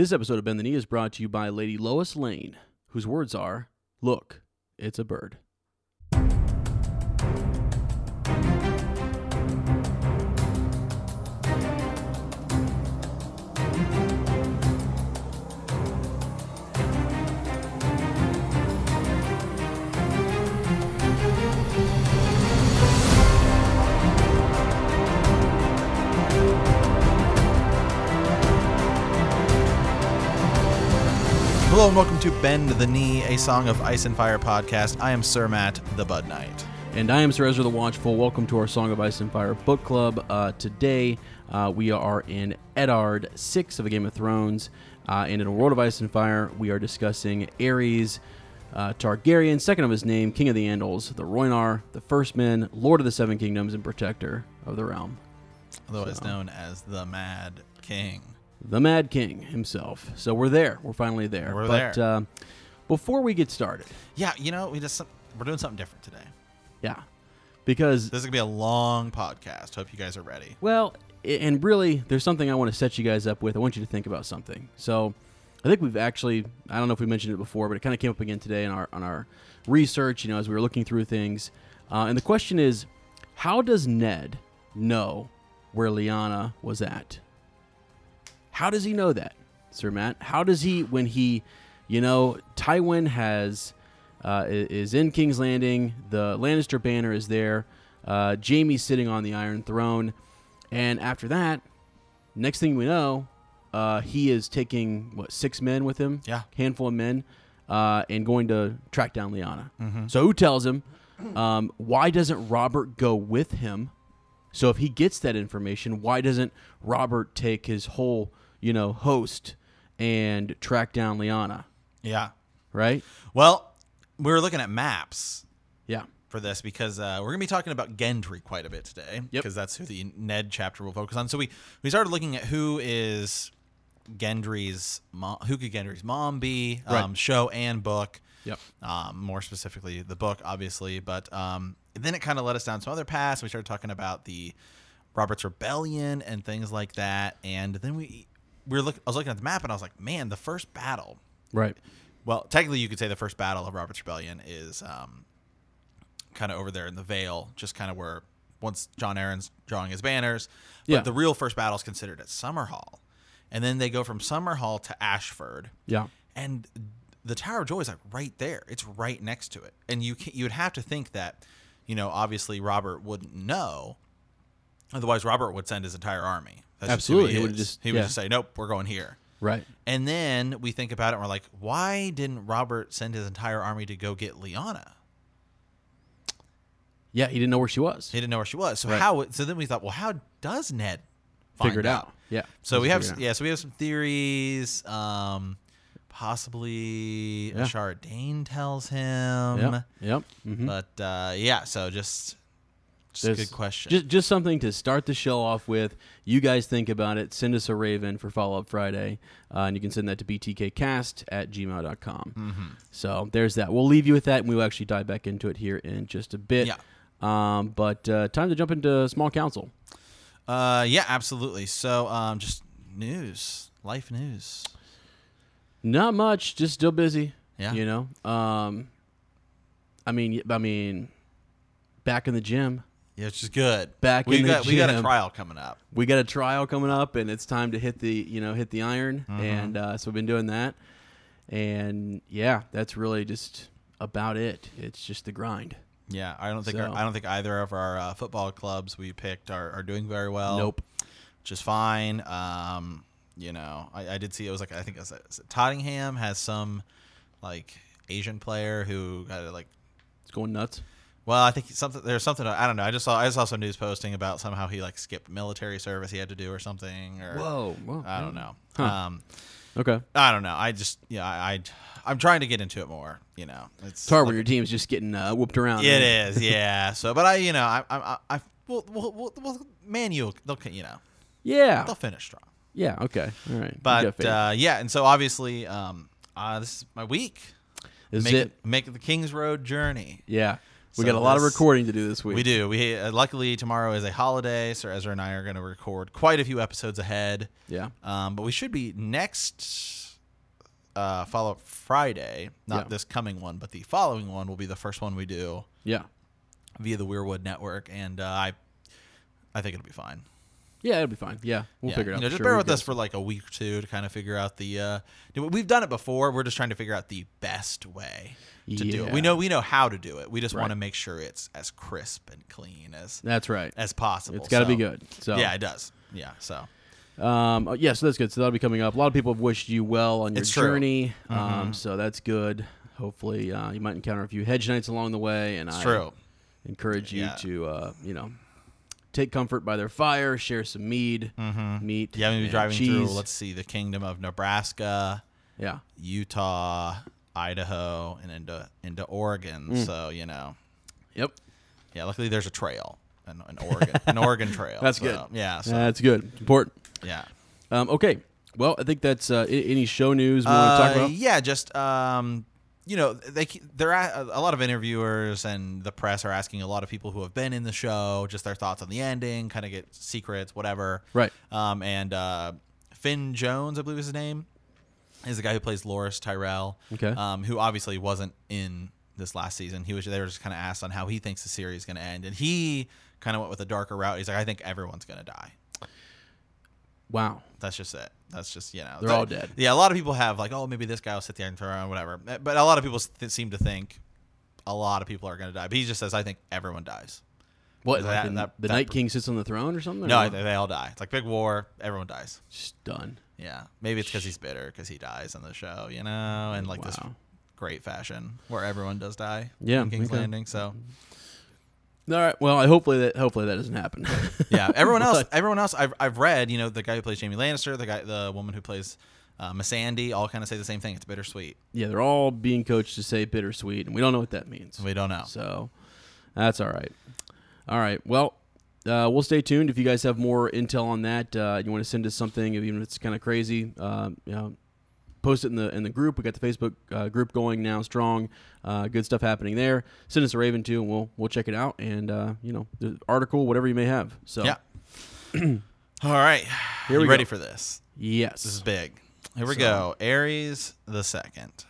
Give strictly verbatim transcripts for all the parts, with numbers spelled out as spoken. This episode of Bend the Knee is brought to you by Lady Lois Lane, whose words are, "Look, it's a bird." Hello and welcome to Bend the Knee, a Song of Ice and Fire podcast. I am Sir Matt, the Bud Knight. And I am Sir Ezra the Watchful. Welcome to our Song of Ice and Fire book club. Uh, today uh, we are in Eddard six of A Game of Thrones. Uh, and in A World of Ice and Fire, we are discussing Aerys uh, Targaryen, second of his name, King of the Andals, the Rhoynar, the First Men, Lord of the Seven Kingdoms, and Protector of the Realm. Otherwise so. known as the Mad King. The Mad King himself. So we're there. We're finally there. We're but, there. Uh, before we get started, yeah, you know, we just we're doing something different today. Yeah, because this is gonna be a long podcast. Hope you guys are ready. Well, and really, there's something I want to set you guys up with. I want you to think about something. So, I think we've actually, I don't know if we mentioned it before, but it kind of came up again today in our on our research. You know, as we were looking through things, uh, and the question is, how does Ned know where Lyanna was at? How does he know that, Sir Matt? How does he, when he, you know, Tywin has uh, is in King's Landing, the Lannister banner is there, uh, Jaime's sitting on the Iron Throne, and after that, next thing we know, uh, he is taking, what, six men with him? Yeah. Handful of men, uh, and going to track down Lyanna. Mm-hmm. So who tells him? Um, why doesn't Robert go with him? So if he gets that information, why doesn't Robert take his whole... you know, host and track down Lyanna. Yeah. Right? Well, we were looking at maps. Yeah. For this because uh, we're going to be talking about Gendry quite a bit today. Yep. Because that's who the Ned chapter will focus on. So we, we started looking at who is Gendry's mom, who could Gendry's mom be, right. um, show and book. Yep. Um, more specifically, the book, obviously. But um, then it kind of let us down some other paths. We started talking about the Robert's Rebellion and things like that. And then we... We were look, I was looking at the map, and I was like, man, the first battle. Right. Well, technically, you could say the first battle of Robert's Rebellion is um, kind of over there in the Vale, just kind of where once Jon Arryn's drawing his banners. But yeah. The real first battle is considered at Summerhall. And then they go from Summerhall to Ashford. Yeah. And the Tower of Joy is like right there. It's right next to it. And you can, you would have to think that, you know, obviously Robert wouldn't know. Otherwise, Robert would send his entire army. That's Absolutely. He, he would, just, he would yeah. just say, nope, we're going here. Right. And then we think about it and we're like, why didn't Robert send his entire army to go get Lyanna? Yeah, he didn't know where she was. He didn't know where she was. So right. how? So then we thought, well, how does Ned find figure it out? out? Yeah. So we have some, yeah. So we have some theories. Um, possibly yeah. Ashara Dane tells him. Yep. Yep. Mm-hmm. But uh, yeah, so just... That's a good question. Just, just something to start the show off with. You guys think about it. Send us a raven for Follow-Up Friday, uh, and you can send that to b t k cast at gmail dot com. Mm-hmm. So there's that. We'll leave you with that, and we will actually dive back into it here in just a bit. Yeah. Um, but uh, time to jump into Small Council. Uh, yeah, absolutely. So um, just news, life news. Not much, just still busy. Yeah. You know? Um, I mean, I mean, back in the gym. Yeah, which is good. Back we in got, the gym. We got a trial coming up. We got a trial coming up, and it's time to hit the you know hit the iron. Mm-hmm. And uh, so we've been doing that, and yeah, that's really just about it. It's just the grind. Yeah, I don't think so. our, I don't think either of our uh, football clubs we picked are, are doing very well. Nope, which is fine. Um, you know, I, I did see it was like I think it was, it was Tottenham has some like Asian player who got like it's going nuts. Well, I think something there's something I don't know. I just saw I just saw some news posting about somehow he like skipped military service he had to do or something. Or, whoa, whoa, I don't know. Huh. Um, okay, I don't know. I just yeah, I, I I'm trying to get into it more. You know, it's, it's hard like, when your team's just getting uh, whooped around. It right? is, yeah. So, but I you know I I I, I well, well, well, well man you they'll you know yeah they'll finish strong. Yeah. Okay. All right. But uh, yeah, and so obviously um uh, this is my week. Is make, it make the King's Road journey? Yeah. We so got a lot this, of recording to do this week. We do. We uh, luckily, tomorrow is a holiday, so Ezra and I are going to record quite a few episodes ahead. Yeah. Um, but we should be next uh, follow-up Friday, not yeah. this coming one, but the following one will be the first one we do. Yeah. Via the Weirwood Network, and uh, I I think it'll be fine. Yeah, it'll be fine. Yeah, we'll yeah. figure it out. You know, just sure bear with us for like a week or two to kind of figure out the. Uh, we've done it before. We're just trying to figure out the best way to yeah. do it. We know we know how to do it. We just right. want to make sure it's as crisp and clean as that's right as possible. It's got to so, be good. So yeah, it does. Yeah, so. Um, yeah, so that's good. So that'll be coming up. A lot of people have wished you well on your it's journey. True. Um, mm-hmm. So that's good. Hopefully, uh, you might encounter a few hedge knights along the way, and it's I true. encourage you yeah. to uh, you know. take comfort by their fire, share some mead, mm-hmm. meat. Yeah, we'll be driving cheese. through, let's see, the kingdom of Nebraska, yeah, Utah, Idaho, and into, into Oregon. Mm. So, you know. Yep. Yeah, luckily there's a trail, an, an Oregon an Oregon trail. That's so, good. Yeah. So. That's good. It's important. Yeah. Um, okay. Well, I think that's uh, any show news we uh, want to talk about? Yeah, just... Um, You know, they there are a lot of interviewers and the press are asking a lot of people who have been in the show just their thoughts on the ending, kind of get secrets, whatever. Right. Um, and uh, Finn Jones, I believe is his name, is the guy who plays Loras Tyrell. Okay. Um, who obviously wasn't in this last season. He was they were just kind of asked on how he thinks the series is going to end, and he kind of went with a darker route. He's like, I think everyone's going to die. Wow. That's just it. That's just, you know. They're that, all dead. Yeah, a lot of people have, like, oh, maybe this guy will sit there and throw around, whatever. But a lot of people th- seem to think a lot of people are going to die. But he just says, I think everyone dies. What? Like that, that, the that, Night that, King sits on the throne or something? Or no, they, they all die. It's like big war. Everyone dies. Just done. Yeah. Maybe it's because he's bitter because he dies on the show, you know, and like wow. this great fashion where everyone does die yeah, in King's Landing. So. All right. Well, I hopefully that hopefully that doesn't happen. yeah. Everyone else, everyone else, I've I've read. You know, the guy who plays Jaime Lannister, the guy, the woman who plays uh, Missandei, all kind of say the same thing. It's bittersweet. Yeah, they're all being coached to say bittersweet, and we don't know what that means. We don't know. So that's all right. All right. Well, uh, we'll stay tuned. If you guys have more intel on that, uh, you want to send us something, even if it's kind of crazy, uh, you know. Post it in the in the group. We got the Facebook uh, group going now strong. Uh, good stuff happening there. Send us a Raven too, and we'll we'll check it out. And uh, you know, the article, whatever you may have. So yeah. All right, here we you ready for this? Yes, this is big. Here we so. go. Aerys the Second.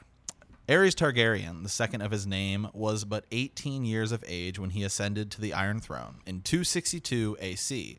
Aerys Targaryen, the second of his name, was but eighteen years of age when he ascended to the Iron Throne in two sixty-two A C.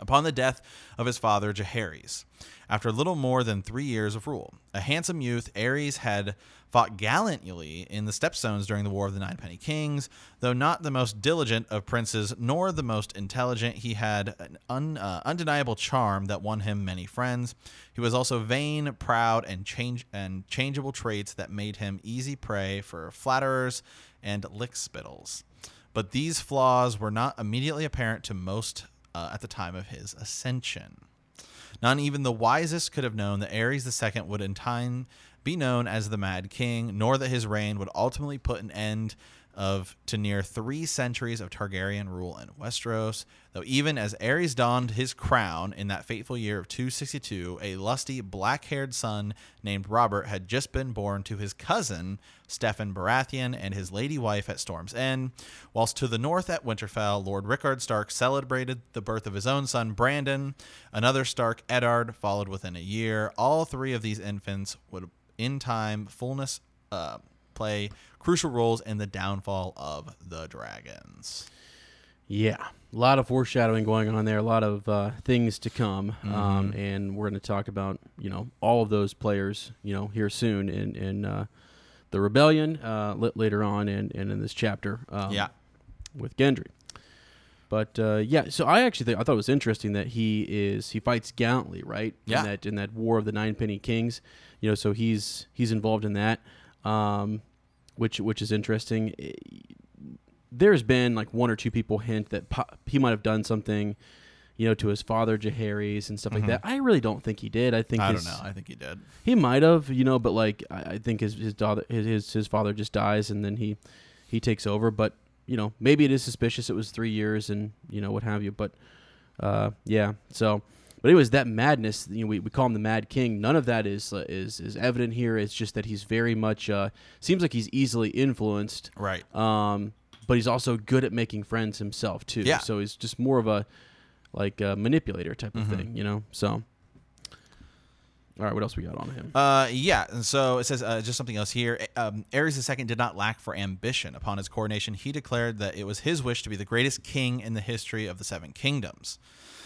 Upon the death of his father, Jaehaerys, after little more than three years of rule, a handsome youth, Aerys had fought gallantly in the Stepstones during the War of the Ninepenny Kings. Though not the most diligent of princes, nor the most intelligent, he had an un, uh, undeniable charm that won him many friends. He was also vain, proud, and change and changeable traits that made him easy prey for flatterers and lickspittles. But these flaws were not immediately apparent to most Uh, at the time of his ascension. Not even the wisest could have known that Aerys the Second would in time be known as the Mad King, nor that his reign would ultimately put an end of to near three centuries of Targaryen rule in Westeros. Though even as Aerys donned his crown in that fateful year of two sixty-two, a lusty black-haired son named Robert had just been born to his cousin, Steffon Baratheon, and his lady wife at Storm's End. Whilst to the north at Winterfell, Lord Rickard Stark celebrated the birth of his own son, Brandon. Another Stark, Eddard, followed within a year. All three of these infants would, in time, fullness... Uh, play crucial roles in the downfall of the dragons. Yeah, a lot of foreshadowing going on there, a lot of uh, things to come, mm-hmm. um, and we're going to talk about you know all of those players you know here soon in in uh, the rebellion uh, l- later on and and in this chapter um, yeah with Gendry. But uh, yeah, so I actually think, I thought it was interesting that he is he fights gallantly, right? Yeah. In that in that War of the Ninepenny Kings, you know, so he's he's involved in that. Um, Which which is interesting. There's been like one or two people hint that po- he might have done something, you know, to his father Jaehaerys and stuff mm-hmm. like that. I really don't think he did. I think I his, don't know. I think he did. He might have, you know, but like I, I think his his daughter his his father just dies and then he he takes over. But you know, maybe it is suspicious. It was three years and you know what have you. But uh, yeah, so. But anyways, that madness, you know, we, we call him the Mad King. None of that is uh, is is evident here. It's just that he's very much, uh, seems like he's easily influenced. Right. Um, but he's also good at making friends himself too. Yeah. So he's just more of a like a manipulator type of mm-hmm. thing, you know. So. All right, what else we got on him? Uh, yeah, and so it says uh, just something else here. Um, Aerys the Second did not lack for ambition. Upon his coronation, he declared that it was his wish to be the greatest king in the history of the Seven Kingdoms.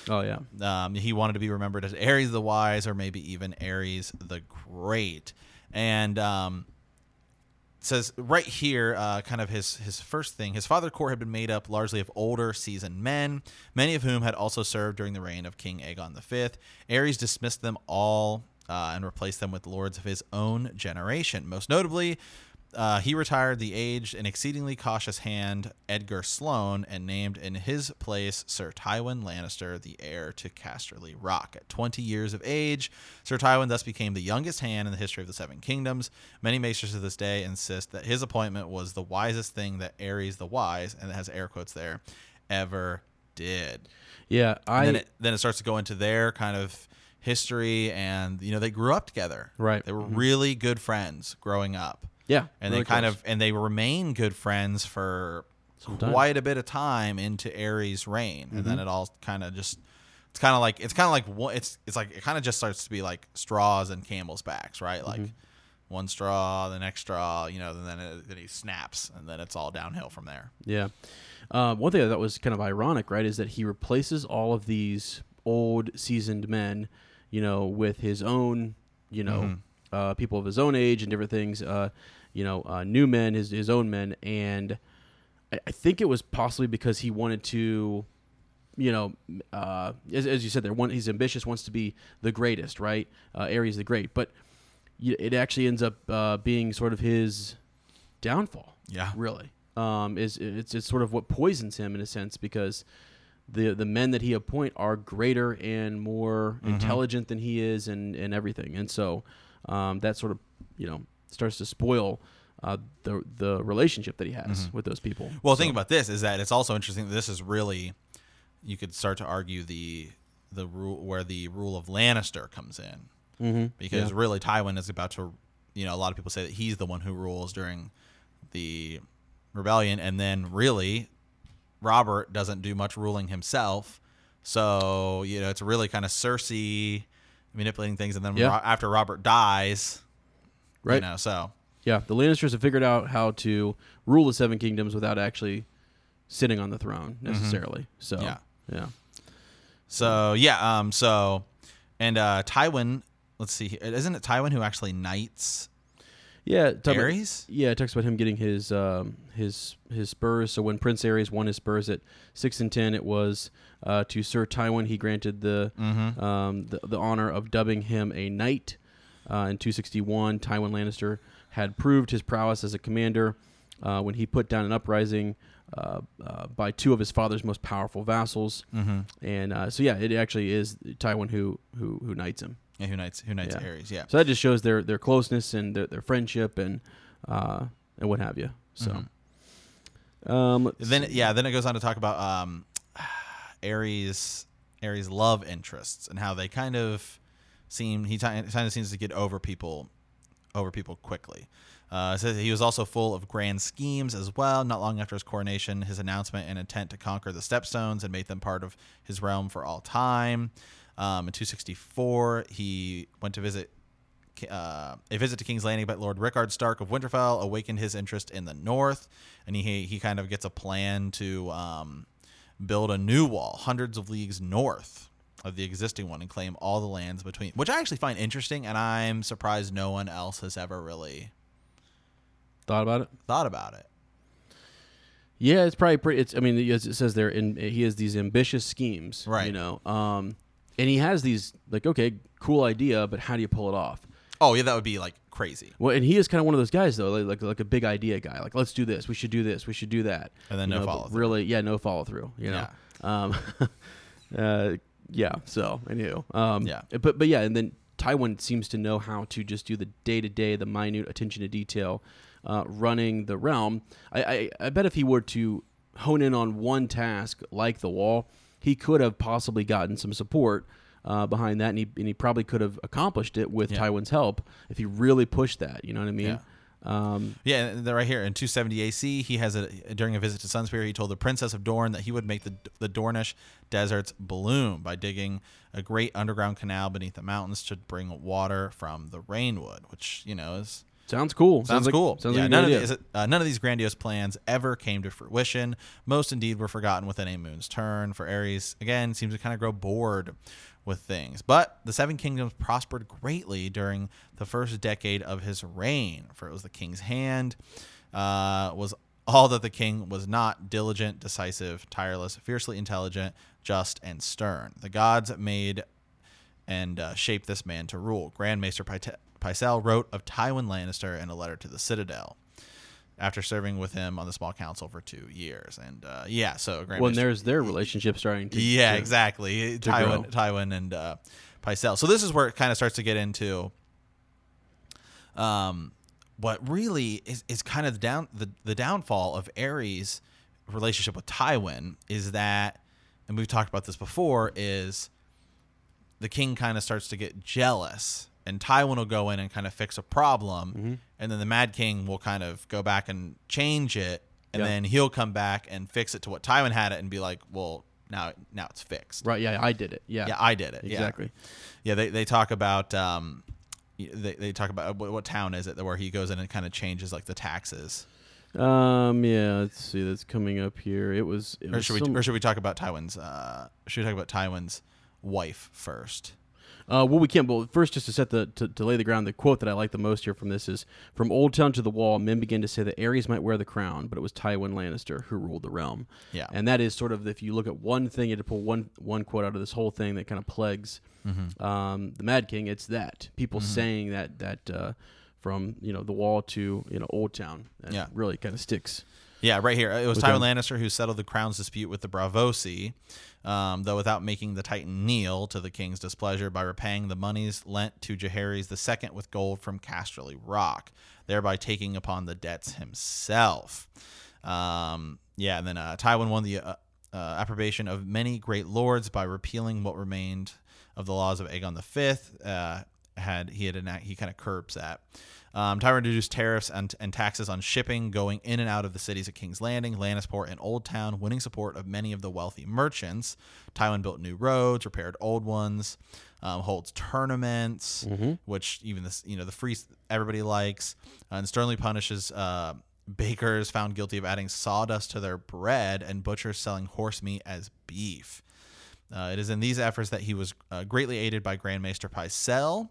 Oh, yeah. Um, he wanted to be remembered as Aerys the Wise or maybe even Aerys the Great. And um, it says right here, uh, kind of his, his first thing, his father corps had been made up largely of older, seasoned men, many of whom had also served during the reign of King Aegon the Fifth. Aerys dismissed them all Uh, and replaced them with lords of his own generation. Most notably, uh, he retired the aged and exceedingly cautious hand Edgar Sloane and named in his place Sir Tywin Lannister, the heir to Casterly Rock. At twenty years of age, Sir Tywin thus became the youngest hand in the history of the Seven Kingdoms. Many maesters to this day insist that his appointment was the wisest thing that Aerys the Wise, and it has air quotes there, ever did. Yeah, I then it, then it starts to go into their kind of history, and you know they grew up together, right? They were mm-hmm. really good friends growing up, yeah. And really they kind close. of and they remain good friends for Sometime. quite a bit of time into Aerys' reign, mm-hmm. and then it all kind of just it's kind of like it's kind of like it's it's like it kind of just starts to be like straws and camels' backs, right? Like mm-hmm. one straw, the next straw, you know, and then it, then he snaps, and then it's all downhill from there. Yeah. Uh, one thing that was kind of ironic, right, is that he replaces all of these old, seasoned men, you know, with his own, you know, mm-hmm. uh, people of his own age and different things, uh, you know, uh, new men, his his own men. And I, I think it was possibly because he wanted to, you know, uh, as, as you said there, one, he's ambitious, wants to be the greatest, right? Uh, Aerys the Great. But it actually ends up uh, being sort of his downfall. Yeah. Really. Um, is it's, it's sort of what poisons him in a sense, because the the men that he appoint are greater and more mm-hmm. intelligent than he is, and, and everything. And so um, that sort of, you know, starts to spoil uh, the the relationship that he has mm-hmm. with those people. Well, so. The thing about this is that it's also interesting that this is really, you could start to argue the the rule where the rule of Lannister comes in. Mm-hmm. Because yeah. really Tywin is about to, you know, a lot of people say that he's the one who rules during the rebellion, and then really Robert doesn't do much ruling himself, so you know it's really kind of Cersei manipulating things, and then yeah. Ro- after Robert dies, right? You know, so yeah, the Lannisters have figured out how to rule the Seven Kingdoms without actually sitting on the throne necessarily. Mm-hmm. So yeah, yeah. So yeah, um, so and uh, Tywin, let's see, isn't it Tywin who actually knights? Yeah, Aerys. Yeah, it talks about him getting his um, his his spurs. So when Prince Aerys won his spurs at six and ten, it was uh, to Sir Tywin. He granted the mm-hmm. um, the, the honor of dubbing him a knight. Uh, in two sixty one, Tywin Lannister had proved his prowess as a commander uh, when he put down an uprising uh, uh, by two of his father's most powerful vassals. Mm-hmm. And uh, so, yeah, it actually is Tywin who who, who knights him. Yeah, who knights who knights yeah. Aerys, yeah. So that just shows their, their closeness and their, their friendship and uh, and what have you. So mm-hmm. um, then yeah, then it goes on to talk about um, Aerys Aerys' love interests and how they kind of seem he t- kind of seems to get over people over people quickly. Uh, it says he was also full of grand schemes as well. Not long after his coronation, his announcement and intent to conquer the Stepstones and make them part of his realm for all time. Um, in two sixty-four, he went to visit uh, a visit to King's Landing, but Lord Rickard Stark of Winterfell awakened his interest in the north, and he he kind of gets a plan to um, build a new wall hundreds of leagues north of the existing one and claim all the lands between, which I actually find interesting, and I'm surprised no one else has ever really thought about it. Thought about it. Yeah, it's probably pretty. It's I mean, as it says there, in, he has these ambitious schemes, right? You know. Um, And he has these, like, okay, cool idea, but how do you pull it off? Oh, yeah, that would be, like, crazy. Well, and he is kind of one of those guys, though, like like, like a big idea guy. Like, let's do this. We should do this. We should do that. And then you no know, follow-through. Really, yeah, no follow-through, you know? Yeah. Um, uh, yeah, so, anywho. Um, yeah. But, but, yeah, and then Tywin seems to know how to just do the day-to-day, the minute attention to detail, uh, running the realm. I, I, I bet if he were to hone in on one task, like the wall, he could have possibly gotten some support uh, behind that, and he, and he probably could have accomplished it with yeah. Tywin's help if he really pushed that. You know what I mean? Um, yeah, they're right here in two seventy A C. He has a during a visit to Sunspear, he told the Princess of Dorne that he would make the the Dornish deserts bloom by digging a great underground canal beneath the mountains to bring water from the Rainwood, which you know is sounds cool. Sounds, sounds cool. Like, sounds yeah, like none, of the, uh, none of these grandiose plans ever came to fruition. Most indeed were forgotten within a moon's turn. For Aerys, again, seems to kind of grow bored with things. But the Seven Kingdoms prospered greatly during the first decade of his reign, for it was the king's hand, uh, was all that the king was not: diligent, decisive, tireless, fiercely intelligent, just, and stern. The gods made and uh, shaped this man to rule. Grand Maester Pycelle Pycelle wrote of Tywin Lannister in a letter to the Citadel after serving with him on the small council for two years. And uh, yeah, so Grand well, Maester, there's their relationship starting to yeah, to, exactly to Tywin, Tywin and uh, Pycelle. So this is where it kind of starts to get into um, what really is, is kind of down the the downfall of Aerys' relationship with Tywin is that, and we've talked about this before, is the king kind of starts to get jealous. And Tywin will go in and kind of fix a problem, mm-hmm. and then the Mad King will kind of go back and change it, and yep. then he'll come back and fix it to what Tywin had it and be like, well, now now it's fixed. Right, yeah, I did it. Yeah, yeah I did it. Exactly. Yeah, yeah they, they talk about um, they, they talk about what, what town is it where he goes in and kind of changes like the taxes. Um. Yeah. Let's see. That's coming up here. It was. It or should was we? Some... Or should we talk about Tywin's? Uh, should we talk about Tywin's wife first? Uh, well, we can't. But first, just to set the to, to lay the ground, the quote that I like the most here from this is, "From Old Town to the Wall, men began to say that Aerys might wear the crown, but it was Tywin Lannister who ruled the realm." Yeah, and that is sort of, if you look at one thing, you had to pull one one quote out of this whole thing that kind of plagues mm-hmm. um, the Mad King. It's that people mm-hmm. saying that that uh, from you know the Wall to you know Old Town. That yeah, really kind of sticks. Yeah, right here. It was Tywin Lannister who settled the crown's dispute with the Bravosi, um, though without making the Titan kneel to the king's displeasure by repaying the monies lent to Jaehaerys the Second with gold from Casterly Rock, thereby taking upon the debts himself. Um, yeah, and then uh, Tywin won the uh, uh, approbation of many great lords by repealing what remained of the laws of Aegon the Fifth. Uh, had he had enact, he kind of curbs that. Um, Tywin reduced tariffs and, and taxes on shipping going in and out of the cities of King's Landing, Lannisport, and Old Town, winning support of many of the wealthy merchants. Tywin built new roads, repaired old ones, um, holds tournaments, mm-hmm. which even this you know the free everybody likes, and sternly punishes uh, bakers found guilty of adding sawdust to their bread and butchers selling horse meat as beef. Uh, it is in these efforts that he was uh, greatly aided by Grand Maester Pycelle.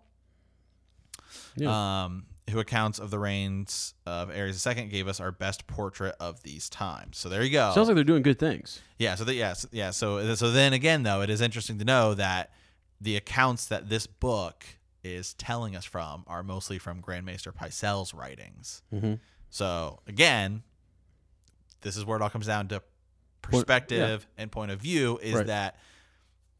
Yeah. Um, who accounts of the reigns of Aerys the Second gave us our best portrait of these times. So there you go. Sounds like they're doing good things. Yeah. So that yeah. So, yeah. So so then again, though, it is interesting to know that the accounts that this book is telling us from are mostly from Grand Maester Pycelle's writings. Mm-hmm. So again, this is where it all comes down to perspective point, yeah. and point of view. Is right. that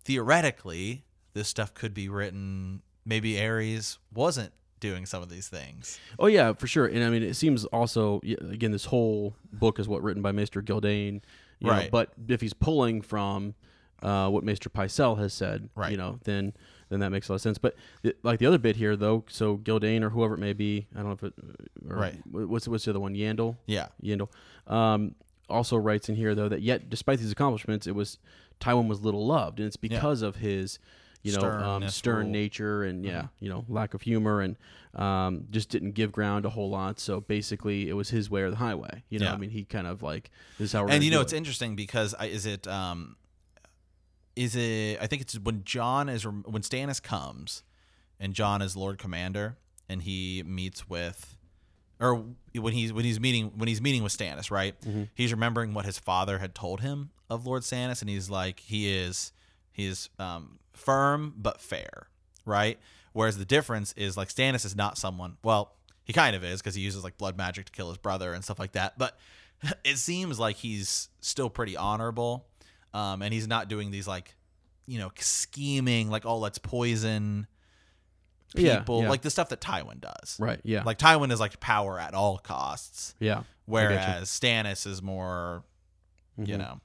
theoretically this stuff could be written. Maybe Aerys wasn't doing some of these things. Oh, yeah, for sure. And I mean, it seems also, again, this whole book is what written by Maester Gildane. You right. know, but if he's pulling from uh, what Maester Pycelle has said, right. you know, then then that makes a lot of sense. But th- like the other bit here, though, so Gildane or whoever it may be, I don't know if it... Right. What's, what's the other one? Yandel? Yeah. Yandel. Um, also writes in here, though, that yet, despite these accomplishments, it was Tywin was little loved. And it's because yeah. of his... You know, stern, um, stern nature and, yeah, mm-hmm. you know, lack of humor and um, just didn't give ground a whole lot. So basically it was his way or the highway. You know, yeah. I mean, he kind of like, this is how we're And, you know, it's it. interesting because I, is it, um, is it, I think it's when Jon is, when Stannis comes and Jon is Lord Commander and he meets with, or when he's, when he's meeting, when he's meeting with Stannis, right? Mm-hmm. He's remembering what his father had told him of Lord Stannis. And he's like, he is, he is, um, firm but fair, right? Whereas the difference is like Stannis is not someone, well, he kind of is because he uses like blood magic to kill his brother and stuff like that. But it seems like he's still pretty honorable. Um, and he's not doing these like, you know, scheming, like, oh, let's poison people, yeah, yeah. like the stuff that Tywin does. Right. Yeah. Like Tywin is like power at all costs. Yeah. Whereas Stannis is more, mm-hmm. you know,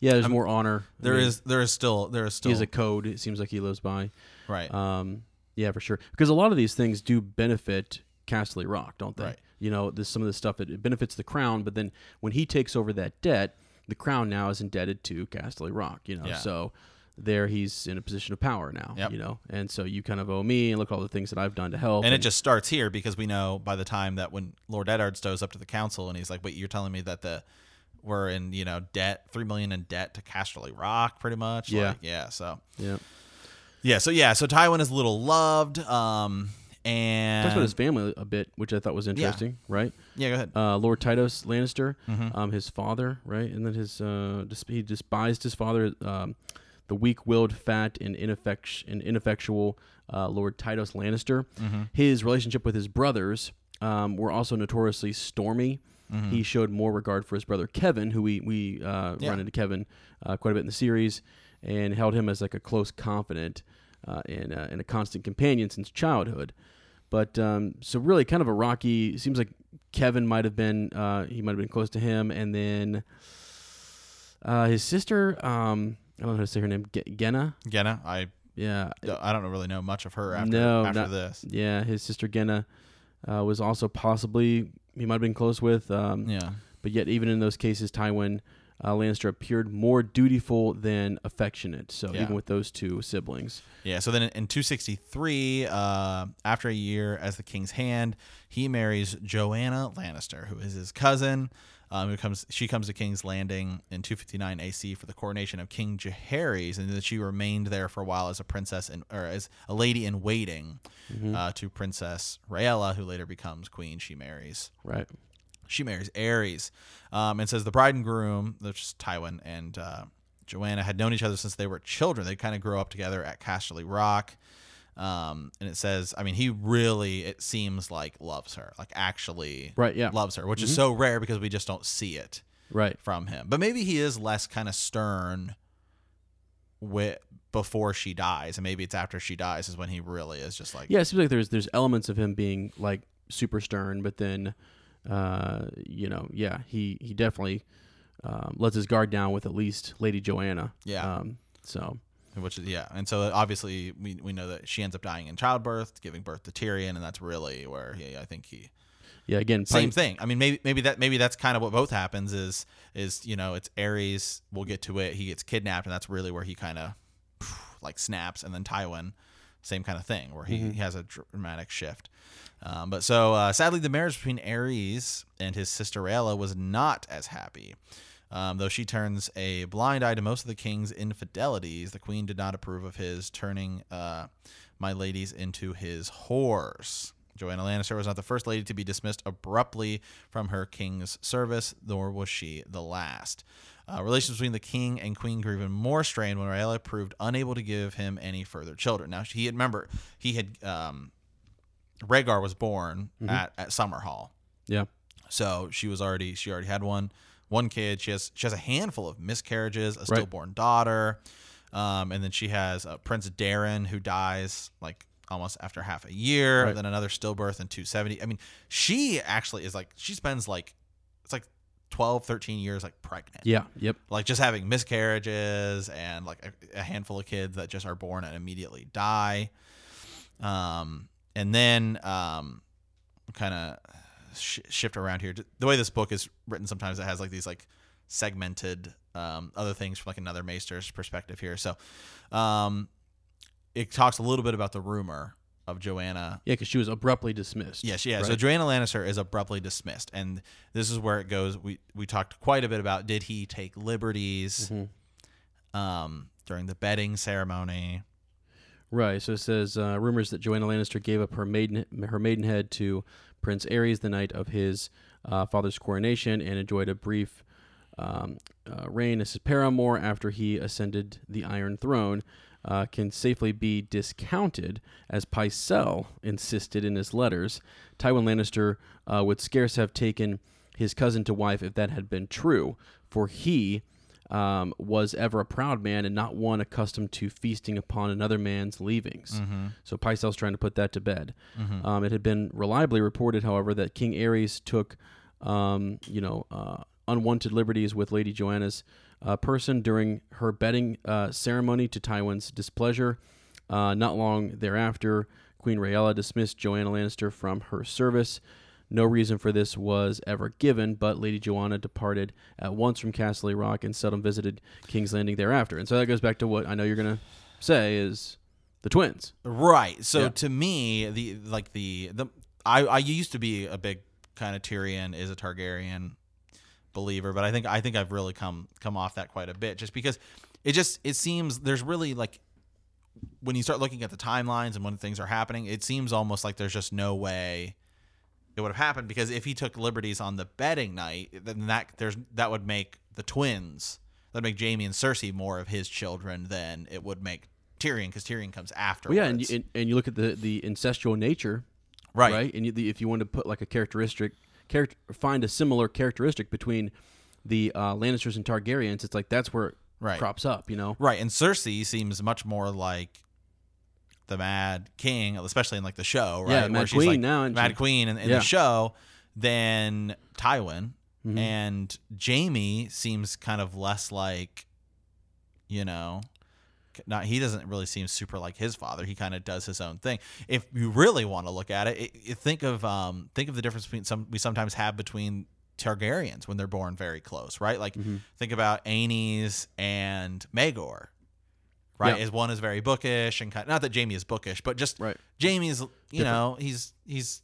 Yeah, there's I'm, more honor. There I mean, is, there is still, there is still. He has a code. It seems like he lives by, right? Um, yeah, for sure. Because a lot of these things do benefit Casterly Rock, don't they? Right. you know, this some of the stuff that it benefits the crown, but then when he takes over that debt, the crown now is indebted to Casterly Rock, you know. Yeah. So there he's in a position of power now, yep. you know, and so you kind of owe me and look at all the things that I've done to help. And, and it just starts here, because we know by the time that when Lord Eddard stows up to the council and he's like, wait, you're telling me that the we're in, you know, debt, three million in debt to Casterly Rock pretty much. Yeah. Like, yeah. So, yeah. Yeah. So, yeah. So Tywin is a little loved. Um, And talks about his family a bit, which I thought was interesting, yeah. right? Yeah, go ahead. Uh, Lord Tytos Lannister, mm-hmm. um, his father, right? And then his uh, dis- he despised his father, um, the weak-willed, fat, and, ineffect- and ineffectual uh, Lord Tytos Lannister. Mm-hmm. His relationship with his brothers um, were also notoriously stormy. Mm-hmm. He showed more regard for his brother Kevin, who we, we uh, yeah. run into Kevin uh, quite a bit in the series, and held him as like a close confidant. Uh, and, uh, and a constant companion since childhood. But um, so really kind of a rocky, seems like Kevin might have been, uh, he might have been close to him. And then uh, his sister, um, I don't know how to say her name, G- Genna? Genna, I yeah, I don't really know much of her after, no, after not, this. Yeah, his sister Genna uh, was also possibly, he might have been close with. Um, yeah. But yet even in those cases, Tywin Uh, Lannister appeared more dutiful than affectionate, so yeah. even with those two siblings. Yeah, so then in, in two sixty-three, uh, after a year as the King's Hand, he marries Joanna Lannister, who is his cousin. Um, who comes? She comes to King's Landing in two fifty-nine A C for the coronation of King Jaehaerys, and then she remained there for a while as a princess in, or as a lady in waiting mm-hmm. uh, to Princess Rhaella, who later becomes queen. She marries right. She marries Aerys, um, and says the bride and groom, which is Tywin and uh, Joanna, had known each other since they were children. They kind of grew up together at Casterly Rock, um, and it says, I mean, he really, it seems like, loves her, like actually right, yeah. loves her, which mm-hmm. is so rare because we just don't see it right. from him. But maybe he is less kind of stern with before she dies, and maybe it's after she dies is when he really is just like... Yeah, it seems like there's there's elements of him being like super stern, but then... Uh, you know, yeah, he, he definitely um, lets his guard down with at least Lady Joanna. Yeah. Um, so, which is yeah, and so obviously we we know that she ends up dying in childbirth, giving birth to Tyrion, and that's really where he, I think he. Yeah. Again, same Pine- thing. I mean, maybe maybe that maybe that's kind of what both happens is is you know it's Aerys. We'll get to it. He gets kidnapped, and that's really where he kind of like snaps, and then Tywin. Same kind of thing where he, mm-hmm. he has a dramatic shift. Um, but so uh, sadly, the marriage between Aerys and his sister Rhaella was not as happy. Um, though she turns a blind eye to most of the king's infidelities, the queen did not approve of his turning uh, my ladies into his whores. Joanna Lannister was not the first lady to be dismissed abruptly from her king's service, nor was she the last. Uh, relations between the king and queen grew even more strained when Rhaella proved unable to give him any further children. Now, he had, remember, he had, um, Rhaegar was born mm-hmm. at, at Summerhall. Yeah. So she was already, she already had one, one kid. She has, she has a handful of miscarriages, a stillborn right. daughter. Um, and then she has uh, Prince Darren, who dies like almost after half a year. Right. And then another stillbirth in two seventy. I mean, she actually is like, she spends like, it's like, twelve, thirteen years like pregnant. Yeah. Yep. Like just having miscarriages and like a, a handful of kids that just are born and immediately die. Um, and then um, kind of sh- shift around here. The way this book is written, sometimes it has like these like segmented um, other things from like another maester's perspective here. So um, it talks a little bit about the rumor of Joanna. Yeah, because she was abruptly dismissed. Yes, yeah. Right? So Joanna Lannister is abruptly dismissed. And this is where it goes. We we talked quite a bit about, did he take liberties mm-hmm. um, during the bedding ceremony? Right. So it says, uh, rumors that Joanna Lannister gave up her maiden her maidenhead to Prince Aerys the night of his uh, father's coronation and enjoyed a brief um, uh, reign as his paramour after he ascended the Iron Throne. Uh, can safely be discounted, as Pycelle insisted in his letters. Tywin Lannister uh, would scarce have taken his cousin to wife if that had been true, for he um, was ever a proud man and not one accustomed to feasting upon another man's leavings. Mm-hmm. So Pycelle's trying to put that to bed. Mm-hmm. Um, it had been reliably reported, however, that King Aerys took um, you know, uh, unwanted liberties with Lady Joanna's Uh, person during her bedding uh, ceremony, to Tywin's displeasure. Uh, not long thereafter, Queen Rhaella dismissed Joanna Lannister from her service. No reason for this was ever given, but Lady Joanna departed at once from Casterly Rock and seldom visited King's Landing thereafter. And so that goes back to what I know you're going to say is the twins. Right. So yeah. to me, the like the, the I, I used to be a big kind of Tyrion is a Targaryen believer, but I think I think I've really come come off that quite a bit just because it just it seems there's really like when you start looking at the timelines and when things are happening, it seems almost like there's just no way it would have happened, because if he took liberties on the betting night, then that there's that would make the twins, that'd make Jaime and Cersei more of his children than it would make Tyrion, because Tyrion comes afterwards. Well, yeah, and you, and, and you look at the, the incestual nature, right? Right, and you, the, if you wanted to put like a characteristic, character, find a similar characteristic between the uh, Lannisters and Targaryens, it's like that's where it right. crops up, you know? Right, and Cersei seems much more like the Mad King, especially in like the show, right? Yeah, Mad Where Queen she's like now, and Mad she, Queen in, in yeah. the show, than Tywin, mm-hmm. and Jaime seems kind of less like, you know, not he doesn't really seem super like his father. He kind of does his own thing. If you really want to look at it, it, it think of um think of the difference between some we sometimes have between Targaryens when they're born very close, right? Like mm-hmm. think about Aenys and Maegor. Right, yeah. Is one is very bookish and kind of, not that Jaime is bookish, but just right. Jaime's, you Different. know, he's he's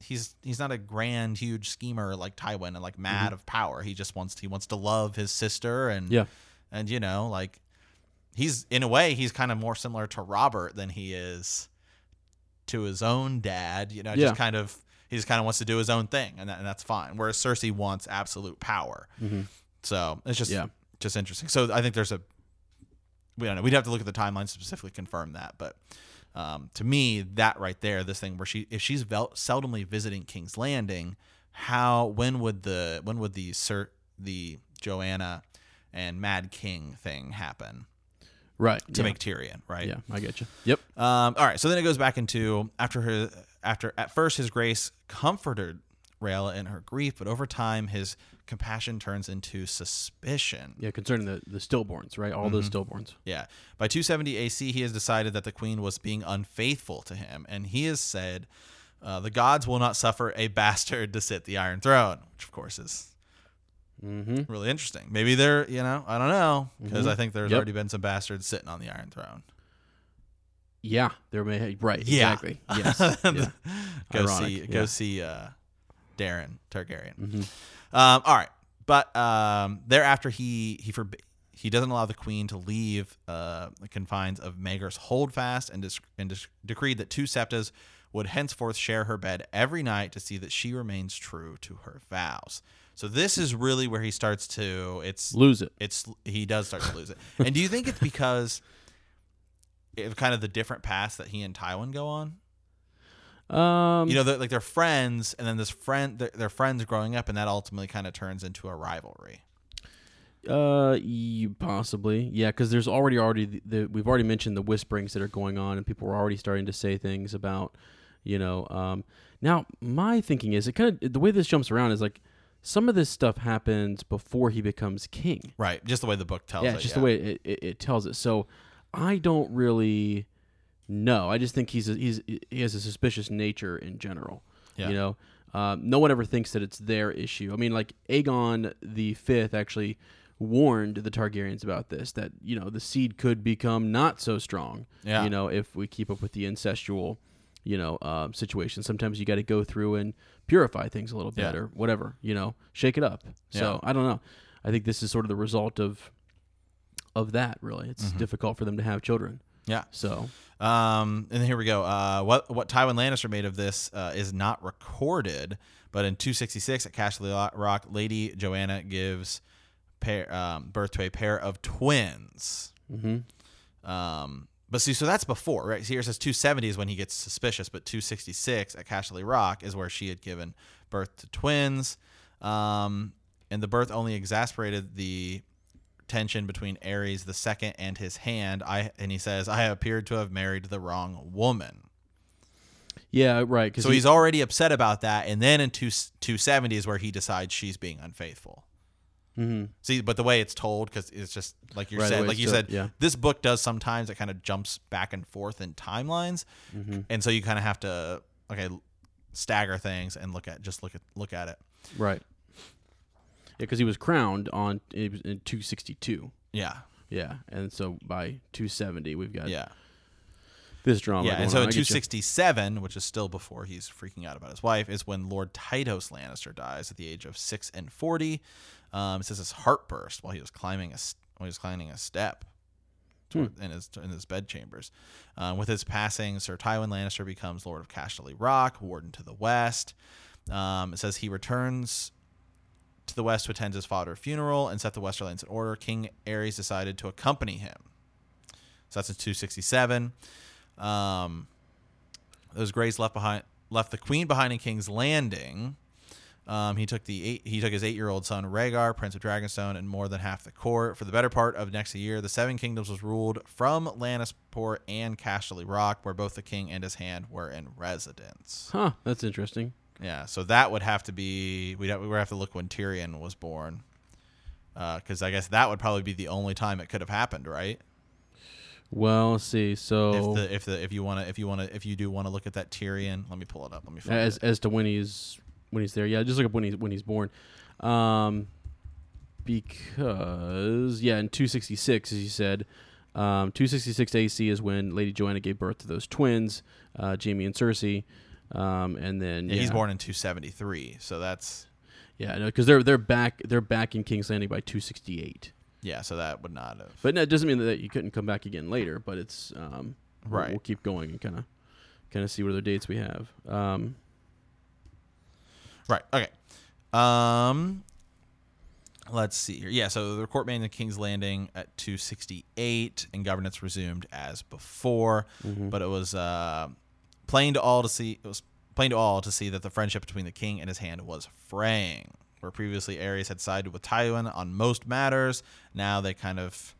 he's he's not a grand, huge schemer like Tywin and like mad mm-hmm. of power. He just wants to, he wants to love his sister and yeah. and you know, like he's in a way he's kind of more similar to Robert than he is to his own dad. You know, yeah. just kind of he just kind of wants to do his own thing, and that, and that's fine. Whereas Cersei wants absolute power, mm-hmm. so it's just yeah. just interesting. So I think there's a we don't know. We'd have to look at the timeline specifically confirm that. But um, to me, that right there, this thing where she, if she's vel- seldomly visiting King's Landing, how, when would the, when would the Sir, the Joanna and Mad King thing happen? Right. To yeah. make Tyrion, right? Yeah, I get you. Yep. Um, all right. So then it goes back into after her, after at first his grace comforted Rhaella in her grief, but over time his compassion turns into suspicion. Yeah, concerning the, the stillborns, right? All mm-hmm. those stillborns. Yeah. By two seventy A C, he has decided that the queen was being unfaithful to him, and he has said, uh, the gods will not suffer a bastard to sit the Iron Throne, which, of course, is mm-hmm. really interesting. Maybe they're, you know, I don't know, because mm-hmm. I think there's yep. already been some bastards sitting on the Iron Throne. Yeah, there may have, right, yeah. exactly. Yes. yeah. Go Ironic. see, yeah. go see, uh, Darren Targaryen. Mm-hmm. Um, all right, but um, thereafter he he forb- he doesn't allow the queen to leave uh, the confines of Maegor's holdfast, and, disc- and disc- decreed that two septas would henceforth share her bed every night to see that she remains true to her vows. So this is really where he starts to it's lose it. It's he does start to lose it. And do you think it's because of kind of the different paths that he and Tywin go on? Um, you know, they're, like they're friends, and then this friend, they're, they're friends growing up, and that ultimately kind of turns into a rivalry. Uh, you possibly, yeah, because there's already already the, the, we've already mentioned the whisperings that are going on, and people are already starting to say things about, you know. Um, now my thinking is, it kind of the way this jumps around is like some of this stuff happens before he becomes king, right? Just the way the book tells yeah, it, yeah, just the way it, it, it tells it. So I don't really. No, I just think he's a, he's he has a suspicious nature in general. Yeah. You know, um, no one ever thinks that it's their issue. I mean, like Aegon the Fifth actually warned the Targaryens about this, that you know the seed could become not so strong. Yeah. You know, if we keep up with the incestual, you know, um, situation. Sometimes you got to go through and purify things a little bit, yeah. or whatever. You know, shake it up. Yeah. So I don't know. I think this is sort of the result of of that. Really, it's mm-hmm. difficult for them to have children. Yeah. So, um, and here we go. Uh, what what Tywin Lannister made of this uh, is not recorded, but in two sixty-six at Casterly Rock, Lady Joanna gives pair, um, birth to a pair of twins. Mm-hmm. Um, but see, so that's before, right? Here it says two seventy is when he gets suspicious, but two sixty-six at Casterly Rock is where she had given birth to twins, um, and the birth only exasperated the tension between Aerys the Second and his hand. I and he says, I appeared to have married the wrong woman. Yeah, right. So he's, he's already upset about that, and then in two two seventy is where he decides she's being unfaithful. Mm-hmm. See, but the way it's told, because it's just like you right, said, like you said, yeah. this book does sometimes. It kind of jumps back and forth in timelines, mm-hmm. and so you kind of have to okay. stagger things and look at just look at look at it. Right. Yeah, because he was crowned on it was in two sixty-two. Yeah. Yeah, and so by two seventy we've got yeah. this drama. Yeah, going and so in two sixty-seven, which is still before he's freaking out about his wife, is when Lord Tytos Lannister dies at the age of six and forty. Um, it says his heart burst while he was climbing a while he was climbing a step. Hmm. In his in his bedchambers. Uh, with his passing, Sir Tywin Lannister becomes Lord of Casterly Rock, Warden to the West. Um, it says he returns to the West to attend his father's funeral and set the Westerlands in order. King Aerys decided to accompany him. So that's in two sixty-seven. Um, those Greys left behind left the Queen behind in King's Landing. Um, he took the eight, he took his eight-year-old son Rhaegar, Prince of Dragonstone, and more than half the court. For the better part of next year, the Seven Kingdoms was ruled from Lannisport and Casterly Rock, where both the king and his hand were in residence. Huh, that's interesting. Yeah, so that would have to be we'd have, we would have to look when Tyrion was born, because uh, I guess that would probably be the only time it could have happened, right? Well, let's see. So if the, if the if you want to if you want to if you do want to look at that Tyrion, let me pull it up. Let me find as it. as to when he's. When he's there, yeah, just look up when he's when he's born, um, because yeah, in two sixty-six, as you said, um, two sixty-six A C is when Lady Joanna gave birth to those twins, uh, Jaime and Cersei, um, and then yeah, yeah. he's born in two seventy-three, so that's yeah, no, because they're they're back they're back in King's Landing by two sixty-eight. Yeah, so that would not have. But no, it doesn't mean that you couldn't come back again later. But it's um, right. We'll, we'll keep going and kind of kind of see what other dates we have. Um, Right. Okay. Um, let's see here. Yeah. So the court made in King's Landing at two sixty-eight, and governance resumed as before. Mm-hmm. But it was uh, plain to all to see. It was plain to all to see that the friendship between the king and his hand was fraying. Where previously Aerys had sided with Tywin on most matters, now they kind of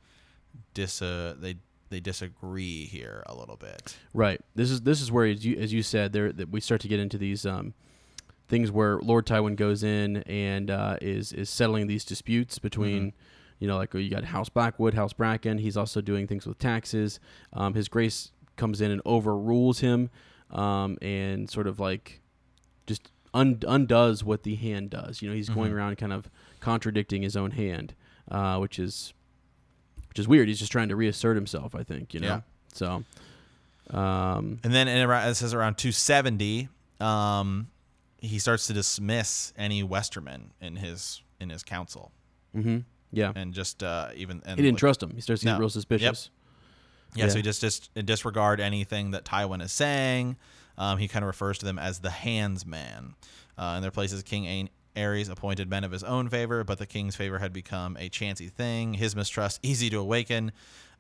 dis uh, they they disagree here a little bit. Right. This is this is where, as you, as you said, there that we start to get into these. Um, Things where Lord Tywin goes in and uh, is is settling these disputes between, mm-hmm. you know, like you got House Blackwood, House Bracken. He's also doing things with taxes. Um, His Grace comes in and overrules him, um, and sort of like just un- undoes what the hand does. You know, he's mm-hmm. going around kind of contradicting his own hand, uh, which is which is weird. He's just trying to reassert himself, I think. You know, yeah. so. Um, and then and around, it says around two seventy. Um, He starts to dismiss any Westermen in his in his council. Mm-hmm. Yeah, and just uh, even and he didn't like, trust him. He starts getting no. real suspicious. Yep. Yeah, yeah, so he just just disregard anything that Tywin is saying. Um, he kind of refers to them as the Hands Man. Uh, in their places, King Aerys appointed men of his own favor, but the king's favor had become a chancy thing. His mistrust easy to awaken.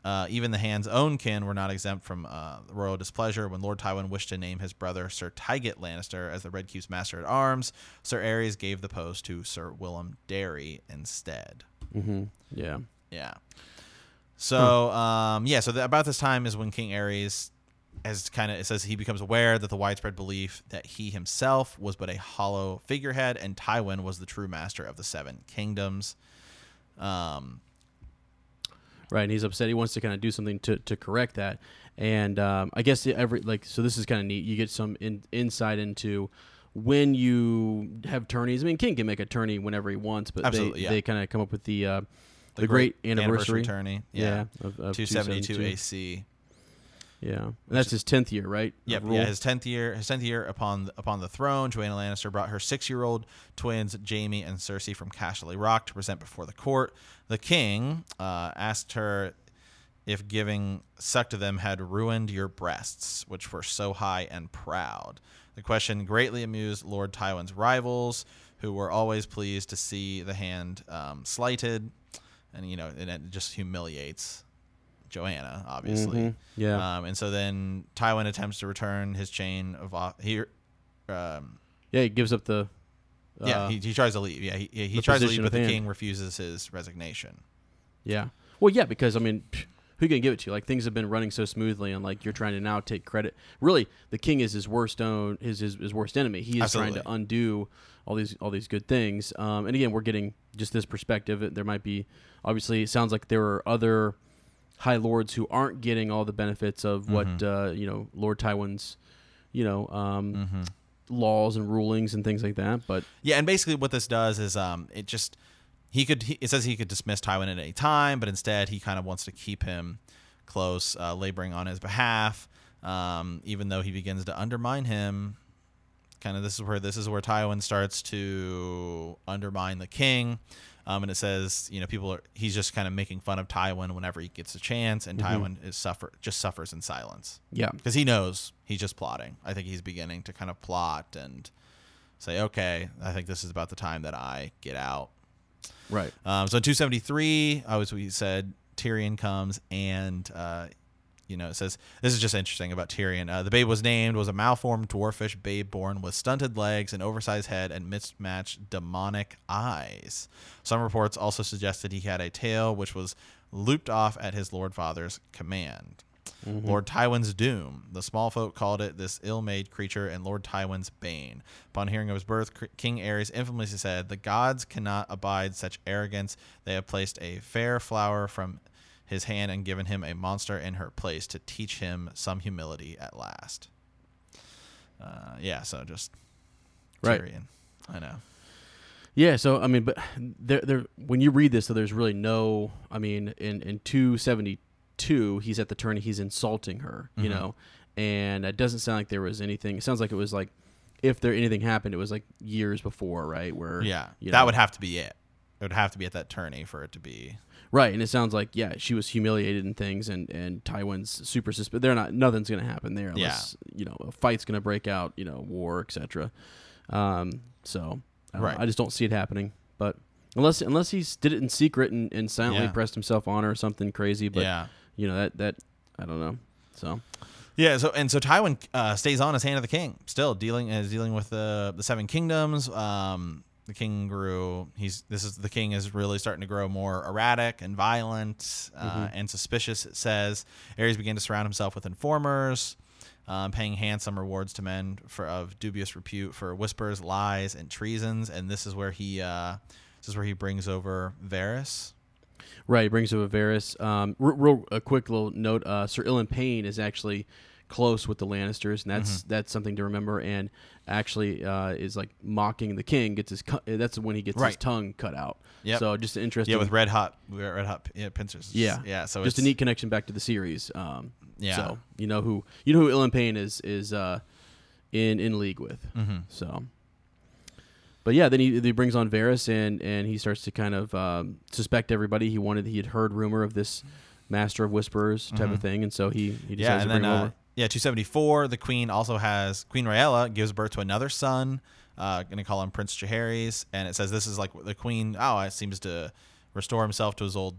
Uh, even the Hand's own kin were not exempt from uh, royal displeasure when Lord Tywin wished to name his brother Sir Tygett Lannister as the Red Keep's Master-at-Arms. Sir Aerys gave the post to Sir Willem Derry instead. Mm-hmm. Yeah. Yeah. So, hmm. um, yeah, so th- about this time is when King Aerys has kind of, it says he becomes aware that the widespread belief that he himself was but a hollow figurehead and Tywin was the true master of the Seven Kingdoms. Um. Right, and he's upset. He wants to kind of do something to, to correct that, and um, I guess every like so. This is kind of neat. You get some in, insight into when you have tourneys. I mean, King can make a tourney whenever he wants, but Absolutely, they, yeah. they kind of come up with the uh, the, the great, great anniversary, anniversary tourney. Yeah, yeah of, of two seventy-two A C. Yeah, and that's his tenth year, right? Yep, yeah, his tenth year. His tenth year upon upon the throne. Joanna Lannister brought her six-year-old twins, Jaime and Cersei, from Casterly Rock to present before the court. The king uh, asked her if giving suck to them had ruined your breasts, which were so high and proud. The question greatly amused Lord Tywin's rivals, who were always pleased to see the hand um, slighted, and you know, and it just humiliates Joanna, obviously. Mm-hmm. Yeah. Um, and so then Tywin attempts to return his chain of uh, here. Um, yeah, he gives up the. Uh, yeah, he, he tries to leave. Yeah, he he tries to leave, but the hand. king refuses his resignation. Yeah. Well, yeah, because I mean, who can give it to you? Like things have been running so smoothly, and like you're trying to now take credit. Really, the king is his worst own, his his, his worst enemy. He is Absolutely. trying to undo all these all these good things. Um, and again, we're getting just this perspective. There might be obviously. It sounds like there are other high lords who aren't getting all the benefits of what mm-hmm. uh, you know Lord Tywin's you know um, mm-hmm. laws and rulings and things like that. But yeah, and basically what this does is um, it just he could he, it says he could dismiss Tywin at any time, but instead he kind of wants to keep him close, uh, laboring on his behalf, um, even though he begins to undermine him. Kind of this is where this is where Tywin starts to undermine the king. Um, and it says, you know, people are, he's just kind of making fun of Tywin whenever he gets a chance, and mm-hmm. Tywin is suffer just suffers in silence. Yeah. Because he knows he's just plotting. I think he's beginning to kind of plot and say, okay, I think this is about the time that I get out. Right. Um, so in two seventy-three, as we said, Tyrion comes and, uh, you know, it says, this is just interesting about Tyrion. Uh, the babe was named, was a malformed dwarfish babe born with stunted legs, an oversized head, and mismatched demonic eyes. Some reports also suggested he had a tail, which was looped off at his Lord Father's command. Mm-hmm. Lord Tywin's doom. The small folk called it this ill-made creature and Lord Tywin's bane. Upon hearing of his birth, King Aerys infamously said, "The gods cannot abide such arrogance. They have placed a fair flower from his hand and given him a monster in her place to teach him some humility at last." Uh, yeah, so just Tyrion. Right. I know. Yeah, so I mean, but there, there. When you read this, so there's really no. I mean, in in two seventy-two, he's at the turn. He's insulting her, you mm-hmm. know, and it doesn't sound like there was anything. It sounds like it was like, if there anything happened, it was like years before, right? Where yeah, you that know, would have to be it. It would have to be at that tourney for it to be. Right, and it sounds like, yeah, she was humiliated and things, and, and Tywin's super suspicious. They're not, nothing's going to happen there unless, yeah. you know, a fight's going to break out, you know, war, et cetera. Um, so, I, right. I just don't see it happening. But unless unless he did it in secret and, and silently yeah. pressed himself on her or something crazy, but, yeah. you know, that, that, I don't know. So... Yeah, so and so Tywin uh, stays on as Hand of the King, still dealing is dealing with the the Seven Kingdoms. Um, the king grew. He's this is the king is really starting to grow more erratic and violent uh, mm-hmm. and suspicious. It says Aerys began to surround himself with informers, um, paying handsome rewards to men for of dubious repute for whispers, lies, and treasons. And this is where he uh, this is where he brings over Varys. Right, he brings over Varys. Um, real, real a quick little note: uh, Sir Ilan Payne is actually close with the Lannisters, and that's mm-hmm. that's something to remember. And actually, uh, is like mocking the king. Gets his cu- that's when he gets right. his tongue cut out. Yeah. So just an interesting. Yeah, with red hot, red hot yeah, pincers. Yeah, yeah. So just it's, a neat connection back to the series. Um, yeah. So you know who you know who Ilan Payne is is uh, in in league with. Mm-hmm. So. But yeah, then he, he brings on Varys, and, and he starts to kind of um, suspect everybody. He wanted he had heard rumor of this Master of Whisperers type mm-hmm. of thing, and so he, he decides yeah, and to then, bring uh, over. Yeah, two seventy-four, the queen also has, Queen Rhaella gives birth to another son, uh, going to call him Prince Jaehaerys, and it says this is like the queen, oh, it seems to restore himself to his old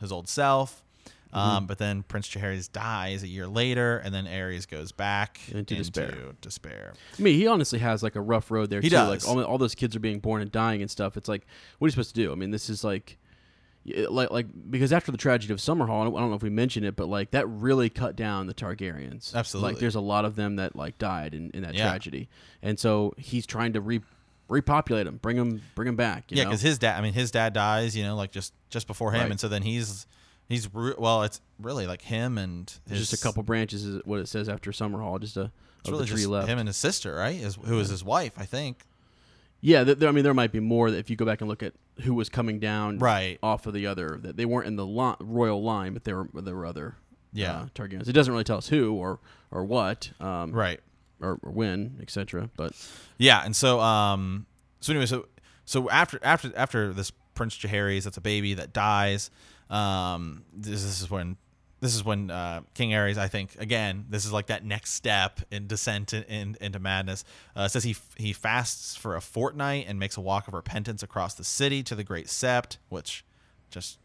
his old self. Mm-hmm. Um, but then Prince Jaehaerys dies a year later, and then Aerys goes back into, into despair. despair. I mean, he honestly has like a rough road there. He too. does. Like all, all those kids are being born and dying and stuff. It's like, what are you supposed to do? I mean, this is like, like, like because after the tragedy of Summerhall, I don't know if we mentioned it, but like that really cut down the Targaryens. Absolutely. Like, there's a lot of them that like died in, in that yeah. tragedy, and so he's trying to re. repopulate him, bring him, bring him back. You yeah, because his dad. I mean, his dad dies. You know, like just just before him, right. and so then he's. He's well. It's really like him and his, just a couple branches is what it says after Summerhall. Just a it's really the tree just left. Him and his sister, right? Is who is his wife? I think. Yeah, there, I mean, there might be more if you go back and look at who was coming down right. off of the other. That they weren't in the lo- royal line, but there were there were other yeah uh, Targaryens. It doesn't really tell us who or or what um, right or, or when, et cetera. But yeah, and so um so anyway so so after after after this Prince Jaehaerys, that's a baby that dies. Um, this, this is when, this is when, uh, King Aerys, I think, again, this is like that next step in descent in, in, into madness. Uh, it says he, he fasts for a fortnight and makes a walk of repentance across the city to the Great Sept, which just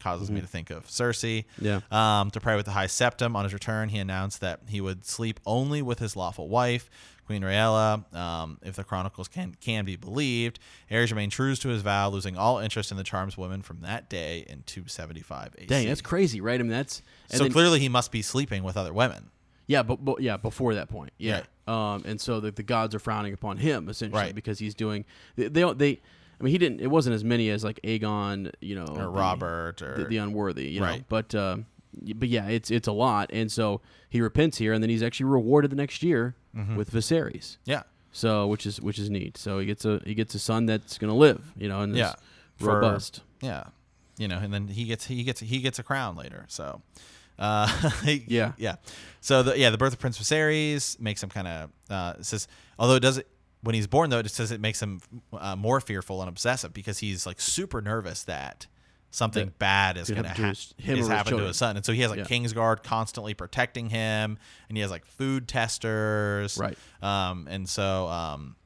causes mm-hmm. me to think of Cersei. Yeah. Um, to pray with the High Septim. On his return, he announced that he would sleep only with his lawful wife, Queen Rhaella, um, if the chronicles can can be believed. Aerys remained true to his vow, losing all interest in the charms of women from that day in two seventy-five A C. Dang, that's crazy, right? I mean, that's and so then, clearly he must be sleeping with other women. Yeah, but, but yeah, before that point, yeah. yeah. Um, and so the, the gods are frowning upon him essentially right. because he's doing they they. they I mean, he didn't. It wasn't as many as like Aegon, you know, or the, Robert, or the, the unworthy, you right. know. But uh, but yeah, it's it's a lot, and so he repents here, and then he's actually rewarded the next year mm-hmm. with Viserys. Yeah, So which is which is neat. So he gets a he gets a son that's gonna live, you know, and yeah, is robust. For, yeah, you know, and then he gets he gets he gets a crown later. So uh, yeah, yeah. So the, yeah, the birth of Prince Viserys makes him kind of uh, it says although it doesn't. When he's born, though, it says it makes him uh, more fearful and obsessive because he's like super nervous that something that bad is going to happen to his son. And so he has like yeah. Kingsguard constantly protecting him, and he has like food testers. Right. Um, and so, um,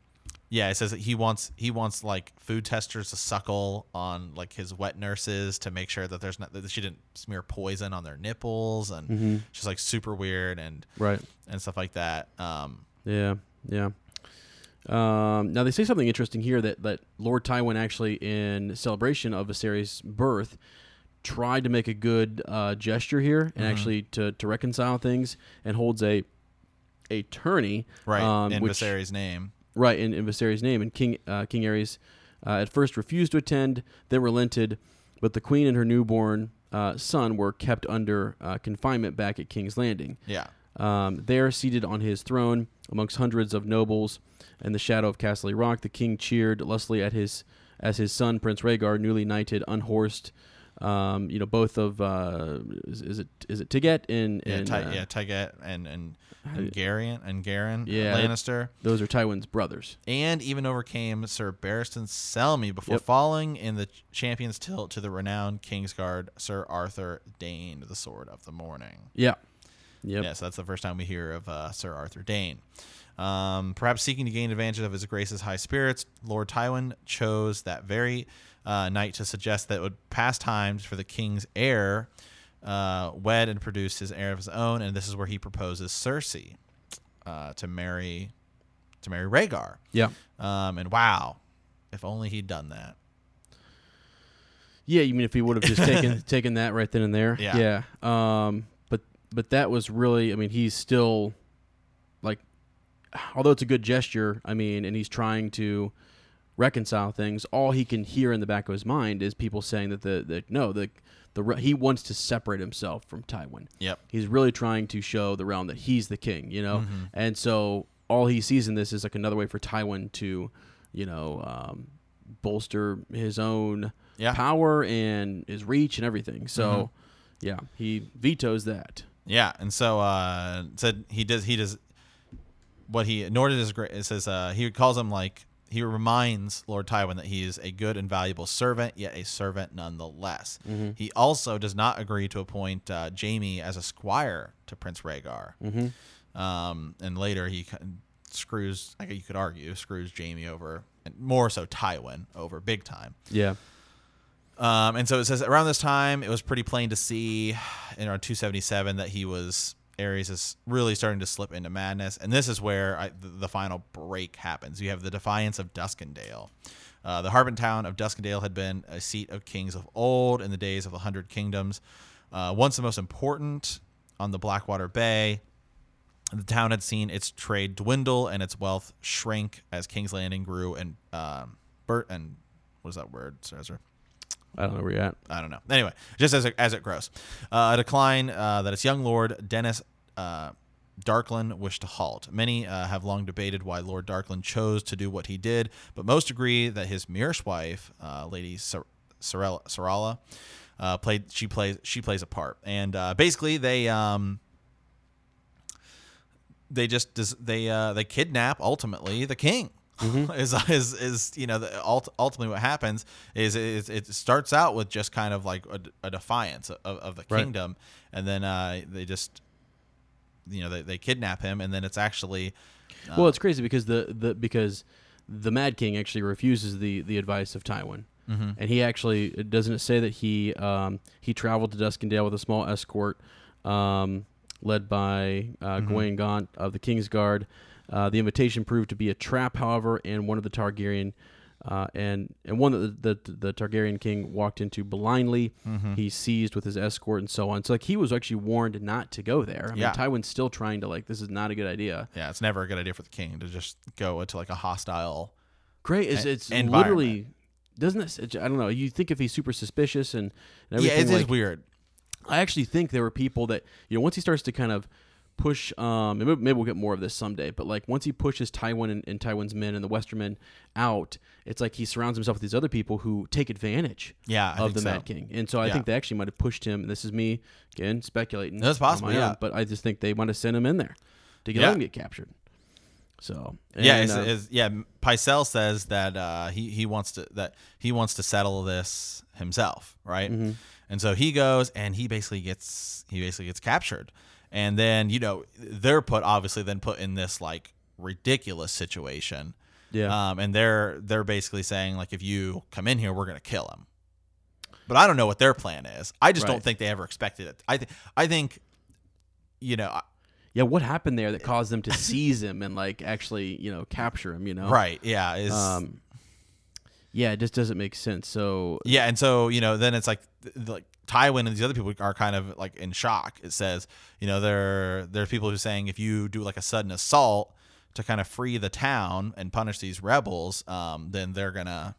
yeah, it says that he wants he wants like food testers to suckle on like his wet nurses to make sure that there's not that she didn't smear poison on their nipples, and mm-hmm. she's like super weird and right and stuff like that. Um, yeah. Yeah. Um, now, they say something interesting here that, that Lord Tywin actually, in celebration of Viserys' birth, tried to make a good uh, gesture here and mm-hmm. actually to, to reconcile things and holds a a tourney. Right, um, in which, Viserys' name. Right, in, in Viserys' name. And King uh, King Aerys uh, at first refused to attend, then relented, but the queen and her newborn uh, son were kept under uh, confinement back at King's Landing. Yeah. Um, there, seated on his throne amongst hundreds of nobles and the shadow of Casterly Rock, the king cheered lustily at his as his son Prince Rhaegar, newly knighted, unhorsed. Um, you know, both of uh, is, is it is it Tygett and, and yeah, Ty, uh, yeah Tygett and and and Garyon and Garyon yeah, Lannister. Those are Tywin's brothers. And even overcame Sir Barristan Selmy before yep. falling in the champion's tilt to the renowned Kingsguard Sir Arthur Dayne, the Sword of the Morning. Yeah. Yep. Yeah, so that's the first time we hear of uh, Sir Arthur Dayne. Um, perhaps seeking to gain advantage of his grace's high spirits, Lord Tywin chose that very uh, night to suggest that it would pass times for the king's heir, uh, wed and produce his heir of his own, and this is where he proposes Cersei uh, to marry to marry Rhaegar. Yeah. Um, and wow, if only he'd done that. Yeah, you mean if he would have just taken taken that right then and there? Yeah. Yeah. Um, But that was really, I mean, he's still, like, although it's a good gesture, I mean, and he's trying to reconcile things, all he can hear in the back of his mind is people saying that, the, the no, the the he wants to separate himself from Tywin. Yep. He's really trying to show the realm that he's the king, you know? Mm-hmm. And so all he sees in this is, like, another way for Tywin to, you know, um, bolster his own yeah. power and his reach and everything. So, mm-hmm. yeah, he vetoes that. Yeah, and so uh, said he does he does what he nor did his it says uh, he calls him like he reminds Lord Tywin that he is a good and valuable servant, yet a servant nonetheless. Mm-hmm. He also does not agree to appoint uh, Jaime as a squire to Prince Rhaegar, mm-hmm. um, and later he screws I guess you could argue screws Jaime over, and more so Tywin over big time. Yeah. Um, and so it says around this time, it was pretty plain to see in around two seventy-seven that he was Aerys is really starting to slip into madness. And this is where I, the, the final break happens. You have the defiance of Duskendale. Uh, the harbor town of Duskendale had been a seat of kings of old in the days of the Hundred Kingdoms. Uh, once the most important on the Blackwater Bay, the town had seen its trade dwindle and its wealth shrink as King's Landing grew and um, Bert and what is that word, Sir Ezra? I don't know where you're at. I don't know. Anyway, just as it, as it grows. Uh, a decline uh, that its young lord, Dennis uh, Darklyn, wished to halt. Many uh, have long debated why Lord Darklyn chose to do what he did, but most agree that his Myrsh wife, uh, Lady Rhaella, uh, played. she plays she plays a part. And uh, basically, they um, they just they uh, they kidnap, ultimately, the king. Mm-hmm. Is is is you know the, ultimately what happens is, is it starts out with just kind of like a, a defiance of, of the right. kingdom, and then uh, they just you know they, they kidnap him, and then it's actually uh, well it's crazy because the, the because the Mad King actually refuses the, the advice of Tywin, mm-hmm. and he actually doesn't it say that he um, he traveled to Duskendale with a small escort um, led by uh, mm-hmm. Gwaine Gaunt of the Kingsguard. Uh, the invitation proved to be a trap, however, and one of the Targaryen, uh, and and one that the, the the Targaryen king walked into blindly. Mm-hmm. He seized with his escort and so on. So like he was actually warned not to go there. I yeah. mean, Tywin's still trying to like this is not a good idea. Yeah, it's never a good idea for the king to just go into like a hostile. Great, it's, it's literally doesn't it? I don't know. You think if he's super suspicious and, and everything, yeah, it like, is weird. I actually think there were people that you know once he starts to kind of push, um, maybe, maybe we'll get more of this someday, but like once he pushes Tywin and, and Tywin's men and the Western men out, it's like he surrounds himself with these other people who take advantage yeah, of the so. Mad King. And so I yeah. think they actually might have pushed him. And this is me, again, speculating. That's possible, yeah. Own, but I just think they might have sent him in there to get yeah. let him get captured. So and, yeah, it's, uh, it's, yeah. Pycelle says that uh, he he wants to that he wants to settle this himself, right? Mm-hmm. And so he goes, and he basically gets he basically gets captured, and then you know they're put obviously then put in this like ridiculous situation, yeah. Um, and they're they're basically saying like if you come in here, we're gonna kill him. But I don't know what their plan is. I just right. don't think they ever expected it. I think I think, you know. I, Yeah, what happened there that caused them to seize him and like actually, you know, capture him? You know, right? Yeah, it's, um, yeah, it just doesn't make sense. So yeah, and so you know, then it's like like Tywin and these other people are kind of like in shock. It says, you know, there there's people who are saying if you do like a sudden assault to kind of free the town and punish these rebels, um, then they're gonna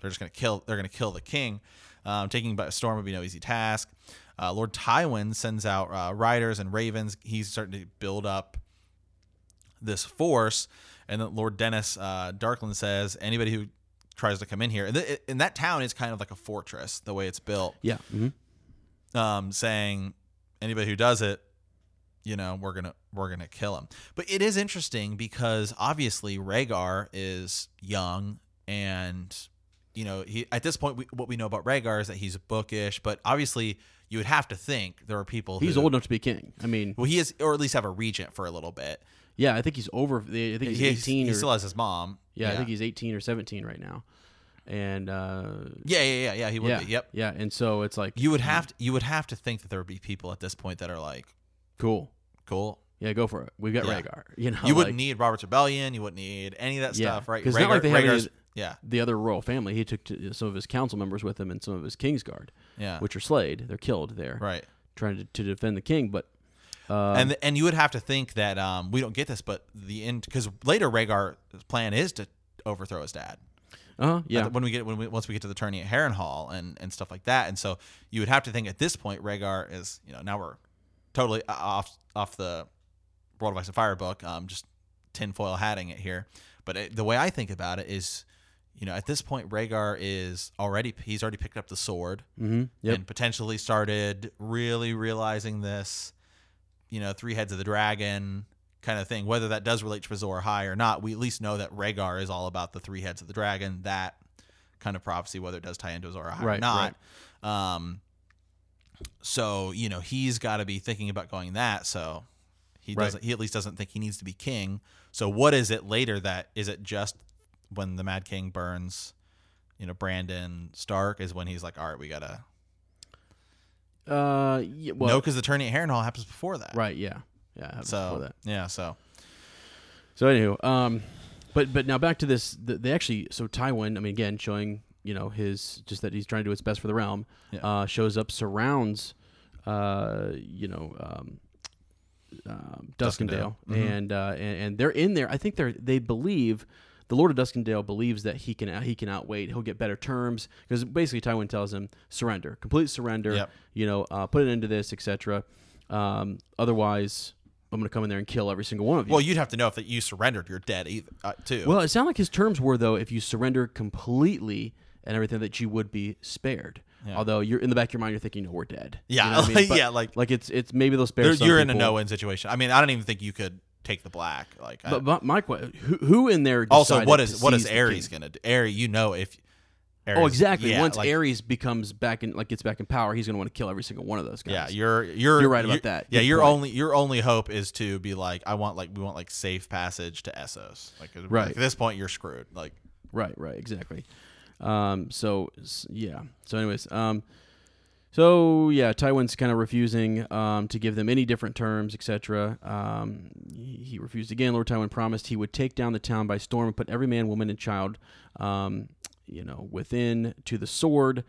they're just gonna kill they're gonna kill the king. Um, taking by storm would be no easy task. Uh, Lord Tywin sends out uh, riders and ravens. He's starting to build up this force. And then Lord Dennis uh, Darklyn says, anybody who tries to come in here, and, th- and that town is kind of like a fortress, the way it's built. Yeah. Mm-hmm. Um, saying anybody who does it, you know, we're gonna we're gonna kill him. But it is interesting because obviously Rhaegar is young and. You know, he at this point, we, what we know about Rhaegar is that he's bookish, but obviously you would have to think there are people who... He's old enough to be king. I mean... Well, he is, or at least have a regent for a little bit. Yeah, I think he's over... I think he's, he's eighteen. He or, still has his mom. Yeah, yeah, I think he's eighteen or seventeen right now. And... Uh, yeah, yeah, yeah, yeah, he would yeah, be, yep. Yeah, and so it's like... You would have to, you would have to think that there would be people at this point that are like... Cool. Cool. Yeah, go for it. We've got yeah. Rhaegar. You know, you wouldn't like, need Robert's Rebellion. You wouldn't need any of that yeah, stuff, right? Because not like they have... Yeah, the other royal family. He took to, some of his council members with him and some of his Kingsguard, yeah. which are slayed. They're killed there, right? Trying to, to defend the king, but um, and the, and you would have to think that um, we don't get this, but the end because later Rhaegar's plan is to overthrow his dad. Uh huh. Yeah. When we get when we once we get to the tourney at Harrenhal and and stuff like that, and so you would have to think at this point Rhaegar is you know now we're totally off off the World of Ice and Fire book, um, just tinfoil hatting it here. But it, the way I think about it is. You know, at this point, Rhaegar is already, he's already picked up the sword mm-hmm. yep. and potentially started really realizing this, you know, three heads of the dragon kind of thing. Whether that does relate to Azor Ahai or not, we at least know that Rhaegar is all about the three heads of the dragon, that kind of prophecy, whether it does tie into Azor Ahai right, or not. Right. Um, so, you know, he's got to be thinking about going that. So he right. doesn't, he at least doesn't think he needs to be king. So what is it later that, is it just when the Mad King burns, you know, Brandon Stark is when he's like, all right, we got to. Uh, yeah, well, no, because the tourney at Harrenhal happens before that. Right, yeah. Yeah, it happens so, before that. Yeah, so. So, anywho, um, but but now back to this. They actually, so Tywin, I mean, again, showing, you know, his, just that he's trying to do his best for the realm, yeah. uh, shows up, surrounds, uh, you know, um, um, Duskendale. Duskendale. Mm-hmm. And, uh, and, and they're in there. I think they're, they believe. The Lord of Duskendale believes that he can he can outwait. He'll get better terms because basically Tywin tells him surrender, complete surrender. Yep. You know, uh, put an end to this, et cetera. Um, otherwise, I'm going to come in there and kill every single one of you. Well, you'd have to know if that you surrendered, you're dead either, uh, too. Well, it sounded like his terms were though, if you surrender completely and everything, that you would be spared. Yeah. Although you're in the back of your mind, you're thinking, no, we're dead. Yeah, you know what I mean? But, yeah, like like it's it's maybe they'll spare. Some you're people. In a no-win situation. I mean, I don't even think you could. Take the black, like. But, but my question: who, who in there? Also, what is what is Aerys gonna do? Aerys, you know, if. Aerys, oh, exactly. Yeah, once like, Aerys becomes back in, like, gets back in power, he's gonna want to kill every single one of those guys. Yeah, you're you're you're right you're, about that. Yeah, Good your point. only your only hope is to be like, I want like we want like safe passage to Essos. Like, right. Like at this point, you're screwed. Like. Right. Right. Exactly. Um. So yeah. So anyways. Um. So, yeah, Tywin's kind of refusing um, to give them any different terms, et cetera. Um, he, he refused again. Lord Tywin promised he would take down the town by storm and put every man, woman, and child, um, you know, within to the sword.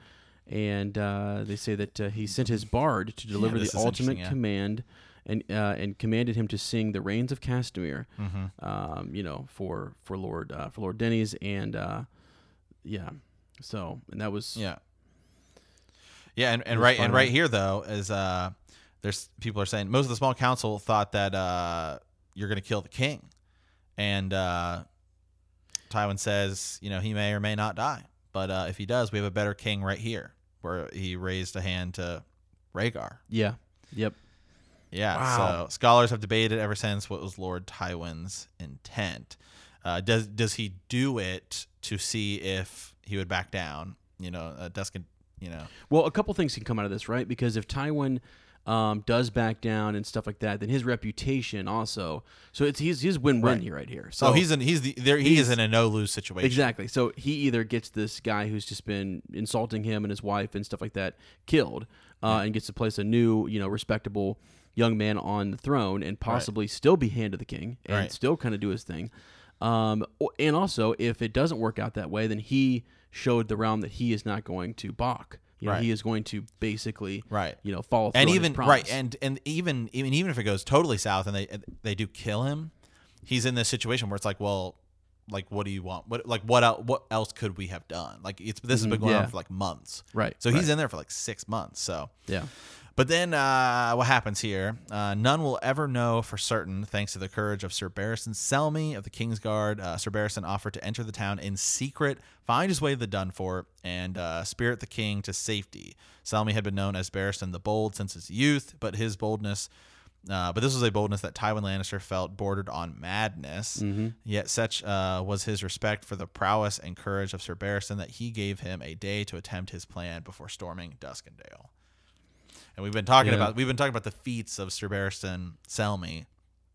And uh, they say that uh, he sent his bard to deliver yeah, the ultimate yeah. command and uh, and commanded him to sing the Reigns of Castamere, mm-hmm. um, you know, for for Lord uh, for Lord Denny's. And, uh, yeah, so, and that was... yeah. Yeah, and, and right and right here though is uh, there's people are saying most of the small council thought that uh, you're going to kill the king, and uh, Tywin says, you know, he may or may not die, but uh, if he does, we have a better king right here, where he raised a hand to Rhaegar. Yeah. Yep. Yeah. Wow. So scholars have debated ever since what was Lord Tywin's intent. Uh, does does he do it to see if he would back down? You know, uh, Duskendale. You know, well, a couple things can come out of this, right? Because if Tywin um, does back down and stuff like that, then his reputation also. So it's he's he's win-win right. here, right here. So oh, he's in he's the there he he's, is in a no-lose situation. Exactly. So he either gets this guy who's just been insulting him and his wife and stuff like that killed, uh, right. and gets to place a new, you know, respectable young man on the throne and possibly right. still be hand of the king and right. still kind of do his thing. Um, and also, if it doesn't work out that way, then he showed the realm that he is not going to balk. You know, right. He is going to basically, right. you know, follow through and even, on his promise. Right, and and even even even if it goes totally south and they they do kill him, he's in this situation where it's like, well, like what do you want? What like what el- what else could we have done? Like it's this mm-hmm, has been going yeah. on for like months, right? So he's right. in there for like six months. So yeah. But then uh, what happens here, uh, none will ever know for certain, thanks to the courage of Sir Barristan Selmy of the Kingsguard. Uh, Sir Barristan offered to enter the town in secret, find his way to the Dunfort, and uh, spirit the king to safety. Selmy had been known as Barristan the Bold since his youth, but his boldness, uh, but this was a boldness that Tywin Lannister felt bordered on madness. Mm-hmm. Yet such uh, was his respect for the prowess and courage of Sir Barristan that he gave him a day to attempt his plan before storming Duskendale. And we've been talking yeah. about we've been talking about the feats of Sir Barristan Selmy,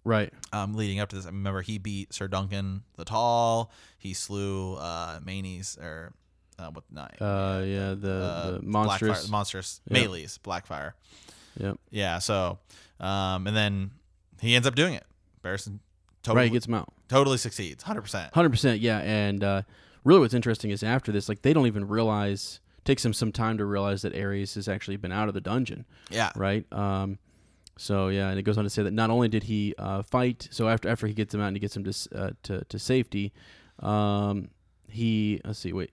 right? Um, leading up to this, I remember he beat Sir Duncan the Tall. He slew uh, Maenys or uh, what? Not uh, yeah, the, uh, the monstrous, Blackfire, monstrous yeah. Maelys, Blackfire. Yeah, yeah. So, um, and then he ends up doing it. Barristan totally right, gets him out. Totally succeeds, hundred percent, hundred percent. Yeah, and uh, really, what's interesting is after this, like they don't even realize. Takes him some time to realize that Aerys has actually been out of the dungeon. Yeah. Right? Um, so, yeah, and it goes on to say that not only did he uh, fight, so after after he gets him out and he gets him to uh, to, to safety, um, he, let's see, wait.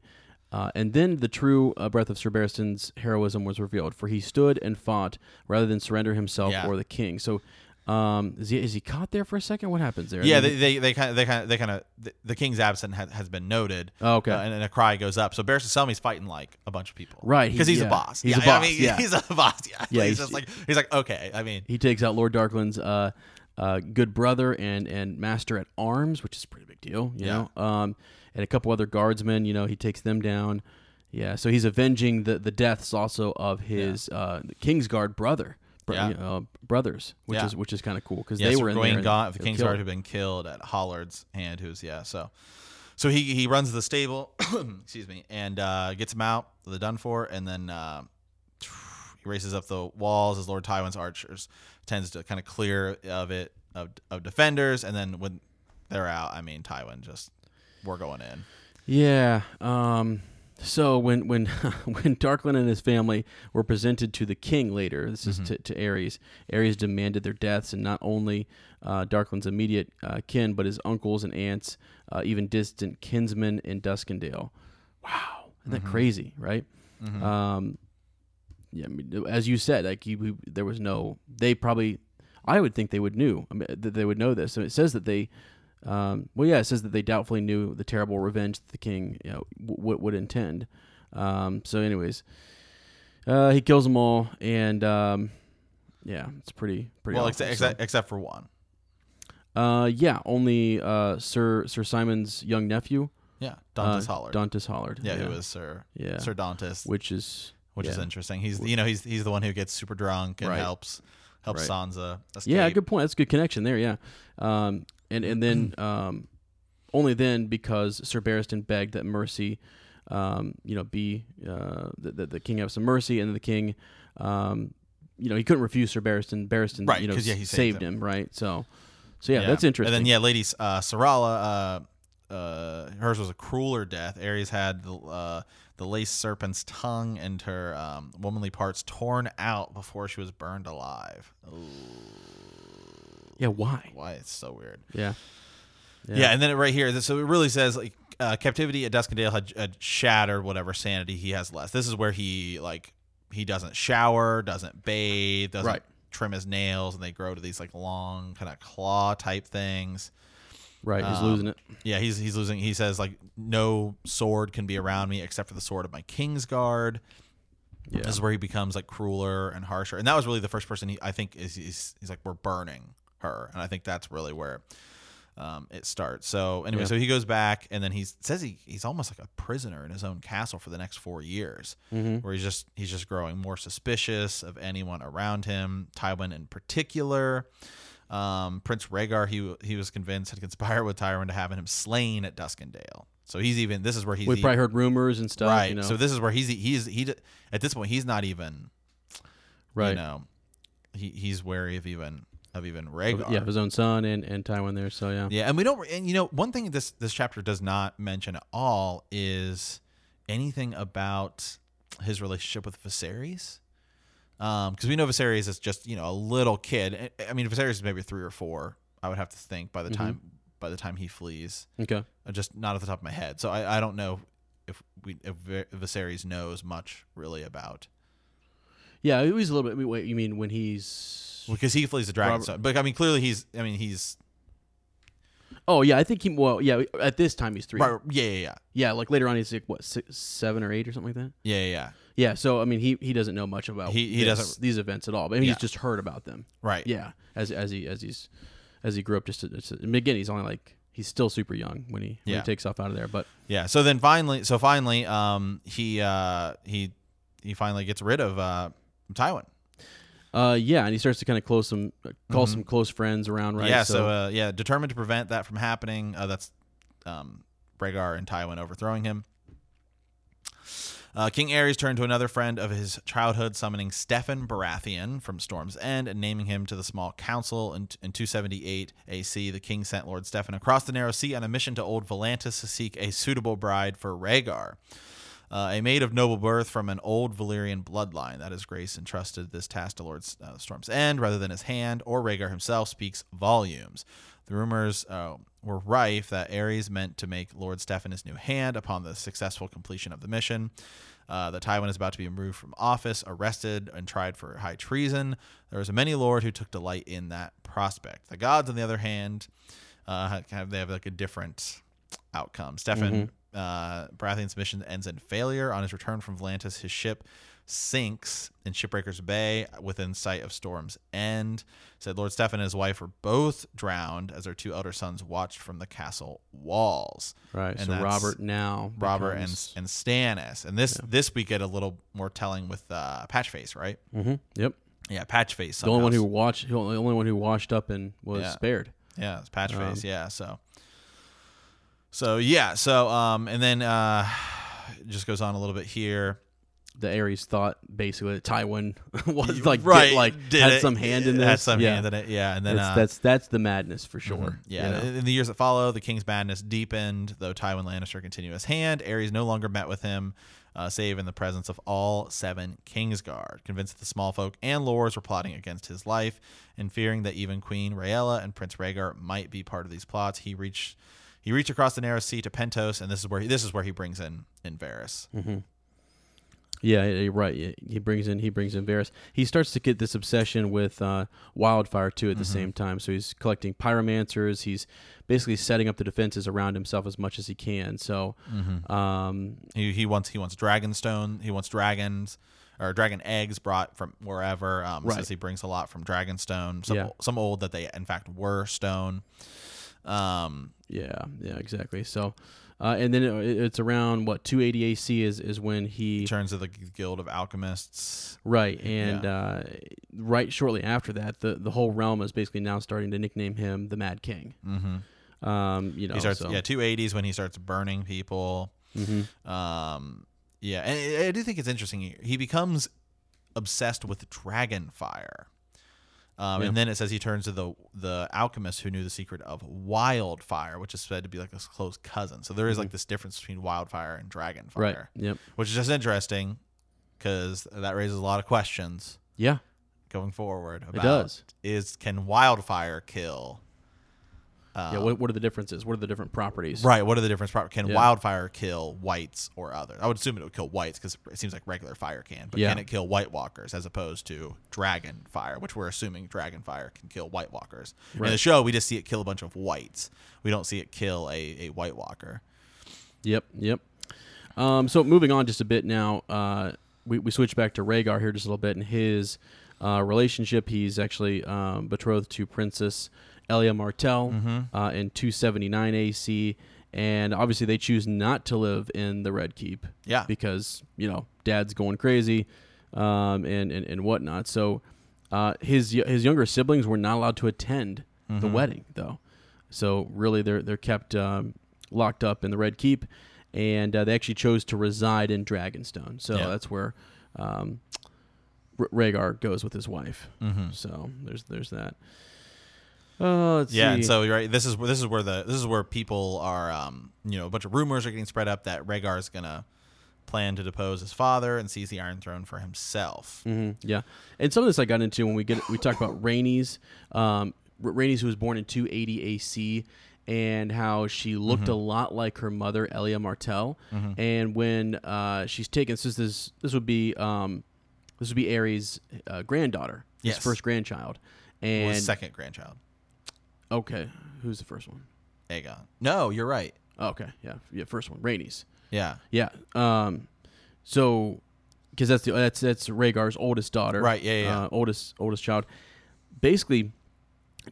Uh, and then the true uh, breadth of Sir Barristan's heroism was revealed, for he stood and fought rather than surrender himself yeah. or the king. So, um, is he is he caught there for a second? What happens there? Yeah, they they they kind of they kind of they kind of the, the king's absence has, has been noted. Oh, okay, uh, and, and a cry goes up. So Barristan Selmy's fighting like a bunch of people, right? Because he, he's yeah. a boss. He's yeah, a boss. I mean, yeah. he's a boss. Yeah, yeah he's, he's just like he's like okay. I mean, he takes out Lord Darkland's uh, uh, good brother and and master at arms, which is a pretty big deal, you yeah. know. Um, and a couple other guardsmen, you know, he takes them down. Yeah, so he's avenging the the deaths also of his yeah. uh, Kingsguard brother. Br- yeah. uh, brothers, which yeah. is which is kind of cool because yeah, they so were in there. Gaunt of the Kingsguard who've been killed at Hollard's hand. Who's yeah, so so he he runs the stable, excuse me, and uh, gets him out the Dunfort, and then uh, he races up the walls as Lord Tywin's archers tends to kind of clear of it of of defenders, and then when they're out, I mean Tywin just we're going in. Yeah. Um, So when when when Darklyn and his family were presented to the king later, this is mm-hmm. to, to Aerys, Aerys demanded their deaths, and not only uh, Darklyn's immediate uh, kin, but his uncles and aunts, uh, even distant kinsmen in Duskendale. Wow. Isn't mm-hmm. that crazy, right? Mm-hmm. Um, yeah, I mean, as you said, like you, we, there was no... They probably... I would think they would knew I mean, that they would know this. So it says that they... Um, well, yeah, it says that they doubtfully knew the terrible revenge that the king you know, w- would intend. Um, so anyways, uh, he kills them all, and um, yeah, it's pretty pretty. Well, awesome, except, so. except for one. Uh, yeah, only uh, Sir Sir Simon's young nephew. Yeah, Dantas uh, Hollard. Dantas Hollard. Yeah, yeah, who is Sir yeah. Sir Dantas, which is which yeah. is interesting. He's you know he's he's the one who gets super drunk and right. helps helps right. Sansa escape. Yeah, good point. That's a good connection there. Yeah. Um, And and then um, only then because Sir Barristan begged that mercy, um, you know, be uh, that the, the king have some mercy, and the king, um, you know, he couldn't refuse Sir Barristan. Barristan, right, you know, yeah, he saved, saved him. him, right? So, so yeah, yeah, that's interesting. And then yeah, Lady uh, Serala, uh, uh, hers was a crueler death. Aerys had the uh, the lace serpent's tongue and her um, womanly parts torn out before she was burned alive. Ooh. Yeah, why? Why it's so weird. Yeah. yeah, yeah, and then right here, so it really says like uh, captivity at Duskendale had, had shattered whatever sanity he has left. This is where he like he doesn't shower, doesn't bathe, doesn't right. trim his nails and they grow to these like long kind of claw type things. Right, he's um, losing it. Yeah, he's he's losing. He says like, no sword can be around me except for the sword of my Kingsguard. Yeah. This is where he becomes like crueler and harsher. And that was really the first person he, I think, is he's, he's like, we're burning her. And I think that's really where um, it starts. So anyway, yeah. so he goes back, and then he says he he's almost like a prisoner in his own castle for the next four years, mm-hmm. where he's just he's just growing more suspicious of anyone around him, Tywin in particular. Um, Prince Rhaegar, he he was convinced, had conspired with Tyrion to have him slain at Duskendale. So he's even. This is where he's. We probably even, heard rumors and stuff, right? You know? So this is where he's he's he at this point he's not even, right? You know, he he's wary of even of even Rhaegar. Yeah, of his own son and, and Tywin there. So yeah, yeah, and we don't. And you know, one thing this this chapter does not mention at all is anything about his relationship with Viserys. Um, because we know Viserys is just, you know, a little kid. I mean, Viserys is maybe three or four, I would have to think, by the mm-hmm. time by the time he flees. Okay. Just not at the top of my head. So I, I don't know if we if Viserys knows much really about. Yeah, he was a little bit. Wait, you mean when he's because he flees the Dragonstone? But I mean, clearly he's. I mean, he's. Oh yeah, I think he. Well, yeah, at this time he's three. Right, yeah, yeah, yeah. Yeah, like later on he's like what six, seven or eight or something like that. Yeah, yeah, yeah. Yeah, so I mean, he, he doesn't know much about he, he this, doesn't, these events at all. But I mean, yeah. he's just heard about them, right? Yeah, as as he as he's as he grew up. Just to, to, and again, he's only like he's still super young when he when yeah. he takes off out of there. But yeah, so then finally, so finally, um, he uh he he finally gets rid of uh Tywin. Uh, yeah, and he starts to kind of close some, call mm-hmm. some close friends around, right? Yeah, so, so uh, yeah, determined to prevent that from happening. Uh, that's um, Rhaegar and Tywin overthrowing him. Uh, King Aerys turned to another friend of his childhood, summoning Steffon Baratheon from Storm's End and naming him to the small council. In, in two seventy-eight A C, the king sent Lord Steffon across the narrow sea on a mission to old Volantis to seek a suitable bride for Rhaegar. Uh, a maid of noble birth from an old Valyrian bloodline. That is, Grace entrusted this task to Lord uh, Storm's End rather than his hand, or Rhaegar himself, speaks volumes. The rumors uh, were rife that Aerys meant to make Lord Steffon his new hand upon the successful completion of the mission. Uh, that Tywin is about to be removed from office, arrested, and tried for high treason. There was a many lord who took delight in that prospect. The gods, on the other hand, uh, have, they have like a different outcome. Steffon... Mm-hmm. Uh, Baratheon's mission ends in failure. On his return from Volantis, his ship sinks in Shipbreaker's Bay within sight of Storm's End. Said Lord Steffon and his wife were both drowned as their two elder sons watched from the castle walls. Right. And so Robert now. Robert becomes... and and Stannis. And this yeah. this we get a little more telling with uh, Patchface, right? Mm-hmm. Yep. Yeah, Patchface. The only one who watched. The only one who washed up and was yeah. spared. Yeah, it's Patchface. Um, yeah, so. So, yeah, so, um, and then uh, it just goes on a little bit here. The Aerys thought, basically, that Tywin was, like, right. did, like did had it, some hand in this. Had some yeah. hand in it, yeah. And then that's, uh, that's, that's the madness for sure. Mm-hmm. Yeah, you know? In the years that follow, the king's madness deepened, though Tywin Lannister continued his hand. Aerys no longer met with him, uh, save in the presence of all seven Kingsguard, convinced that the small folk and lords were plotting against his life, and fearing that even Queen Rhaella and Prince Rhaegar might be part of these plots, he reached... He reached across the narrow sea to Pentos, and this is where he, this is where he brings in, in Varys. Mm-hmm. Yeah, you're right. He brings in he brings in Varys. He starts to get this obsession with uh, wildfire too at the mm-hmm. same time. So he's collecting pyromancers. He's basically setting up the defenses around himself as much as he can. So mm-hmm. um, he he wants he wants Dragonstone. He wants dragons. Or dragon eggs brought from wherever. Um, right. Says he brings a lot from Dragonstone. Some yeah. some old that they in fact were stone. Um. Yeah. Yeah. Exactly. So, uh, and then it, it's around what two eighty A C is is when he turns to the Guild of Alchemists. Right. And yeah. uh, right shortly after that, the the whole realm is basically now starting to nickname him the Mad King. Mm-hmm. Um. You know. He starts, so. Yeah. two eighties when he starts burning people. Mm-hmm. Um. Yeah, and I do think it's interesting. He becomes obsessed with dragon fire, um, yeah. and then it says he turns to the the alchemist who knew the secret of wildfire, which is said to be like a close cousin. So there is mm-hmm. like this difference between wildfire and dragon fire, right. Yep. Which is just interesting because that raises a lot of questions. Yeah, going forward, about it does. Is can wildfire kill Uh, yeah, what, what are the differences? What are the different properties? Right, what are the different properties? Can yeah. wildfire kill whites or others? I would assume it would kill whites because it seems like regular fire can, but yeah. can it kill White Walkers as opposed to dragon fire, which we're assuming dragon fire can kill White Walkers. Right. In the show, we just see it kill a bunch of whites. We don't see it kill a, a White Walker. Yep, yep. Um, so moving on just a bit now, uh, we, we switch back to Rhaegar here just a little bit and his uh, relationship. He's actually um, betrothed to Princess Elia Martell mm-hmm. uh, in two seventy-nine A C, and obviously they choose not to live in the Red Keep yeah. because, you know, dad's going crazy um, and, and, and whatnot. So uh, his his younger siblings were not allowed to attend mm-hmm. the wedding, though. So really they're, they're kept um, locked up in the Red Keep, and uh, they actually chose to reside in Dragonstone. So yeah. that's where um, R- Rhaegar goes with his wife. Mm-hmm. So there's there's that. Oh, let's yeah, see. And so right, this is this is where the this is where people are, um, you know, a bunch of rumors are getting spread up that Rhaegar is gonna plan to depose his father and seize the Iron Throne for himself. Mm-hmm. Yeah, and some of this I got into when we get we talked about Rhaenys, um, Rhaenys who was born in two eighty A C, and how she looked mm-hmm. a lot like her mother Elia Martell, mm-hmm. and when uh, she's taken, so this this would be um, this would be Aerys' uh, granddaughter, yes. his first grandchild, and well, his second grandchild. Okay, who's the first one? Aegon. No, you're right. Oh, okay, yeah, yeah, first one, Rhaenys. Yeah, yeah. Um, so because that's the that's that's Rhaegar's oldest daughter, right? Yeah, yeah. Uh, yeah. Oldest oldest child, basically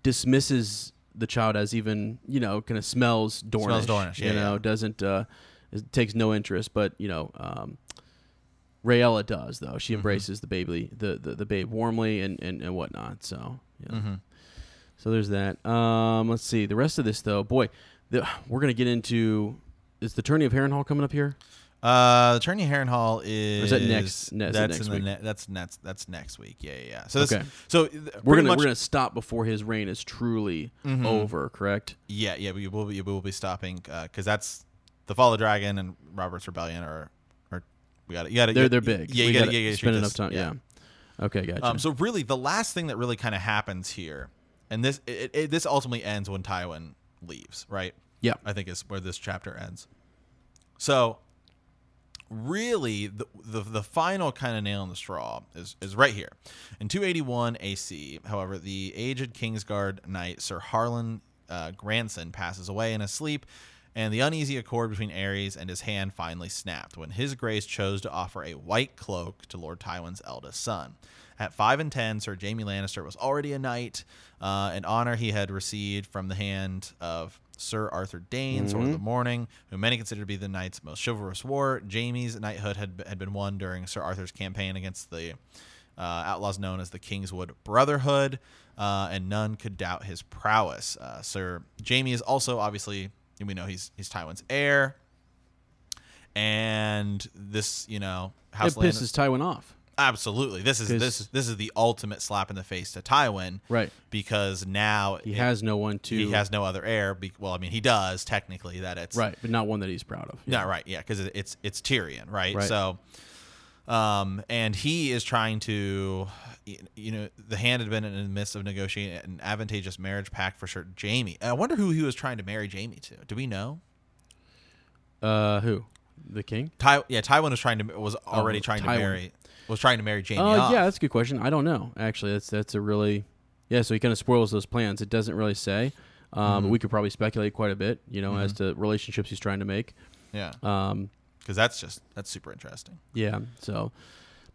dismisses the child as even you know kind of smells Dornish. Smells Dornish. Yeah, you know, yeah. doesn't uh, it takes no interest, but you know. Um, Rhaella does though. She embraces mm-hmm. the baby, the, the, the babe warmly and, and, and whatnot. So yeah. Mm-hmm. So there's that. Um, let's see. The rest of this, though, boy, the, we're going to get into... Is the Tourney of Harrenhal coming up here? Uh, the Tourney of Harrenhal is... Or is that next, ne- that's is that next week? Ne- that's, that's, that's next week. Yeah, yeah, yeah. So, this, okay. so th- we're going to stop before his reign is truly mm-hmm. over, correct? Yeah, yeah. We will be, we will be stopping because uh, that's... The Fall of the Dragon and Robert's Rebellion are... are we gotta, you gotta, they're, you, they're big. Yeah, you got to spend enough time. Yeah. yeah. Okay, gotcha. Um, so really, the last thing that really kind of happens here... And this it, it, this ultimately ends when Tywin leaves, right? Yeah. I think is where this chapter ends. So really, the the, the final kind of nail in the straw is, is right here. In two eighty-one A C, however, the aged Kingsguard knight Sir Harlan uh, Grandson passes away in his sleep, and the uneasy accord between Aerys and his hand finally snapped when His Grace chose to offer a white cloak to Lord Tywin's eldest son. At five and ten, Sir Jaime Lannister was already a knight, uh, an honor he had received from the hand of Sir Arthur Dayne, mm-hmm. Sword of the Morning, who many consider to be the knight's most chivalrous war. Jaime's knighthood had had been won during Sir Arthur's campaign against the uh, outlaws known as the Kingswood Brotherhood, uh, and none could doubt his prowess. Uh, Sir Jaime is also, obviously, we know he's he's Tywin's heir, and this, you know, House Lannister... It pisses Lannister- Tywin off. Absolutely. This is this this is the ultimate slap in the face to Tywin, right? Because now he it, has no one to. He has no other heir. Be, well, I mean, he does technically that it's right, but not one that he's proud of. Yeah. Not right, yeah, because it, it's it's Tyrion, right? right? So, um, and he is trying to, you know, the hand had been in the midst of negotiating an advantageous marriage pact for Sir Jaime. I wonder who he was trying to marry Jaime to. Do we know? Uh, who? The king? Ty, yeah, Tywin was trying to was already oh, trying Tywin. to marry. Was trying to marry Jaime. Oh uh, yeah, that's a good question. I don't know. Actually, that's that's a really yeah. So he kind of spoils those plans. It doesn't really say. Um, mm-hmm. We could probably speculate quite a bit, you know, mm-hmm. as to relationships he's trying to make. Yeah. Um, because that's just that's super interesting. Yeah. So,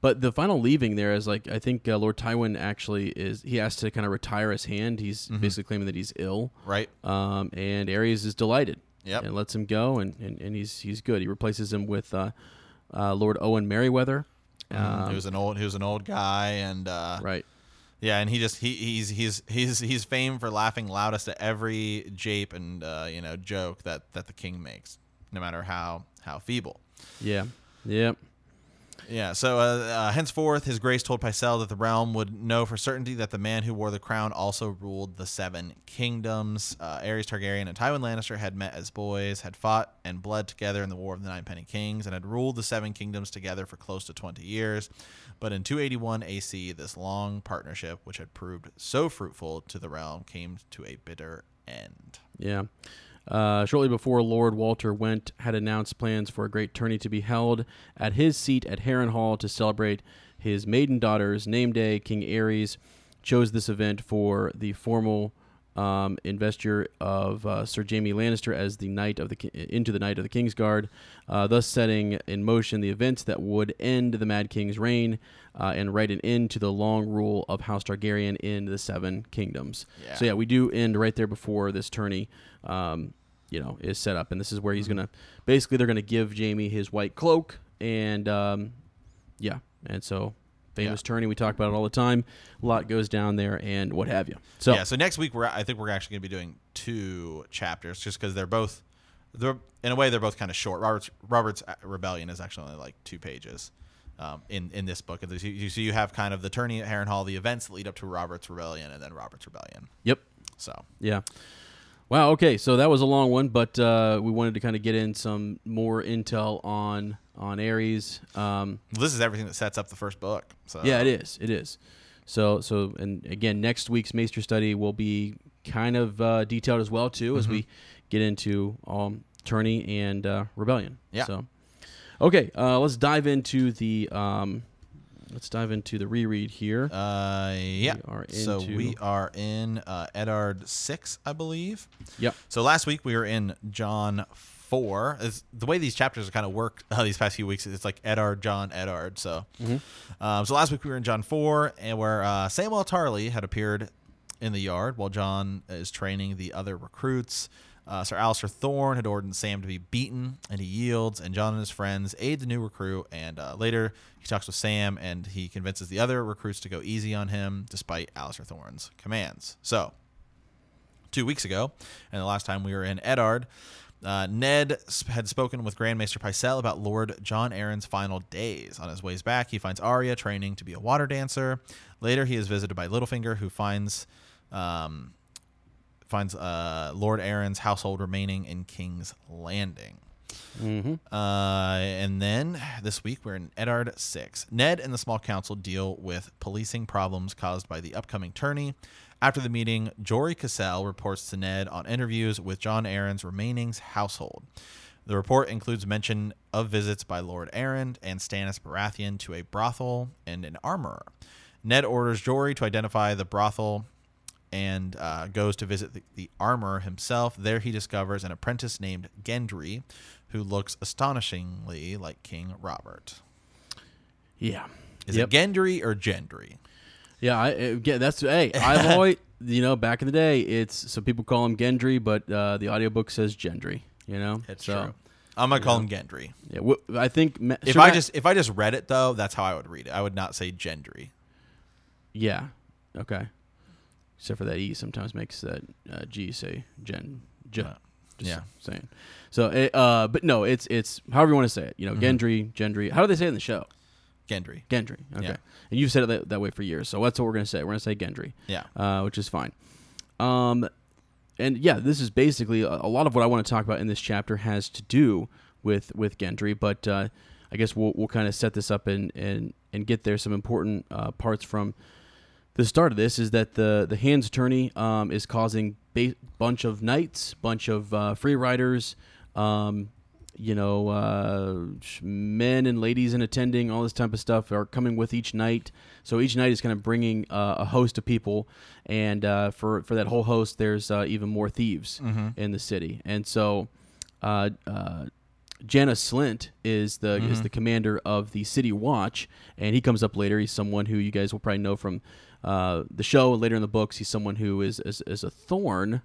but the final leaving there is like I think uh, Lord Tywin actually is he has to kind of retire his hand. He's mm-hmm. basically claiming that he's ill. Right. Um, and Aerys is delighted. Yep. And lets him go, and, and, and he's he's good. He replaces him with uh, uh, Lord Owen Merryweather. Um, he was an old, he was an old guy, and uh, right, yeah, and he just he he's he's he's he's famed for laughing loudest at every jape and uh, you know joke that, that the king makes, no matter how, how feeble. Yeah, yeah, yeah. So uh, uh, henceforth, His Grace told Pycelle that the realm would know for certainty that the man who wore the crown also ruled the Seven Kingdoms. Uh, Aerys Targaryen and Tywin Lannister had met as boys, had fought and bled together in the War of the Nine Penny Kings, and had ruled the Seven Kingdoms together for close to twenty years. But in two eighty-one A C, this long partnership, which had proved so fruitful to the realm, came to a bitter End. Yeah. Uh, shortly before Lord Walter Went had announced plans for a great tourney to be held at his seat at Harrenhal to celebrate his maiden daughter's name day, King Aerys chose this event for the formal um, investiture of uh, Sir Jaime Lannister as the knight of the ki- into the Knight of the Kingsguard, uh, thus setting in motion the events that would end the Mad King's reign uh, and write an end to the long rule of House Targaryen in the Seven Kingdoms. Yeah. So yeah, we do end right there before this tourney, um, you know, is set up, and this is where he's mm-hmm. gonna basically they're gonna give Jaime his white cloak, and um, yeah, and so. Famous yeah. tourney. We talk about it all the time. A lot goes down there and what have you. So yeah. So next week, we're I think we're actually going to be doing two chapters, just because they're both, they're in a way they're both kind of short. Robert's Robert's Rebellion is actually only like two pages, um, in in this book. So you, so you have kind of the tourney at Harrenhal, the events that lead up to Robert's Rebellion, and then Robert's Rebellion. Yep. So yeah. Wow. Okay. So that was a long one, but uh, we wanted to kind of get in some more intel on. on Aerys. Um, this is everything that sets up the first book. So. Yeah, it is. It is. So, so, and again, next week's Maester Study will be kind of uh, detailed as well, too, mm-hmm. as we get into um, Tourney and uh, Rebellion. Yeah. So, okay, uh, let's dive into the um, let's dive into the reread here. Uh, yeah. We are into... So we are in uh, Eddard six, I believe. Yep. So last week we were in John Four. Is the way these chapters kind of work uh, these past few weeks. It's like Eddard, John, Eddard. So, mm-hmm. um, so last week we were in John four, and where uh, Samwell Tarly had appeared in the yard while John is training the other recruits. Uh, Sir Alistair Thorne had ordered Sam to be beaten, and he yields. And John and his friends aid the new recruit. And uh, later he talks with Sam, and he convinces the other recruits to go easy on him, despite Alistair Thorne's commands. So, two weeks ago, and the last time we were in Eddard. Uh, Ned had spoken with Grand Maester Pycelle about Lord John Arryn's final days. On his ways back, he finds Arya training to be a water dancer. Later, he is visited by Littlefinger, who finds um, finds uh, Lord Arryn's household remaining in King's Landing. Mm-hmm. Uh, and then this week, we're in Eddard six. Ned and the small council deal with policing problems caused by the upcoming tourney. After the meeting, Jory Cassell reports to Ned on interviews with John Arryn's remaining household. The report includes mention of visits by Lord Arryn and Stannis Baratheon to a brothel and an armorer. Ned orders Jory to identify the brothel and uh, goes to visit the, the armorer himself. There he discovers an apprentice named Gendry, who looks astonishingly like King Robert. Yeah. Is yep. it Gendry or Gendry? Yeah, I, again, that's hey. I've always, you know, back in the day, it's so people call him Gendry, but uh, the audiobook says Gendry. You know, it's so, true. I'm gonna call know. him Gendry. Yeah, well, I think Ma- if Sir I Matt- just if I just read it though, that's how I would read it. I would not say Gendry. Yeah. Okay. Except for that E sometimes makes that uh, G say Gen. Gen. Uh, just yeah. Saying. So, it, uh, but no, it's it's however you want to say it. You know, mm-hmm. Gendry, Gendry. How do they say it in the show? Gendry. Gendry. Okay. Yeah. And you've said it that, that way for years, so that's what we're going to say. We're going to say Gendry. Yeah. Uh, which is fine. Um, and yeah, this is basically a, a lot of what I want to talk about in this chapter has to do with, with Gendry, but uh, I guess we'll we'll kind of set this up and, and, and get there. Some important uh, parts from the start of this is that the, the Hand's Attorney um, is causing a ba- bunch of knights, bunch of uh, free riders, um, you know, uh, men and ladies in attending, all this type of stuff are coming with each night. So each night is kind of bringing uh, a host of people. And uh, for, for that whole host, there's uh, even more thieves mm-hmm. in the city. And so uh, uh, Janna Slint is the mm-hmm. is the commander of the City Watch. And he comes up later. He's someone who you guys will probably know from uh, the show and later in the books. He's someone who is, is, is a thorn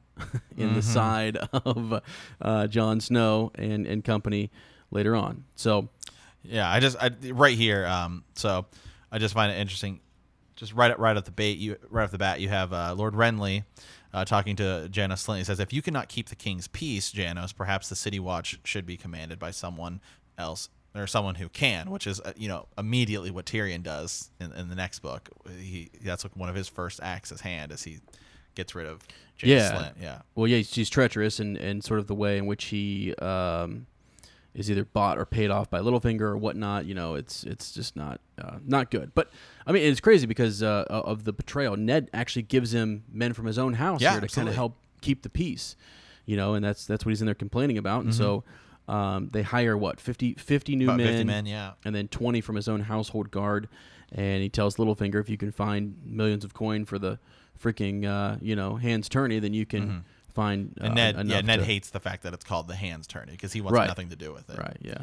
in mm-hmm. the side of uh, Jon Snow and, and company later on. So, yeah, I just I, right here. Um, so I just find it interesting. Just right, right off the bat, you right off the bat, you have uh, Lord Renly uh, talking to Janna Slint. He says, "If you cannot keep the king's peace, Janos, perhaps the City Watch should be commanded by someone else." Or someone who can, which is uh, you know immediately what Tyrion does in, in the next book. He that's like one of his first acts as Hand, as he gets rid of James yeah. Slint. Yeah. Well, yeah, she's treacherous, and, and sort of the way in which he um, is either bought or paid off by Littlefinger or whatnot. You know, it's it's just not uh, not good. But I mean, it's crazy because uh, of the betrayal. Ned actually gives him men from his own house yeah, here to kind of help keep the peace, you know, and that's that's what he's in there complaining about. And mm-hmm. so um, they hire, what, fifty, fifty new About men, fifty men, yeah, and then twenty from his own household guard. And he tells Littlefinger, if you can find millions of coin for the freaking, uh, you know, Hand's Tourney, then you can... Mm-hmm. Find uh, and Ned, enough yeah, Ned to, hates the fact that it's called the Hand's Tourney because he wants right. nothing to do with it. Right, yeah.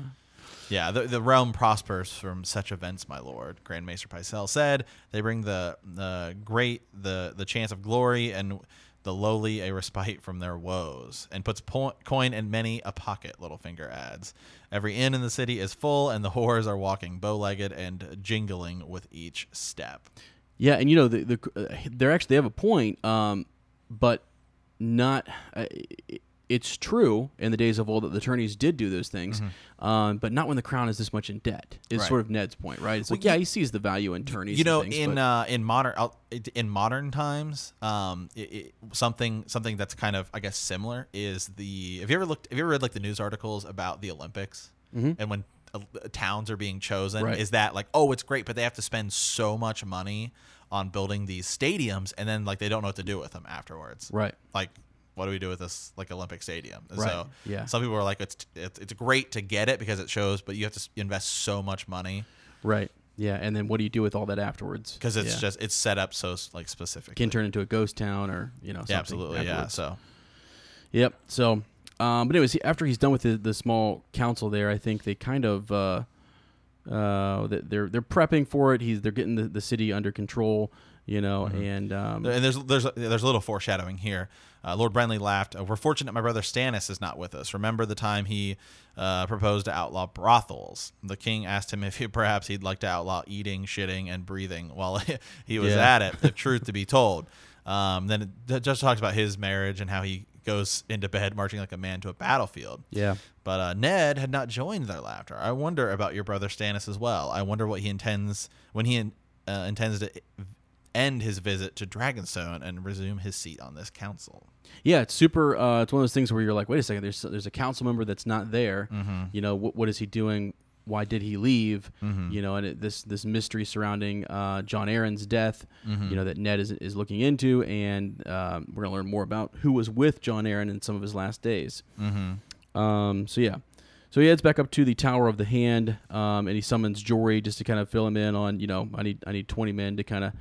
Yeah, the, the realm prospers from such events, my lord, Grand Maester Pycelle said. They bring the the great, the, the chance of glory, and the lowly a respite from their woes, and puts po- coin in many a pocket, Littlefinger adds. Every inn in the city is full, and the whores are walking bow-legged and jingling with each step. Yeah, and you know, the, the, uh, they're actually, they have a point, um, but... Not, uh, it's true in the days of old that the attorneys did do those things, mm-hmm. um, but not when the crown is this much in debt. Is right. sort of Ned's point, right? It's well, like yeah, he sees the value in attorneys. You know, and things, in uh, in modern in modern times, um, it, it, something something that's kind of I guess similar is the. Have you ever looked? Have you ever read like the news articles about the Olympics mm-hmm. and when uh, towns are being chosen? Right. Is that like oh, it's great, but they have to spend so much money on building these stadiums, and then like they don't know what to do with them afterwards. Right. Like, what do we do with this like Olympic stadium? Right. So yeah. Some people are like, it's, it's it's great to get it because it shows, but you have to invest so much money. Right. Yeah. And then what do you do with all that afterwards? Because it's yeah. just it's set up so like specific. Can turn into a ghost town or you know. Something yeah, absolutely. Afterwards. Yeah. So. Yep. So, um, but anyways, after he's done with the, the small council there, I think they kind of. Uh, Uh, they're they're prepping for it. He's they're getting the, the city under control, you know. Mm-hmm. And um, and there's there's there's a little foreshadowing here. Uh, Lord Renly laughed. We're fortunate my brother Stannis is not with us. Remember the time he uh, proposed to outlaw brothels. The king asked him if he, perhaps he'd like to outlaw eating, shitting, and breathing while he was yeah. at it. The truth to be told. Um, then it just talks about his marriage and how he goes into bed marching like a man to a battlefield. Yeah. But uh, Ned had not joined their laughter. I wonder about your brother Stannis as well. I wonder what he intends when he in, uh, intends to end his visit to Dragonstone and resume his seat on this council. Yeah, it's super. Uh, it's one of those things where you're like, wait a second. There's there's a council member that's not there. Mm-hmm. You know, what what is he doing? Why did he leave? Mm-hmm. You know, and it, this this mystery surrounding uh, Jon Arryn's death, mm-hmm. you know, that Ned is is looking into, and um, we're gonna learn more about who was with Jon Arryn in some of his last days. Mm-hmm. Um, so yeah, so he heads back up to the Tower of the Hand, um, and he summons Jory just to kind of fill him in on, you know, I need I need twenty men to kind of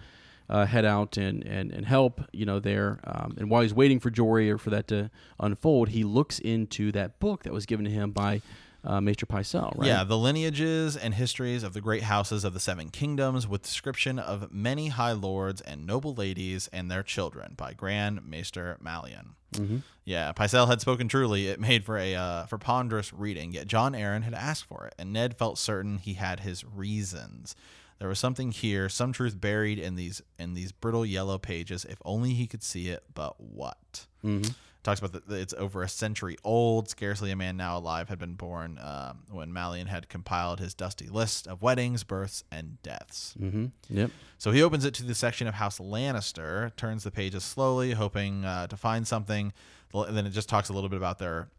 uh, head out and, and and help, you know, there. Um, and while he's waiting for Jory or for that to unfold, he looks into that book that was given to him by. Uh, Maester Pycelle, right? Yeah, the lineages and histories of the great houses of the Seven Kingdoms, with description of many high lords and noble ladies and their children by Grand Maester Mallion. Mm-hmm. Yeah, Pycelle had spoken truly. It made for a uh, for ponderous reading, yet Jon Arryn had asked for it, and Ned felt certain he had his reasons. There was something here, some truth buried in these in these brittle yellow pages. If only he could see it, but what? Mm-hmm. Talks about that it's over a century old. Scarcely a man now alive had been born um, when Mallion had compiled his dusty list of weddings, births, and deaths. Mm-hmm. Yep. So he opens it to the section of House Lannister, turns the pages slowly, hoping uh, to find something. And then it just talks a little bit about their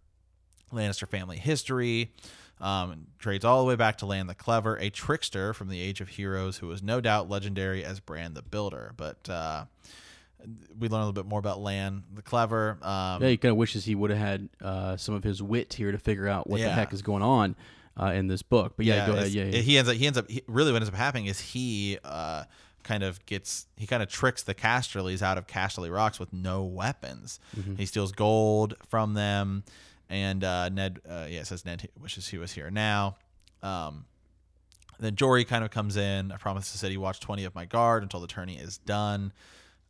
Lannister family history. Um, trades all the way back to Lan the Clever, a trickster from the Age of Heroes who was no doubt legendary as Bran the Builder. But... Uh, we learn a little bit more about Lan the Clever. Um, yeah, he kind of wishes he would have had uh, some of his wit here to figure out what yeah. the heck is going on uh, in this book. But yeah, yeah, go ahead. yeah, yeah. he ends up. He ends up. He, really, what ends up happening is he uh, kind of gets. He kind of tricks the Casterlys out of Casterly Rocks with no weapons. Mm-hmm. He steals gold from them, and uh, Ned. Uh, yeah, it says Ned wishes he was here now. Um, then Jory kind of comes in. I promised the city watch twenty of my guard until the tourney is done.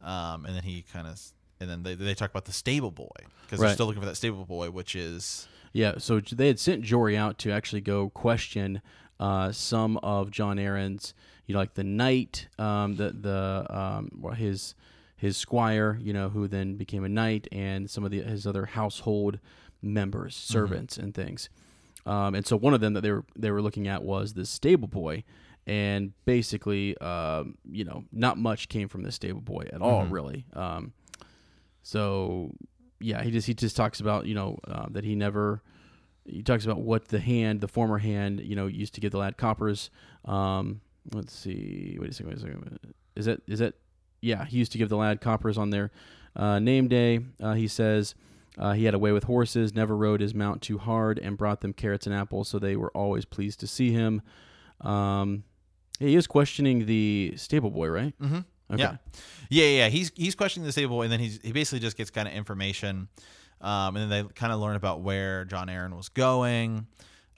Um, and then he kind of, and then they they talk about the stable boy because right. they're still looking for that stable boy, which is yeah. So they had sent Jory out to actually go question uh, some of Jon Arryn's, you know, like the knight, um, the the um, his his squire, you know, who then became a knight, and some of the his other household members, servants, mm-hmm. and things. Um, and so one of them that they were they were looking at was this stable boy. And basically, um, you know, not much came from this stable boy at all, mm-hmm. really. Um, so, yeah, he just he just talks about, you know, uh, that he never... He talks about what the hand, the former hand, you know, used to give the lad coppers. Um, let's see. Wait a second. Wait a second. Is that... Is that yeah, he used to give the lad coppers on their Uh, name day, uh, he says, uh, he had a way with horses, never rode his mount too hard, and brought them carrots and apples, so they were always pleased to see him. Um, he is questioning the stable boy, right? Mm-hmm. Okay. Yeah, yeah, yeah. He's he's questioning the stable boy, and then he's he basically just gets kind of information, um, and then they kind of learn about where Jon Arryn was going,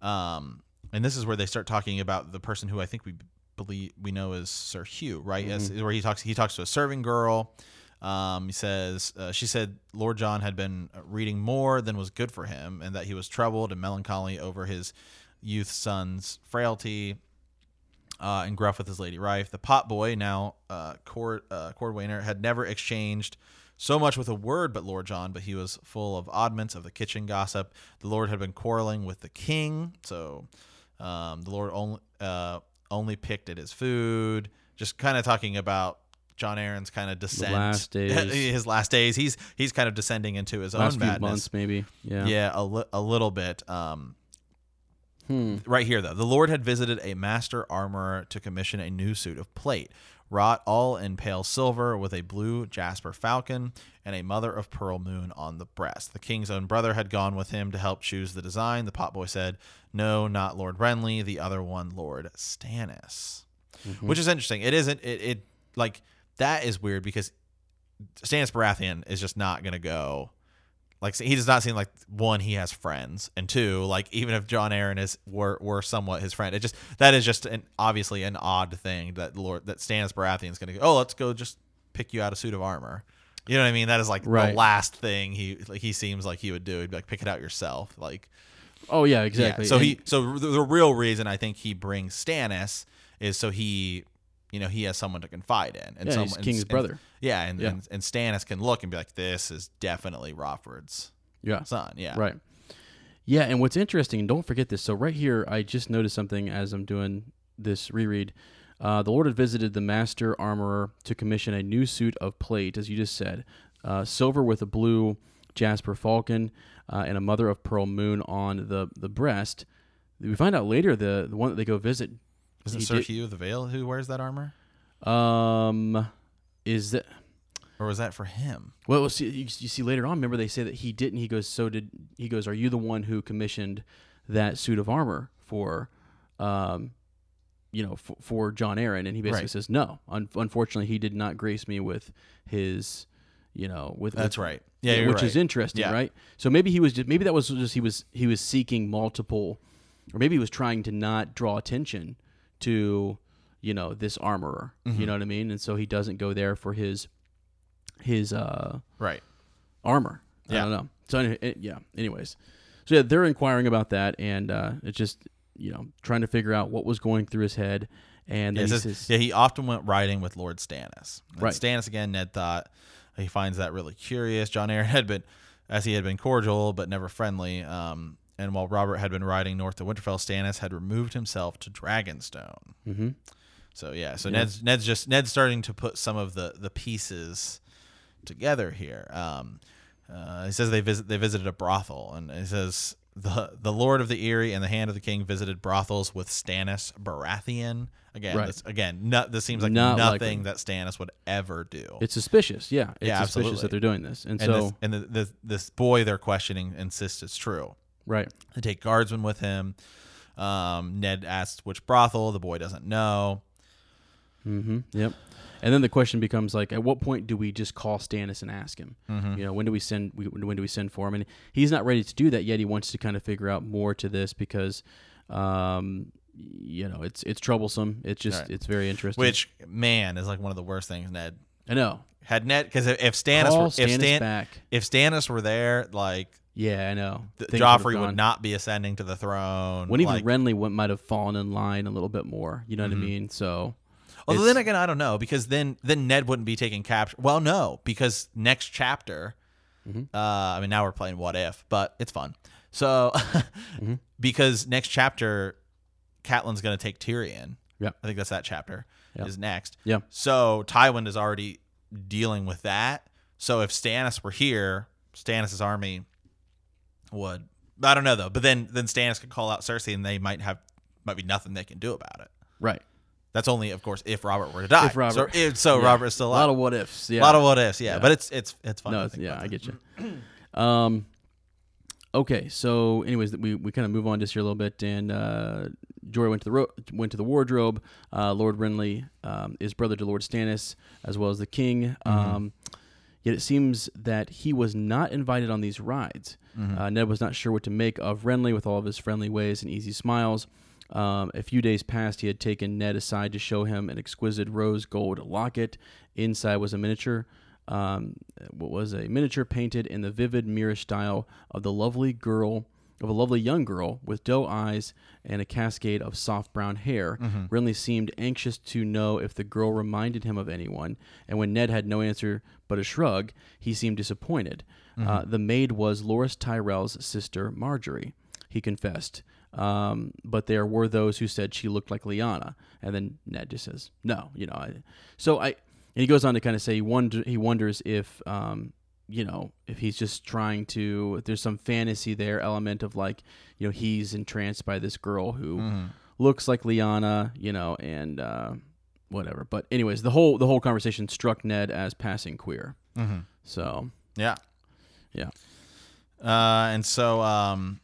um, and this is where they start talking about the person who I think we believe we know is Sir Hugh, right? Mm-hmm. As, where he talks he talks to a serving girl. Um, he says uh, she said Lord Jon had been reading more than was good for him, and that he was troubled and melancholy over his youth son's frailty. Uh, and gruff with his lady wife. The pot boy, now uh, Cord, uh, Cordwainer, had never exchanged so much with a word but Lord John, but he was full of oddments of the kitchen gossip. The Lord had been quarreling with the king, so um, the Lord only uh, only picked at his food. Just kind of talking about John Arryn's kind of descent. Last days. His last days. He's he's kind of descending into his last own madness. Few months, maybe. Yeah, yeah a, li- a little bit. Um Hmm. Right here, though. The Lord had visited a master armorer to commission a new suit of plate, wrought all in pale silver with a blue jasper falcon and a mother of pearl moon on the breast. The king's own brother had gone with him to help choose the design. The potboy said, no, not Lord Renly, the other one, Lord Stannis. Mm-hmm. Which is interesting. It isn't, it, it, like, that is weird because Stannis Baratheon is just not going to go. Like, he does not seem like, one, he has friends, and two, like, even if Jon Arryn is were were somewhat his friend, it just that is just an obviously an odd thing that Lord that Stannis Baratheon is going to go. Oh, let's go just pick you out a suit of armor. You know what I mean? That is like right. The last thing he like he seems like he would do. He'd be like, pick it out yourself. Like, oh yeah, exactly. Yeah. So and- he so the, the real reason I think he brings Stannis is so he. You know, he has someone to confide in. And yeah, someone, he's King's and, brother. And, yeah, and, yeah. And, and Stannis can look and be like, this is definitely Rofford's yeah. son. Yeah, right. Yeah, and what's interesting, and don't forget this, so right here, I just noticed something as I'm doing this reread. Uh, the Lord had visited the master armorer to commission a new suit of plate, as you just said, uh, silver with a blue jasper falcon uh, and a mother of pearl moon on the, the breast. We find out later the, the one that they go visit, isn't Sir Hugh of the Vale who wears that armor? Um, is that, or was that for him? Well, see, you, you see later on. Remember, they say that he didn't. He goes, so did he? Goes, are you the one who commissioned that suit of armor for, um, you know, for, for Jon Arryn? And he basically right. says, no. Un- unfortunately, he did not grace me with his, you know, with that's with, right. Yeah, yeah which right. is interesting, yeah. right? So maybe he was just maybe that was just he was he was seeking multiple, or maybe he was trying to not draw attention to, you know, this armorer, mm-hmm. you know what I mean? And so he doesn't go there for his, his, uh, right. armor. Yeah. I don't know. So anyway, it, yeah. Anyways. So yeah, they're inquiring about that. And, uh, it's just, you know, trying to figure out what was going through his head. And then yeah, he says, says, yeah, he often went riding with Lord Stannis. And right. Stannis again, Ned thought he finds that really curious. Jon Arryn had been, as he had been cordial, but never friendly. Um, And while Robert had been riding north to Winterfell, Stannis had removed himself to Dragonstone. Mm-hmm. So yeah, so yeah. Ned's Ned's just Ned's starting to put some of the, the pieces together here. Um, uh, he says they visit they visited a brothel, and he says the the Lord of the Eyrie and the Hand of the King visited brothels with Stannis Baratheon. Again, right. this, again, no, this seems like Not nothing likely. that Stannis would ever do. It's suspicious, yeah, it's yeah, suspicious absolutely. that they're doing this, and, and so this, and the, the, this boy they're questioning insists it's true. Right. They take guardsmen with him. Um, Ned asks which brothel. The boy doesn't know. Mm-hmm. Yep. And then the question becomes like, at what point do we just call Stannis and ask him? Mm-hmm. You know, when do we send? When do we send for him? And he's not ready to do that yet. He wants to kind of figure out more to this because, um, you know, it's it's troublesome. It's just right. it's very interesting. Which man is like one of the worst things, Ned. I know. Had Ned because if, if Stannis call were Stannis if Stan, back. if Stannis were there, like. Yeah, I know. Things Joffrey would not be ascending to the throne. When even like, Renly went, might have fallen in line a little bit more. You know mm-hmm. what I mean? So, although then again, I don't know because then then Ned wouldn't be taking capture. Well, no, because next chapter. Mm-hmm. Uh, I mean, now we're playing What If, but it's fun. So, mm-hmm. because next chapter, Catelyn's going to take Tyrion. Yeah, I think that's that chapter yep. is next. Yeah. So Tywin is already dealing with that. So if Stannis were here, Stannis' army. Would I don't know though, but then then Stannis could call out Cersei, and they might have might be nothing they can do about it. Right. That's only, of course, if Robert were to die. If Robert, so, if, so yeah. Robert's still alive. A lot of what ifs. Yeah. A lot of what ifs. Yeah. yeah. But it's it's it's fun. No, it's, yeah, I get you. Um, okay. So, anyways, we, we kind of move on just here a little bit, and uh, Jory went to the ro- went to the wardrobe. Uh, Lord Renly um, is brother to Lord Stannis, as well as the king. Mm-hmm. Um, yet it seems that he was not invited on these rides. Mm-hmm. Uh, Ned was not sure what to make of Renly, with all of his friendly ways and easy smiles. Um, a few days past, he had taken Ned aside to show him an exquisite rose gold locket. Inside was a miniature, um, what was a miniature painted in the vivid mirror style of the lovely girl, of a lovely young girl with doe eyes and a cascade of soft brown hair. Mm-hmm. Renly seemed anxious to know if the girl reminded him of anyone, and when Ned had no answer but a shrug, he seemed disappointed. Mm-hmm. Uh, the maid was Loras Tyrell's sister, Marjorie, he confessed. Um, but there were those who said she looked like Lyanna, and then Ned just says, no, you know, I, so I, and he goes on to kind of say, he wonder, he wonders if, um, you know, if he's just trying to, if there's some fantasy there element of like, you know, he's entranced by this girl who mm-hmm. looks like Lyanna, you know, and, uh, whatever. But anyways, the whole, the whole conversation struck Ned as passing queer. Mm-hmm. So, yeah. Yeah. Uh, and so, um,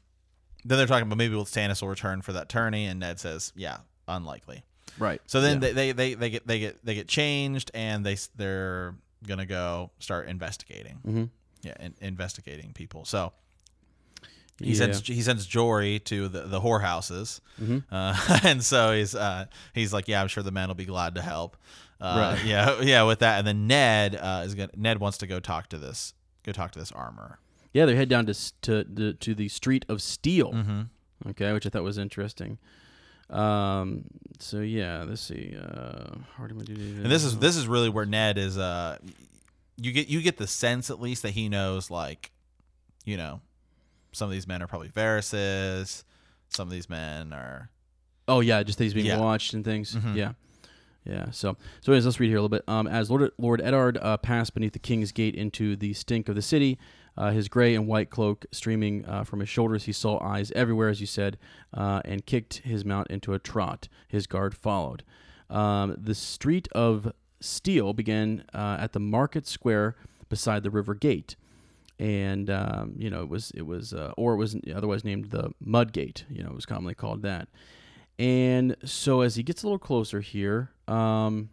then they're talking about maybe Stannis will return for that tourney, and Ned says, "Yeah, unlikely." Right. So then yeah. they, they, they, they get they get they get changed, and they they're gonna go start investigating. Mm-hmm. Yeah, in, investigating people. So he yeah. sends he sends Jory to the, the whorehouses, mm-hmm. uh, and so he's uh, he's like, "Yeah, I'm sure the men will be glad to help." Uh, right. Yeah, yeah, with that, and then Ned uh, is gonna Ned wants to go talk to this go talk to this armorer. Yeah, they head down to to the to the Street of Steel, mm-hmm. okay, which I thought was interesting. Um, so yeah, let's see. Uh, and this is this is really where Ned is. Uh, you get you get the sense at least that he knows, like, you know, some of these men are probably Varys's. Some of these men are. Oh yeah, just things being yeah. watched and things. Mm-hmm. Yeah. Yeah, so so anyways, let's read here a little bit. Um, as Lord Lord Eddard uh, passed beneath the King's Gate into the stink of the city, uh, his gray and white cloak streaming uh, from his shoulders, he saw eyes everywhere, as you said, uh, and kicked his mount into a trot. His guard followed. Um, the Street of Steel began uh, at the market square beside the river gate, and um, you know it was it was uh, or it was otherwise named the Mud Gate. You know it was commonly called that. And so as he gets a little closer here, um,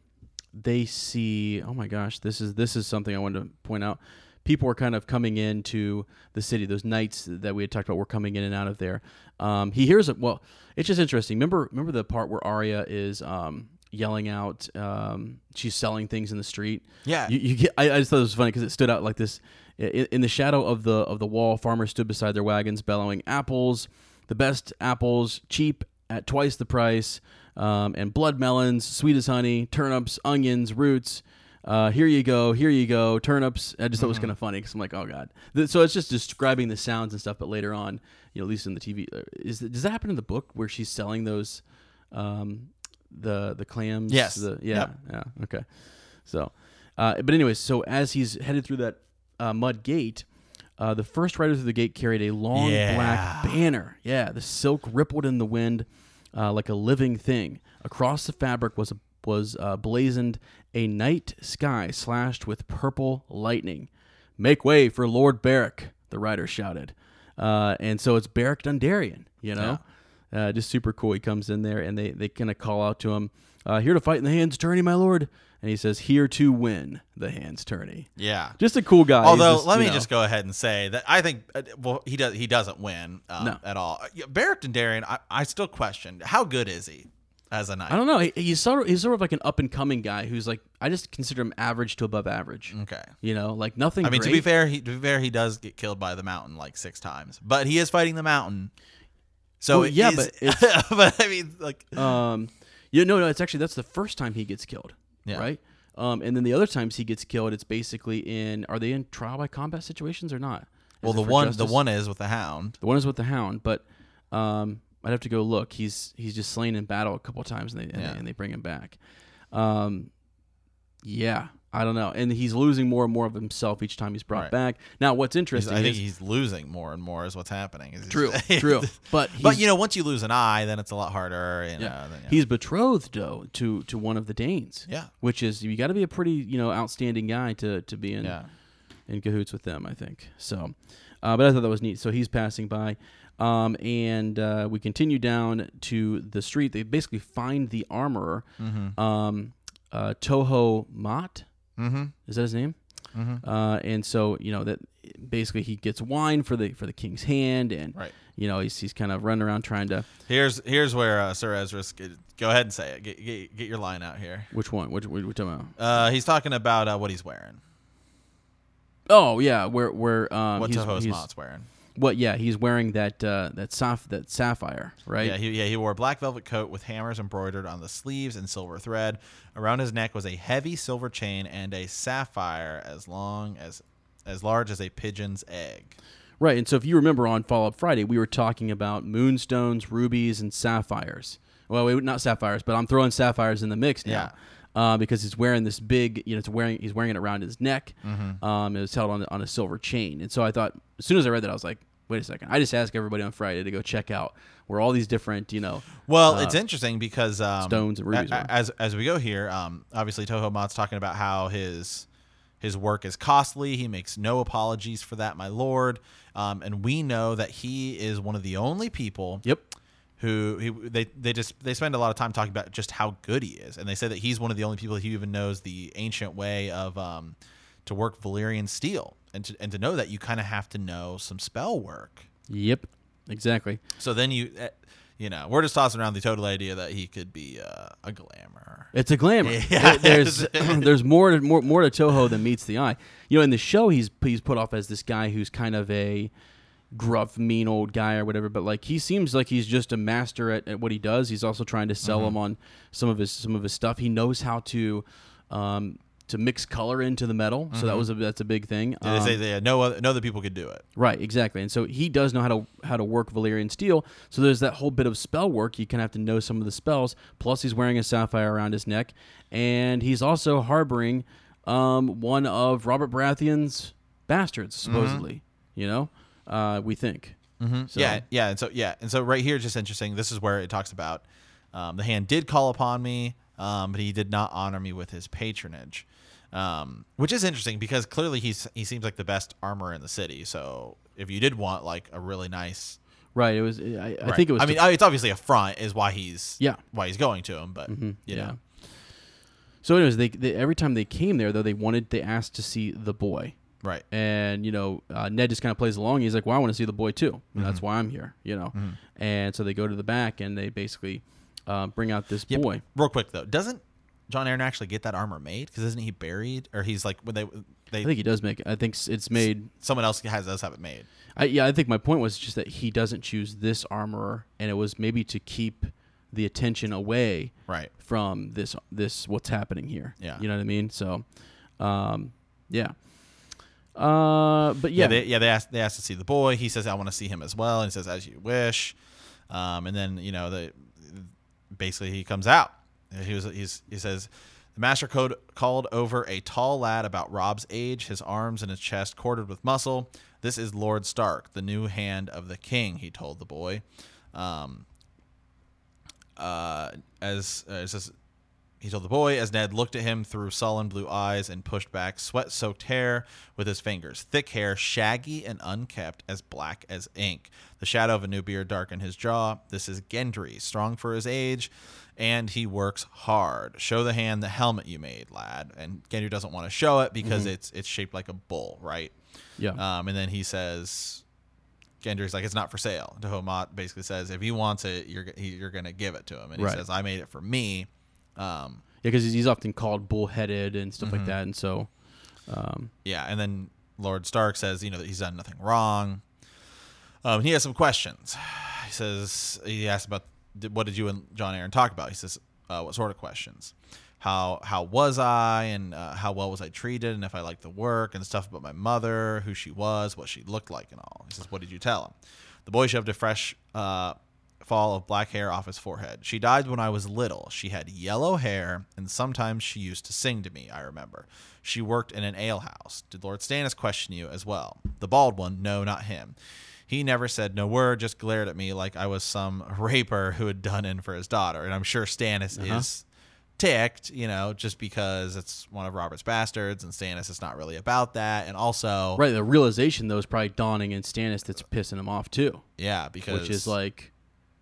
they see, oh my gosh, this is this is something I wanted to point out. People were kind of coming into the city. Those knights that we had talked about were coming in and out of there. Um, he hears it. Well, it's just interesting. Remember remember the part where Arya is um, yelling out, um, she's selling things in the street? Yeah. You, you get, I, I just thought it was funny because it stood out like this. In, in the shadow of the, of the wall, farmers stood beside their wagons bellowing, apples, the best apples, cheap at twice the price, um, and blood melons, sweet as honey, turnips, onions, roots. Uh, here you go, here you go, turnips. I just thought mm-hmm. it was kind of funny because I'm like, oh god. Th- so it's just describing the sounds and stuff. But later on, you know, at least in the T V, is does that happen in the book where she's selling those, um, the the clams? Yes. The, yeah. Yep. Yeah. Okay. So, uh, but anyways, so as he's headed through that uh, mud gate. Uh, the first rider through the gate carried a long yeah. black banner. Yeah, the silk rippled in the wind uh, like a living thing. Across the fabric was a, was uh, blazoned a night sky slashed with purple lightning. "Make way for Lord Beric," the rider shouted. Uh, and so it's Beric Dondarrion, you know? Yeah. Uh, just super cool. He comes in there, and they, they kind of call out to him, uh, "Here to fight in the hand's tourney, my lord." And he says, "Here to win the hand's tourney." Yeah, just a cool guy. Although, just, let me know. just go ahead and say that I think, well, he does. He doesn't win um, no. at all. Beric Dondarrion, I, I still question how good is he as a knight. I don't know. He, he's sort of he's sort of like an up and coming guy who's like, I just consider him average to above average. Okay, you know, like nothing. I mean, great. to be fair, he, to be fair, he does get killed by the mountain like six times, but he is fighting the mountain. So well, yeah, but it's, but I mean, like, um, you know, no, it's actually that's the first time he gets killed. Yeah. Right, um, and then the other times he gets killed, it's basically in. Are they in trial by combat situations or not? Is well, the one justice? the one is with the hound. The one is with the hound, but um, I'd have to go look. He's he's just slain in battle a couple of times, and they and, yeah. they, and they bring him back. Um, Yeah, I don't know. And he's losing more and more of himself each time he's brought right. back. Now, what's interesting I is... I think he's losing more and more is what's happening. Is true, true. But, but, you know, once you lose an eye, then it's a lot harder. You yeah. know, then, yeah. He's betrothed, though, to, to one of the Danes. Yeah. Which is, you got to be a pretty, you know, outstanding guy to, to be in, yeah. in cahoots with them, I think. So, uh, but I thought that was neat. So he's passing by. Um, and uh, we continue down to the street. They basically find the armorer. Mm-hmm. Um, Uh, Toho Mott, mm-hmm. is that his name? Mm-hmm. Uh, and so you know that basically he gets wine for the for the king's hand, and right. you know he's he's kind of running around trying to. Here's here's where uh, Sir Ezra's. Go ahead and say it. Get, get, get your line out here. Which one? Which what are we talking about? Uh, he's talking about uh, what he's wearing. Oh yeah, where where um, what Toho Mott's wearing. What? Yeah, he's wearing that uh, that saf- that sapphire, right? Yeah, he, yeah. He wore a black velvet coat with hammers embroidered on the sleeves and silver thread. Around his neck was a heavy silver chain and a sapphire as long as as large as a pigeon's egg. Right, and so if you remember on Fall Out Friday, we were talking about moonstones, rubies, and sapphires. Well, we, not sapphires, but I'm throwing sapphires in the mix now. Yeah. Uh, because he's wearing this big, you know, it's wearing he's wearing it around his neck. Mm-hmm. Um, it was held on on a silver chain, and so I thought as soon as I read that, I was like, wait a second! I just asked everybody on Friday to go check out where all these different, you know. Well, uh, it's interesting because um, stones and rubies. A, as as we go here, um, obviously Toho Mott's talking about how his his work is costly. He makes no apologies for that, my lord. Um, and we know that he is one of the only people. Yep. Who he, they they just they spend a lot of time talking about just how good he is, and they say that he's one of the only people who even knows the ancient way of um, to work Valyrian steel, and to, and to know that you kind of have to know some spell work. Yep, exactly. So then you, uh, you know, we're just tossing around the total idea that he could be uh, a glamour. It's a glamour. Yeah. There, there's there's more more more to Toho than meets the eye. You know, in the show he's he's put off as this guy who's kind of a gruff, mean old guy or whatever, but like he seems like he's just a master at, at what he does. He's also trying to sell mm-hmm. him on some of his some of his stuff. He knows how to um, to mix color into the metal, mm-hmm. so that was a, that's a big thing. Um, they say they had no other, no other people could do it. Right, exactly. And so he does know how to how to work Valyrian steel. So there's that whole bit of spell work. You kind of have to know some of the spells. Plus, he's wearing a sapphire around his neck, and he's also harboring um, one of Robert Baratheon's bastards, supposedly. Mm-hmm. You know. Uh, we think. Mm-hmm. So. Yeah, yeah, and so yeah, and so right here, just interesting. This is where it talks about um, the hand did call upon me, um, but he did not honor me with his patronage, um, which is interesting because clearly he's he seems like the best armorer in the city. So if you did want like a really nice, right? It was. I, I right. think it was. I mean, I, it's obviously a front is why he's yeah why he's going to him, but mm-hmm. you know. Yeah. So anyways, they, they every time they came there though, they wanted they asked to see the boy. Right. And, you know, uh, Ned just kind of plays along. He's like, well, I want to see the boy, too. And mm-hmm. that's why I'm here, you know. Mm-hmm. And so they go to the back and they basically uh, bring out this yeah, boy. Real quick, though. Doesn't Jon Arryn actually get that armor made? Because isn't he buried? Or he's like, when they, they. I think he does make it. I think it's made. Someone else has does have it made. I, yeah, I think my point was just that he doesn't choose this armorer. And it was maybe to keep the attention away right. from this, this what's happening here. Yeah. You know what I mean? So, um, yeah. Uh, but yeah, yeah, they, yeah, they asked, they asked to see the boy. He says, I want to see him as well. And he says, as you wish. Um, and then, you know, the, basically he comes out he was, he's, he says, the master code called over a tall lad about Rob's age, his arms and his chest corded with muscle. This is Lord Stark, the new hand of the king. He told the boy, um, uh, as, uh, it says, He told the boy as Ned looked at him through sullen blue eyes and pushed back sweat-soaked hair with his fingers. Thick hair, shaggy and unkempt, as black as ink. The shadow of a new beard darkened his jaw. This is Gendry, strong for his age, and he works hard. Show the hand the helmet you made, lad. And Gendry doesn't want to show it because mm-hmm. it's it's shaped like a bull, right? Yeah. Um, and then he says, Gendry's like, it's not for sale. Toho Mott basically says, if he wants it, you're you're going to give it to him. And he right. says, I made it for me. Um, yeah, because he's often called bullheaded and stuff mm-hmm. like that, and so um, yeah. And then Lord Stark says, you know, that he's done nothing wrong. Um, he has some questions. He says he asks about what did you and Jon Arryn talk about. He says, uh, what sort of questions? How how was I, and uh, how well was I treated, and if I liked the work and stuff about my mother, who she was, what she looked like, and all. He says, what did you tell him? The boy shoved a fresh. Uh, fall of black hair off his forehead. She died when I was little. She had yellow hair, and sometimes she used to sing to me, I remember. She worked in an alehouse. Did Lord Stannis question you as well? The bald one? No, not him. He never said no word, just glared at me like I was some raper who had done in for his daughter. And I'm sure Stannis uh-huh. is ticked, you know, just because it's one of Robert's bastards, and Stannis is not really about that. And also... Right, the realization, though, is probably dawning in Stannis that's pissing him off, too. Yeah, because... Which is like...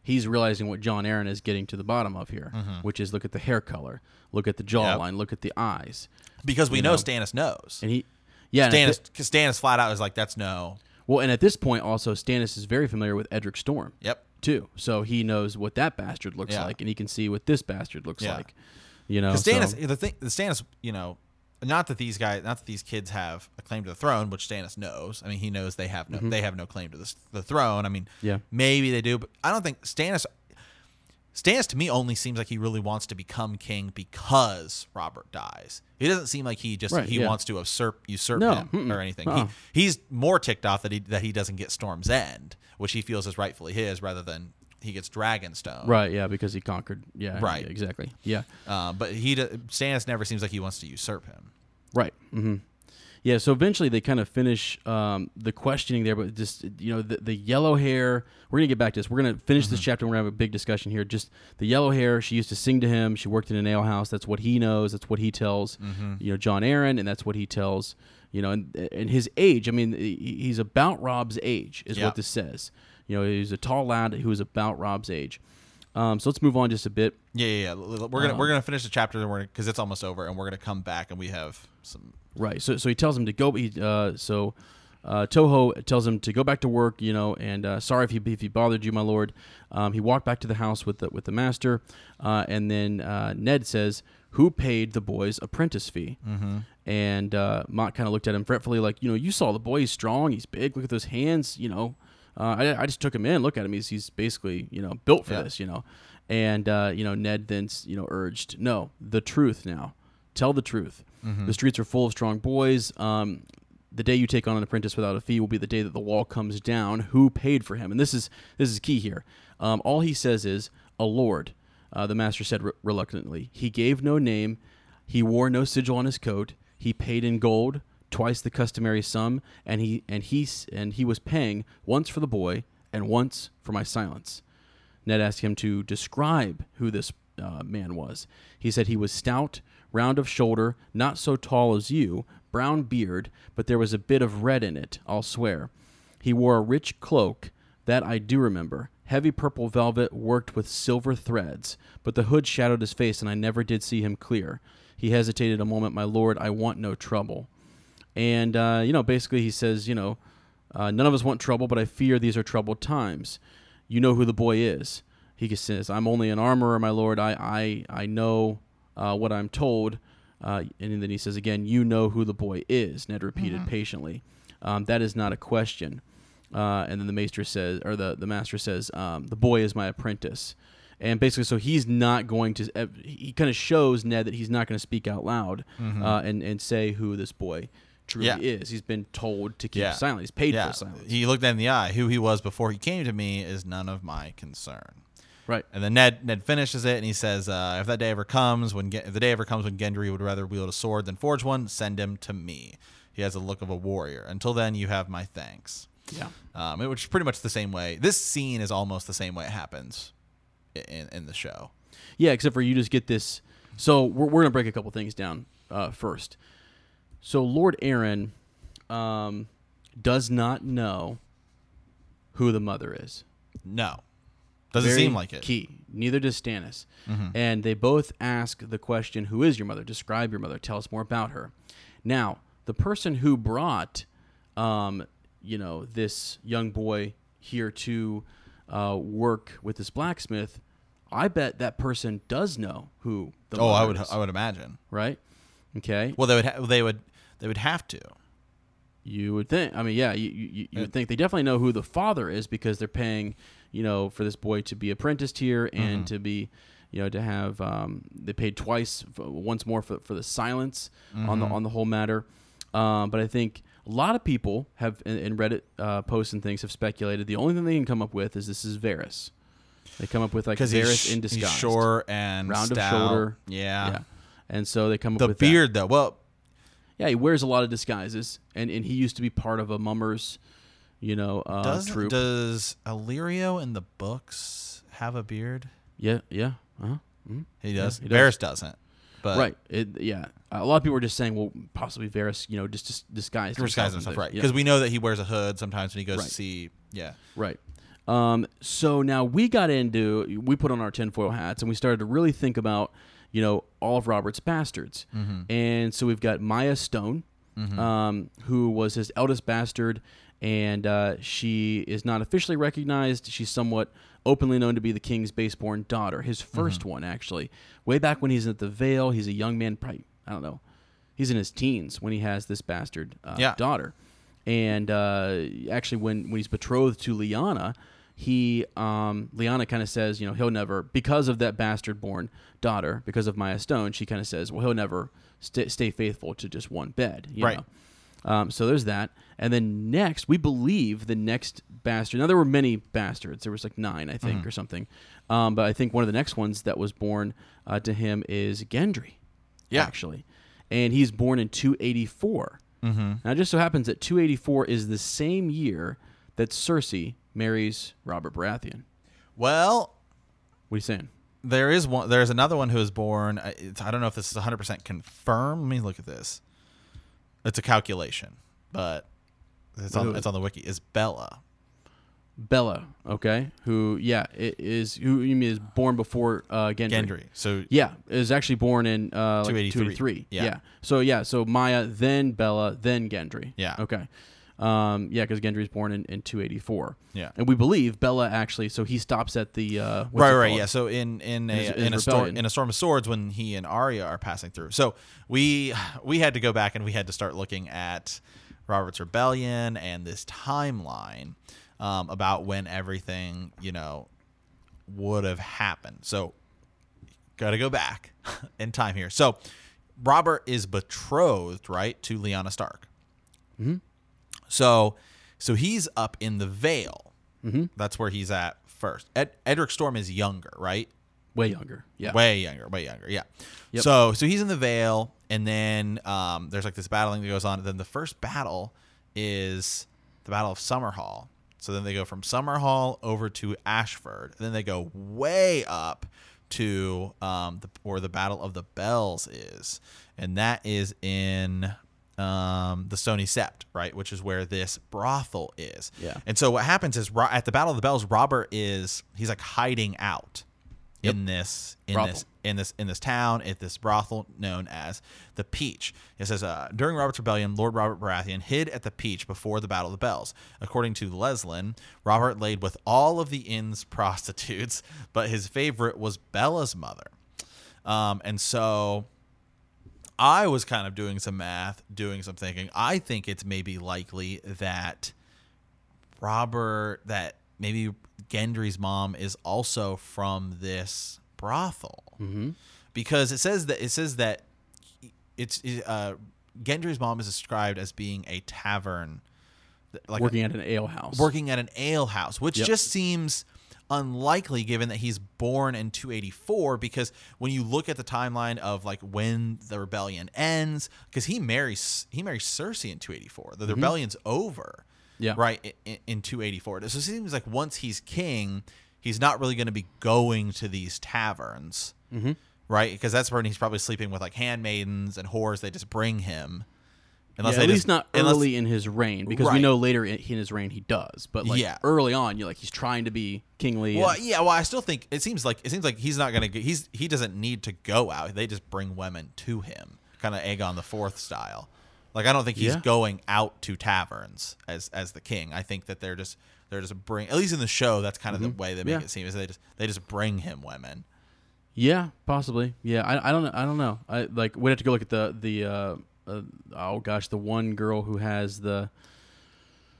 He's realizing what Jon Arryn is getting to the bottom of here, mm-hmm. which is look at the hair color, look at the jawline, yep. look at the eyes. Because we you know, know Stannis knows. And he, yeah, Stannis, th- Stannis flat out is like, that's no. Well, and at this point also, Stannis is very familiar with Edric Storm. Yep. Too. So he knows what that bastard looks yeah. like, and he can see what this bastard looks yeah. like. You know, Stannis, so. the thing, the Stannis, you know, not that these guys, not that these kids have a claim to the throne, which Stannis knows. I mean, he knows they have no, mm-hmm. they have no claim to this, the throne. I mean, yeah. maybe they do, but I don't think Stannis. Stannis to me only seems like he really wants to become king because Robert dies. It doesn't seem like he just right, he yeah. wants to usurp usurp no, him mm-mm. or anything. Uh-uh. He he's more ticked off that he that he doesn't get Storm's End, which he feels is rightfully his, rather than. He gets Dragonstone. Right, yeah, because he conquered. Yeah, right. Yeah, exactly. Yeah. Uh, but he Stannis never seems like he wants to usurp him. Right. Mm-hmm. Yeah, so eventually they kind of finish um, the questioning there, but just, you know, the, the yellow hair. We're going to get back to this. We're going to finish mm-hmm. this chapter, and we're going to have a big discussion here. Just the yellow hair, she used to sing to him. She worked in an alehouse. That's what he knows. That's what he tells, mm-hmm. you know, Jon Arryn, and that's what he tells, you know, and, and his age. I mean, he's about Rob's age is yep. what this says. You know, he's a tall lad who was about Rob's age. Um, so let's move on just a bit. Yeah, yeah, yeah. We're gonna um, we're gonna finish the chapter because it's almost over, and we're gonna come back and we have some. Right. So so he tells him to go. He, uh, so uh, Toho tells him to go back to work. You know, and uh, sorry if he if he bothered you, my lord. Um, he walked back to the house with the with the master, uh, and then uh, Ned says, "Who paid the boy's apprentice fee?" Mm-hmm. And uh, Mott kind of looked at him fretfully, like, you know, you saw the boy. He's strong. He's big. Look at those hands. You know. Uh, I, I just took him in. Look at him. He's he's basically, you know, built for yeah. this, you know. And, uh, you know, Ned then, you know, urged, no, the truth now. Tell the truth. Mm-hmm. The streets are full of strong boys. Um, the day you take on an apprentice without a fee will be the day that the wall comes down. Who paid for him? And this is this is key here. Um, all he says is, a lord, uh, the master said re- reluctantly. He gave no name. He wore no sigil on his coat. He paid in gold. Twice the customary sum, and he and he and he was paying once for the boy and once for my silence. Ned asked him to describe who this uh, man was. He said he was stout, round of shoulder, not so tall as you, brown beard, but there was a bit of red in it, I'll swear. He wore a rich cloak, that I do remember, heavy purple velvet worked with silver threads, but the hood shadowed his face, and I never did see him clear. He hesitated a moment. My lord, I want no trouble. And, uh, you know, basically he says, you know, uh, none of us want trouble, but I fear these are troubled times. You know who the boy is. He says, I'm only an armorer, my lord. I I, I know uh, what I'm told. Uh, and then he says again, you know who the boy is, Ned repeated mm-hmm. patiently. Um, that is not a question. Uh, and then the maester says, or the, the master says, um, the boy is my apprentice. And basically, so he's not going to, he kind of shows Ned that he's not going to speak out loud mm-hmm. uh, and, and say who this boy is. Truly yeah. is. He's been told to keep yeah. silent. He's paid yeah. for silence. He looked in the eye. Who he was before he came to me is none of my concern. Right. And then Ned Ned finishes it and he says, uh, "If that day ever comes, when Gen- if the day ever comes when Gendry would rather wield a sword than forge one, send him to me. He has the look of a warrior. Until then, you have my thanks." Yeah. Um, which is pretty much the same way. This scene is almost the same way it happens in in the show. Yeah, except for you just get this. So we're we're gonna break a couple things down uh, first. So Lord Arryn um, does not know who the mother is. No. Doesn't Very seem like it. Key. Neither does Stannis. Mm-hmm. And they both ask the question, who is your mother? Describe your mother. Tell us more about her. Now, the person who brought um, you know, this young boy here to uh, work with this blacksmith, I bet that person does know who the oh, mother I would, is. Oh, I would imagine. Right? Okay. Well, they would ha- they would they would have to. You would think. I mean, yeah, you you, you would think they definitely know who the father is because they're paying, you know, for this boy to be apprenticed here and mm-hmm. to be, you know, to have um, they paid twice, for, once more for for the silence mm-hmm. on the on the whole matter. Um, but I think a lot of people have in, in Reddit uh, posts and things have speculated. The only thing they can come up with is this is Varys. They come up with like Varys sh- in disguise, short and round stout. Of shoulder. Yeah. yeah, and so they come up the with the beard that. though. Well, yeah, he wears a lot of disguises, and, and he used to be part of a mummer's, you know, uh, does, troop. Does Illyrio in the books have a beard? Yeah, yeah, uh-huh. mm-hmm. he does. Yeah, he Varys does. doesn't. But right. It, yeah. A lot of people were just saying, well, possibly Varys, you know, just, just disguised disguise himself. Right. Because yeah. we know that he wears a hood sometimes when he goes right. to see. Yeah. Right. Um, so now we got into, we put on our tinfoil hats and we started to really think about, you know, all of Robert's bastards. Mm-hmm. And so we've got Maya Stone, mm-hmm. um, who was his eldest bastard. And uh, she is not officially recognized. She's somewhat openly known to be the king's baseborn daughter, his first mm-hmm. one, actually. Way back when he's at the Vale, he's a young man, probably, I don't know, he's in his teens when he has this bastard uh, yeah. daughter. And uh, actually, when, when he's betrothed to Lyanna, he um, Lyanna kind of says, you know, he'll never, because of that bastard-born daughter, because of Maya Stone, she kind of says, well, he'll never st- stay faithful to just one bed, you right. know? Um, so there's that. And then next, we believe the next bastard. Now, there were many bastards. There was like nine, I think, mm-hmm. or something. Um, but I think one of the next ones that was born uh, to him is Gendry, yeah. actually. And he's born in two eighty-four. Mm-hmm. Now, it just so happens that two eighty-four is the same year that Cersei marries Robert Baratheon. Well. What are you saying? There is one. There's another one who is born. It's, I don't know if this is one hundred percent confirmed. Let me look at this. It's a calculation, but it's on, it's on the wiki. It's Bella. Bella, okay. Who, yeah, is who you mean is born before uh, Gendry. Gendry. So yeah, is actually born in uh, like two eighty-three. Yeah. yeah. So yeah, so Maya, then Bella, then Gendry. Yeah. Okay. Um, yeah, because Gendry's born in, in two eighty-four. Yeah. And we believe Bella actually. So he stops at the uh, right, right, yeah. So in in a his, his in a storm in a storm of swords when he and Arya are passing through. So we we had to go back and we had to start looking at Robert's Rebellion and this timeline um, about when everything you know would have happened. So got to go back in time here. So Robert is betrothed, right, to Lyanna Stark. Mm-hmm. So so he's up in the Vale. Mm-hmm. That's where he's at first. Ed, Edric Storm is younger, right? Way younger. Yeah. Way younger. Way younger. Yeah. Yep. So so he's in the Vale, and then um, there's like this battling that goes on. And then the first battle is the Battle of Summerhall. So then they go from Summerhall over to Ashford. And then they go way up to um, the, where the Battle of the Bells is. And that is in... Um, the Stony Sept, right, which is where this brothel is. Yeah. And so what happens is ro- at the Battle of the Bells, Robert is he's like hiding out yep. in this in brothel. this in this in this town at this brothel known as the Peach. It says uh, during Robert's Rebellion, Lord Robert Baratheon hid at the Peach before the Battle of the Bells. According to Leslin, Robert laid with all of the inn's prostitutes, but his favorite was Bella's mother. Um, and so. I was kind of doing some math, doing some thinking. I think it's maybe likely that Robert, that maybe Gendry's mom is also from this brothel, mm-hmm. because it says that it says that it's uh, Gendry's mom is described as being a tavern, like working a, at an ale house, working at an ale house, which yep. just seems. Unlikely given that he's born in two eighty-four, because when you look at the timeline of like when the rebellion ends, because he marries he marries Cersei in two eighty-four. The mm-hmm. rebellion's over, yeah, right in, in two eighty-four. So it seems like once he's king, he's not really going to be going to these taverns, mm-hmm. right? Because that's when he's probably sleeping with like handmaidens and whores. They just bring him. Unless yeah, at least just, not unless, early in his reign, because right. we know later in his reign he does. But like yeah. early on, you're like he's trying to be kingly. Well, and, yeah. Well, I still think it seems like it seems like he's not gonna. He's he doesn't need to go out. They just bring women to him, kind of Aegon the Fourth style. Like I don't think he's yeah. going out to taverns as as the king. I think that they're just they're just bring. At least in the show, that's kind of mm-hmm. the way they make yeah. it seem is they just they just bring him women. Yeah, possibly. Yeah, I I don't I don't know. I like we would have to go look at the the. Uh, Uh, oh gosh, the one girl who has the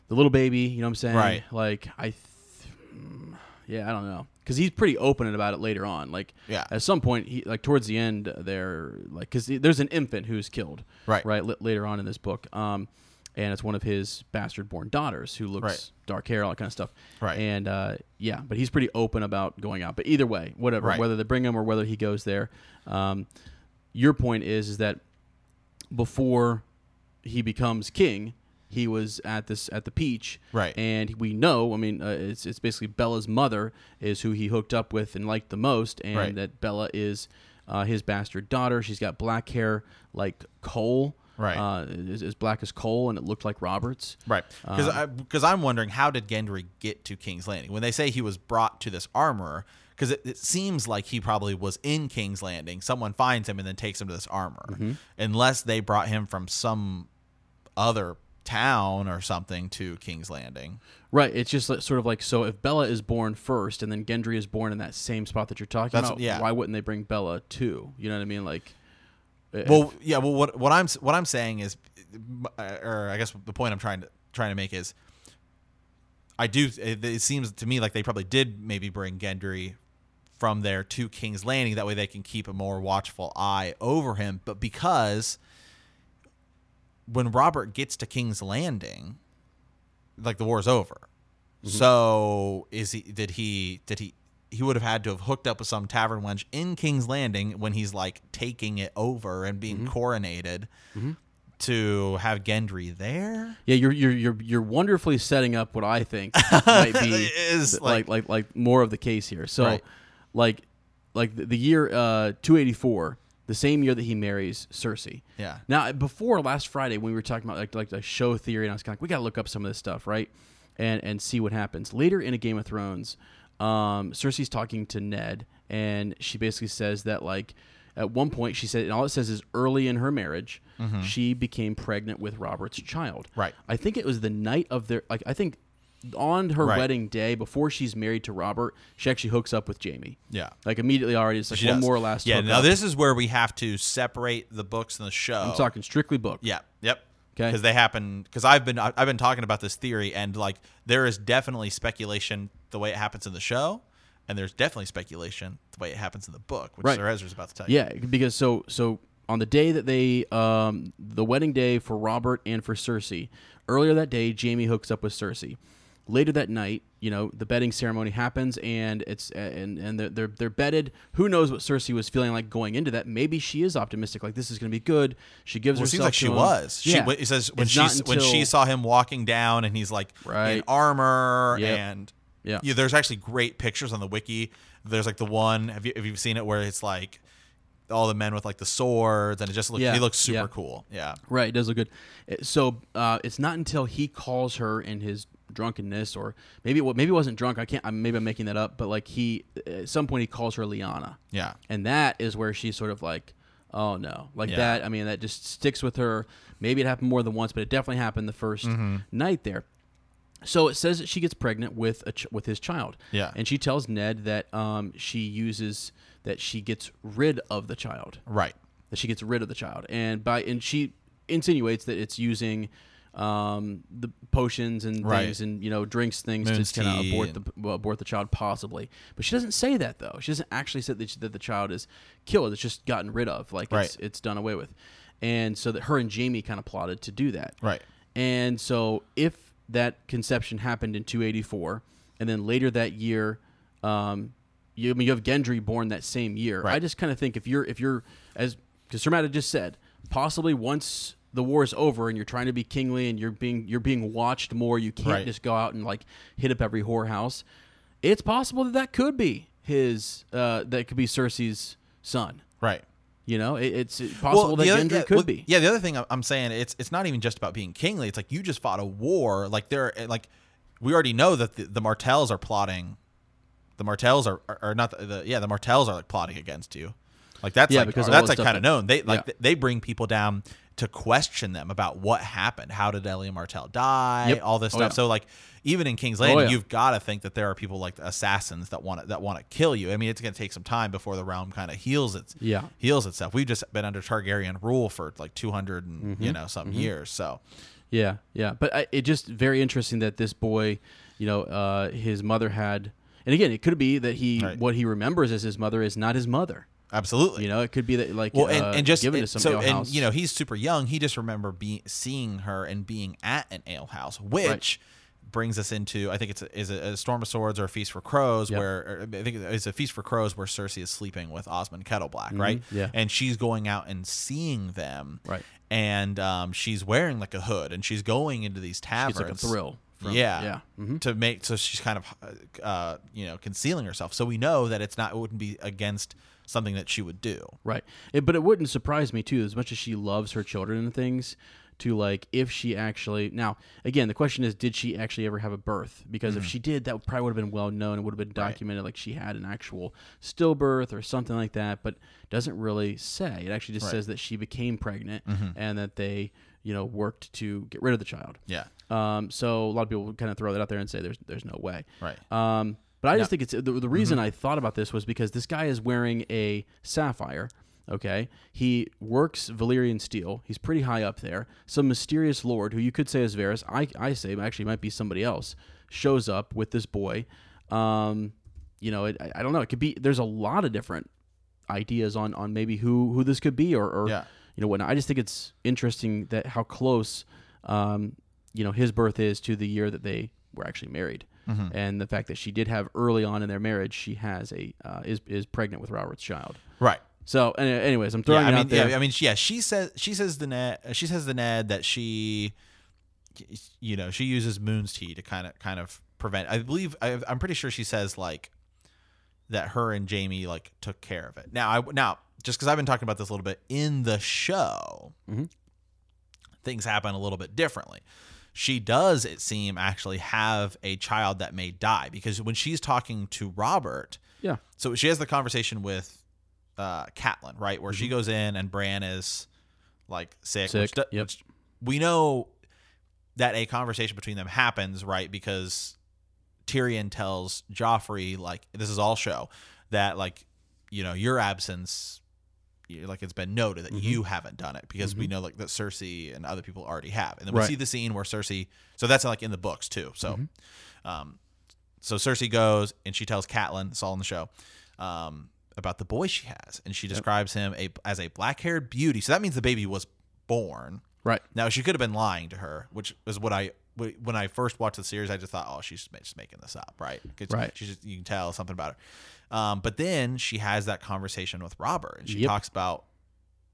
the little baby, you know what I'm saying? Right. Like I, th- yeah, I don't know, because he's pretty open about it later on. Like, yeah. at some point, he like towards the end there, like because there's an infant who's killed, right? Right, l- later on in this book. Um, and it's one of his bastard-born daughters who looks right. dark hair, all that kind of stuff. Right. And, uh, yeah, but he's pretty open about going out. But either way, whatever, right. whether they bring him or whether he goes there, um, your point is, is that before he becomes king, he was at this at the Peach, right? And we know, I mean, uh, it's it's basically Bella's mother is who he hooked up with and liked the most, and right. that Bella is uh, his bastard daughter. She's got black hair like coal, right? Uh, is, is black as coal, and it looked like Robert's, right? Because uh, because I'm wondering, how did Gendry get to King's Landing? When they say he was brought to this armorer, because it, it seems like he probably was in King's Landing. Someone finds him and then takes him to this armorer, mm-hmm. unless they brought him from some other town or something to King's Landing. Right. It's just sort of like, so if Bella is born first and then Gendry is born in that same spot that you're talking That's, about, yeah. why wouldn't they bring Bella too? You know what I mean? Like, well, if, yeah. Well, what what I'm what I'm saying is, or I guess the point I'm trying to trying to make is, I do. It, it seems to me like they probably did maybe bring Gendry from there to King's Landing. That way they can keep a more watchful eye over him. But because when Robert gets to King's Landing, like, the war's over. Mm-hmm. So is he? Did he? Did he? He would have had to have hooked up with some tavern wench in King's Landing when he's like taking it over and being mm-hmm. coronated mm-hmm. to have Gendry there. Yeah, you're you're you're you're wonderfully setting up what I think might be is like, like like like more of the case here. So, right. like like the, the year uh, two eighty-four. The same year that he marries Cersei. Yeah. Now, before last Friday, when we were talking about like like the show theory, and I was kind of like, we got to look up some of this stuff, right? And and see what happens later in a Game of Thrones. Um, Cersei's talking to Ned, and she basically says that, like, at one point she said, and all it says is early in her marriage, mm-hmm. she became pregnant with Robert's child. Right. I think it was the night of their like I think. on her right. wedding day, before she's married to Robert, she actually hooks up with Jaime. Yeah. Like, immediately already. It's like she one does. more last Yeah, now up. This is where we have to separate the books and the show. I'm talking strictly book. Yeah. Yep. Okay. Because they happen, because I've been, I've been talking about this theory, and, like, there is definitely speculation the way it happens in the show, and there's definitely speculation the way it happens in the book, which right. Sir Ezra's about to tell you. Yeah, because so, so on the day that they, um, the wedding day for Robert and for Cersei, earlier that day, Jaime hooks up with Cersei. Later that night, you know, the bedding ceremony happens, and it's and and they're, they're they're bedded. Who knows what Cersei was feeling like going into that? Maybe she is optimistic, like, this is going to be good. She gives well, herself. It seems like to she him. was. Yeah. She it says when she until... when she saw him walking down, and he's like right. in armor, yep. and yeah. yeah, there's actually great pictures on the wiki. There's like the one have you have you seen it where it's like all the men with like the swords, and it just looks yeah. he looks super yeah. cool. Yeah, right. It does look good. So uh, it's not until he calls her in his drunkenness, or maybe what maybe it wasn't drunk. I can't. Maybe I'm making that up. But like he, at some point, he calls her Lyanna. Yeah, and that is where she's sort of like, oh no, like yeah. that. I mean, that just sticks with her. Maybe it happened more than once, but it definitely happened the first mm-hmm. night there. So it says that she gets pregnant with a ch- with his child. Yeah, and she tells Ned that um she uses that she gets rid of the child. Right, that she gets rid of the child, and by and she insinuates that it's using. Um, the potions and right. things and, you know, drinks things Moon's to kind of abort the well, abort the child possibly, but she doesn't say that though. She doesn't actually say that, she, that the child is killed. It's just gotten rid of, like right. it's it's done away with, and so that her and Jaime kind of plotted to do that. Right. And so if that conception happened in two eighty-four, and then later that year, um, you I mean you have Gendry born that same year. Right. I just kind of think if you're if you're as because Sir Matta just said, possibly once the war is over and you're trying to be kingly and you're being you're being watched more. You can't right. just go out and like hit up every whorehouse. It's possible that that could be his. Uh, that could be Cersei's son. Right. You know, it, it's possible well, that Gendry yeah, could well, be. Yeah. The other thing I'm saying, it's it's not even just about being kingly. It's like you just fought a war. Like there, like we already know that the, the Martells are plotting. The Martells are are, are not the, the yeah the Martells are like plotting against you. Like that's yeah, like because that's like kind of known. They like yeah. they bring people down to question them about what happened. How did Elia Martell die? Yep. All this stuff. Oh, yeah. So like even in King's Landing, oh, yeah. you've got to think that there are people like assassins that want to, that want to kill you. I mean, it's going to take some time before the realm kind of heals its yeah. heals itself. We've just been under Targaryen rule for like two hundred and mm-hmm. you know some mm-hmm. years. So yeah, yeah. But I, it just very interesting that this boy, you know, uh, his mother had, and again, it could be that he right. what he remembers as his mother is not his mother. Absolutely. You know, it could be that, like, well, and, uh, and just given it, to some so, alehouse. And, you know, he's super young. He just remember be, seeing her and being at an alehouse, which right. brings us into, I think it's a, is a, a Storm of Swords or a Feast for Crows, yep. where I think it's a Feast for Crows where Cersei is sleeping with Osmond Kettleblack, mm-hmm. right? Yeah. And she's going out and seeing them. Right. And um, she's wearing, like, a hood, and she's going into these taverns. She's like a thrill. From, yeah, yeah. Mm-hmm. to make so she's kind of uh, you know concealing herself. So we know that it's not it wouldn't be against something that she would do, right? It, but it wouldn't surprise me too, as much as she loves her children and things. To like, if she actually now again, the question is, did she actually ever have a birth? Because mm-hmm. if she did, that probably would have been well known and would have been documented, right. like she had an actual stillbirth or something like that. But doesn't really say. It actually just right. says that she became pregnant mm-hmm. and that they. You know, worked to get rid of the child. Yeah. Um. So a lot of people kind of throw that out there and say there's there's no way. Right. Um. But I no. just think it's the, the reason mm-hmm. I thought about this was because this guy is wearing a sapphire. Okay. He works Valyrian steel. He's pretty high up there. Some mysterious lord who you could say is Varys. I I say actually might be somebody else. Shows up with this boy. Um. You know, it, I, I don't know. It could be. There's a lot of different ideas on on maybe who who this could be or or. Yeah. You know whatnot. I just think it's interesting that how close, um, you know, his birth is to the year that they were actually married, mm-hmm. and the fact that she did have early on in their marriage, she has a uh, is is pregnant with Robert's child. Right. So, anyways, I'm throwing yeah, it I mean, out there. Yeah, I mean, yeah, she says she says the Ned she says the Ned that she, you know, she uses Moon's tea to kind of kind of prevent. I believe I, I'm pretty sure she says like that her and Jaime like took care of it. Now, I now. Just because I've been talking about this a little bit in the show, mm-hmm. things happen a little bit differently. She does, it seems, actually have a child that may die because when she's talking to Robert, yeah. So she has the conversation with uh, Catelyn, right, where mm-hmm. she goes in and Bran is like sick. sick. Which do, yep. which we know that a conversation between them happens, right, because Tyrion tells Joffrey, like, this is all show that, like, you know, your absence. Like it's been noted that mm-hmm. you haven't done it because mm-hmm. we know like that Cersei and other people already have, and then we right. see the scene where Cersei. So that's like in the books too. So, mm-hmm. um, so Cersei goes and she tells Catelyn, it's all in the show, um, about the boy she has, and she yep. describes him a as a black-haired beauty. So that means the baby was born. Right now, she could have been lying to her, which is what I when I first watched the series, I just thought, oh, she's just making this up, right? Right. She's just, you can tell something about her. Um, but then she has that conversation with Robert, and she yep. talks about,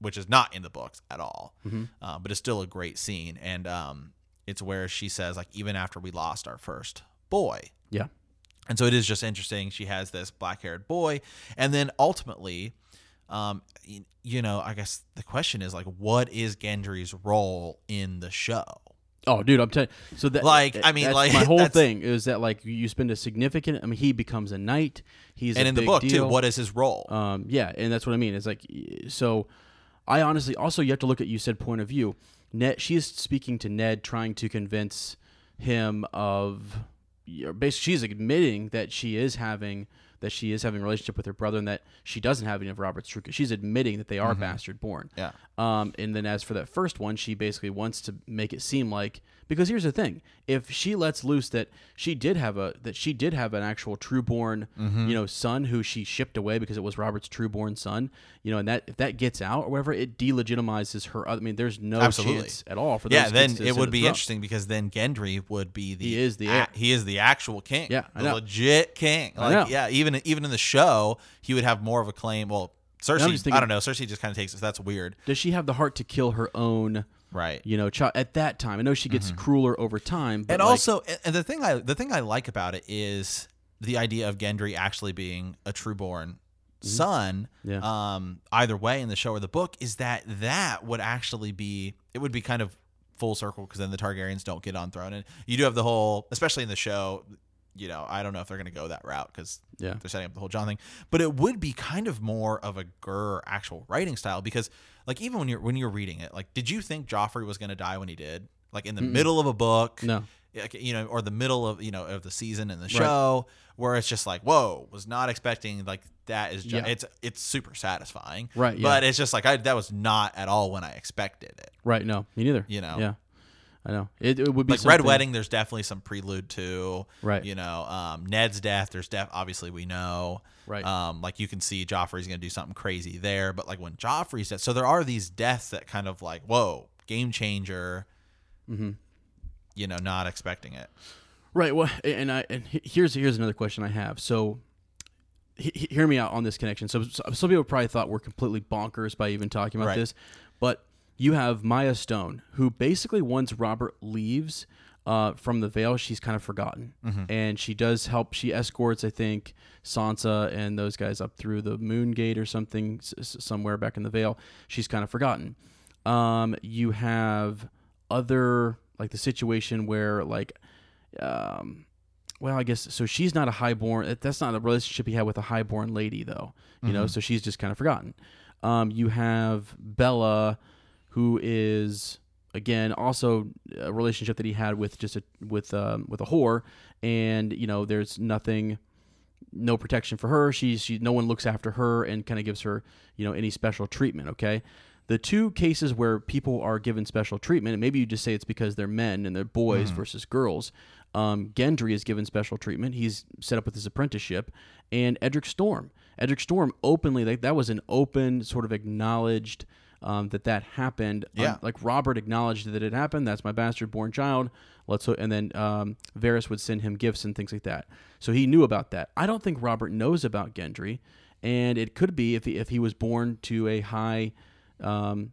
which is not in the books at all, mm-hmm. uh, but it's still a great scene. And um, it's where she says, like, even after we lost our first boy. Yeah. And so it is just interesting. She has this black-haired boy. And then ultimately, um, you know, I guess the question is, like, what is Gendry's role in the show? Oh, dude, I'm telling you. So that, like, that, I mean, like my whole thing is that like you spend a significant. I mean, he becomes a knight. He's and a in big the book deal. Too. What is his role? Um, yeah, and that's what I mean. It's like so. I honestly also you have to look at you said point of view. Ned, she is speaking to Ned, trying to convince him of. Or basically, she's admitting that she is having that she is having a relationship with her brother, and that she doesn't have any of Robert's true. She's admitting that they are mm-hmm. bastard born. Yeah. Um. And then as for that first one, she basically wants to make it seem like because here's the thing: if she lets loose that she did have a that she did have an actual true born, mm-hmm. you know, son who she shipped away because it was Robert's true born son, you know, and that if that gets out or whatever, it delegitimizes her. Other, I mean, there's no Absolutely. Chance at all for those yeah. Then it would be the interesting because then Gendry would be the he is the a, he is the actual king. Yeah, I the know. Legit king. Like I know. yeah, even. Even even in the show, he would have more of a claim. Well, Cersei, thinking, I don't know. Cersei just kind of takes it. So that's weird. Does she have the heart to kill her own? Right. You know, child at that time. I know she gets mm-hmm. crueler over time. But and like, also, and the thing I the thing I like about it is the idea of Gendry actually being a trueborn mm-hmm. son. Yeah. Um. Either way, in the show or the book, is that that would actually be it would be kind of full circle because then the Targaryens don't get on throne, and you do have the whole, especially in the show. You know, I don't know if they're going to go that route because yeah. they're setting up the whole Jon thing. But it would be kind of more of a Ger actual writing style because, like, even when you're when you're reading it, like, did you think Joffrey was going to die when he did? Like in the Mm-mm. middle of a book, no, you know, or the middle of you know of the season and the show, right. where it's just like, whoa, was not expecting like that is just, yeah. it's it's super satisfying, right? Yeah. But it's just like I that was not at all when I expected it, right? No, me neither. You know, yeah. I know. It, it would be like something. Red Wedding, there's definitely some prelude to. Right. You know, um, Ned's death, there's def- obviously we know. Right. Um, like you can see Joffrey's going to do something crazy there. But like when Joffrey's death, so there are these deaths that kind of like, whoa, game changer, mm-hmm. you know, not expecting it. Right. Well, and I and here's here's another question I have. So he, hear me out on this connection. So, so some people probably thought we're completely bonkers by even talking about right. this. But you have Maya Stone, who basically once Robert leaves uh, from the Vale, she's kind of forgotten. Mm-hmm. And she does help. She escorts, I think, Sansa and those guys up through the Moon Gate or something s- somewhere back in the Vale. She's kind of forgotten. Um, you have other, like the situation where like, um, well, I guess, so she's not a highborn. That's not a relationship he had with a highborn lady though, you mm-hmm. know, so she's just kind of forgotten. Um, you have Bella, who is again also a relationship that he had with just a with um, with a whore, and you know there's nothing, no protection for her. She she no one looks after her and kind of gives her you know any special treatment. Okay, the two cases where people are given special treatment, and maybe you just say it's because they're men and they're boys mm. versus girls. Um, Gendry is given special treatment. He's set up with his apprenticeship, and Edric Storm. Edric Storm openly, like that was an open sort of acknowledged. Um, that that happened. Yeah. Um, like Robert acknowledged that it happened. That's my bastard born child. Let's ho- and then um, Varys would send him gifts and things like that. So he knew about that. I don't think Robert knows about Gendry, and it could be if he, if he was born to a high, um,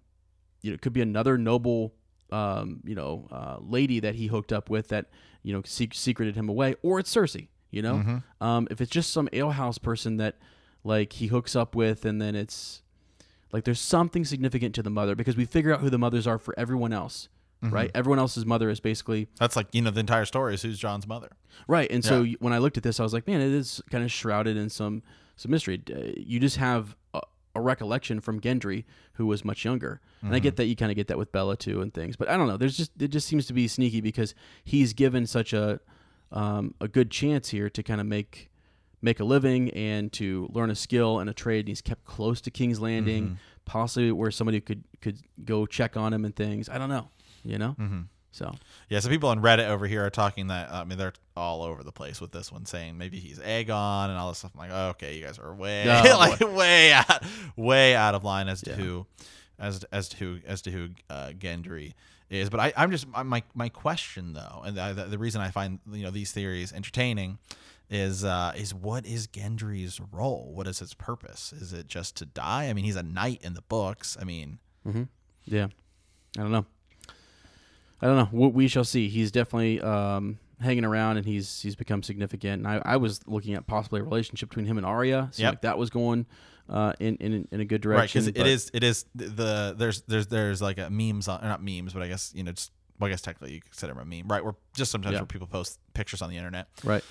you know, it could be another noble, um, you know, uh, lady that he hooked up with that you know sec- secreted him away, or it's Cersei. You know, mm-hmm. um, if it's just some alehouse person that like he hooks up with, and then it's. Like there's something significant to the mother because we figure out who the mothers are for everyone else, mm-hmm. right? Everyone else's mother is basically... That's like, you know, the entire story is who's John's mother. Right. And yeah. so when I looked at this, I was like, man, it is kind of shrouded in some, some mystery. You just have a, a recollection from Gendry who was much younger. And mm-hmm. I get that you kind of get that with Bella too and things, but I don't know. There's just, it just seems to be sneaky because he's given such a, um, a good chance here to kind of make... make a living and to learn a skill and a trade, and he's kept close to King's Landing, mm-hmm. possibly where somebody could could go check on him and things. I don't know, you know. Mm-hmm. So yeah, so people on Reddit over here are talking that I mean they're all over the place with this one, saying maybe he's Aegon and all this stuff. I'm like, oh, okay, you guys are way oh, like boy. way out, way out of line as to yeah. who as as to who as to who uh, Gendry is. But I, I'm just my my question though, and the, the reason I find you know these theories entertaining. Is uh is what is Gendry's role? What is his purpose? Is it just to die? I mean, he's a knight in the books. I mean, mm-hmm. yeah, I don't know. I don't know. We, we shall see. He's definitely um hanging around, and he's he's become significant. And I, I was looking at possibly a relationship between him and Arya. So yep. like that was going uh in in, in a good direction. Right, because it is it is the there's there's there's like a memes on or not memes, but I guess you know just well, I guess technically you consider them a meme, right? We're just sometimes yeah. where people post pictures on the internet, right?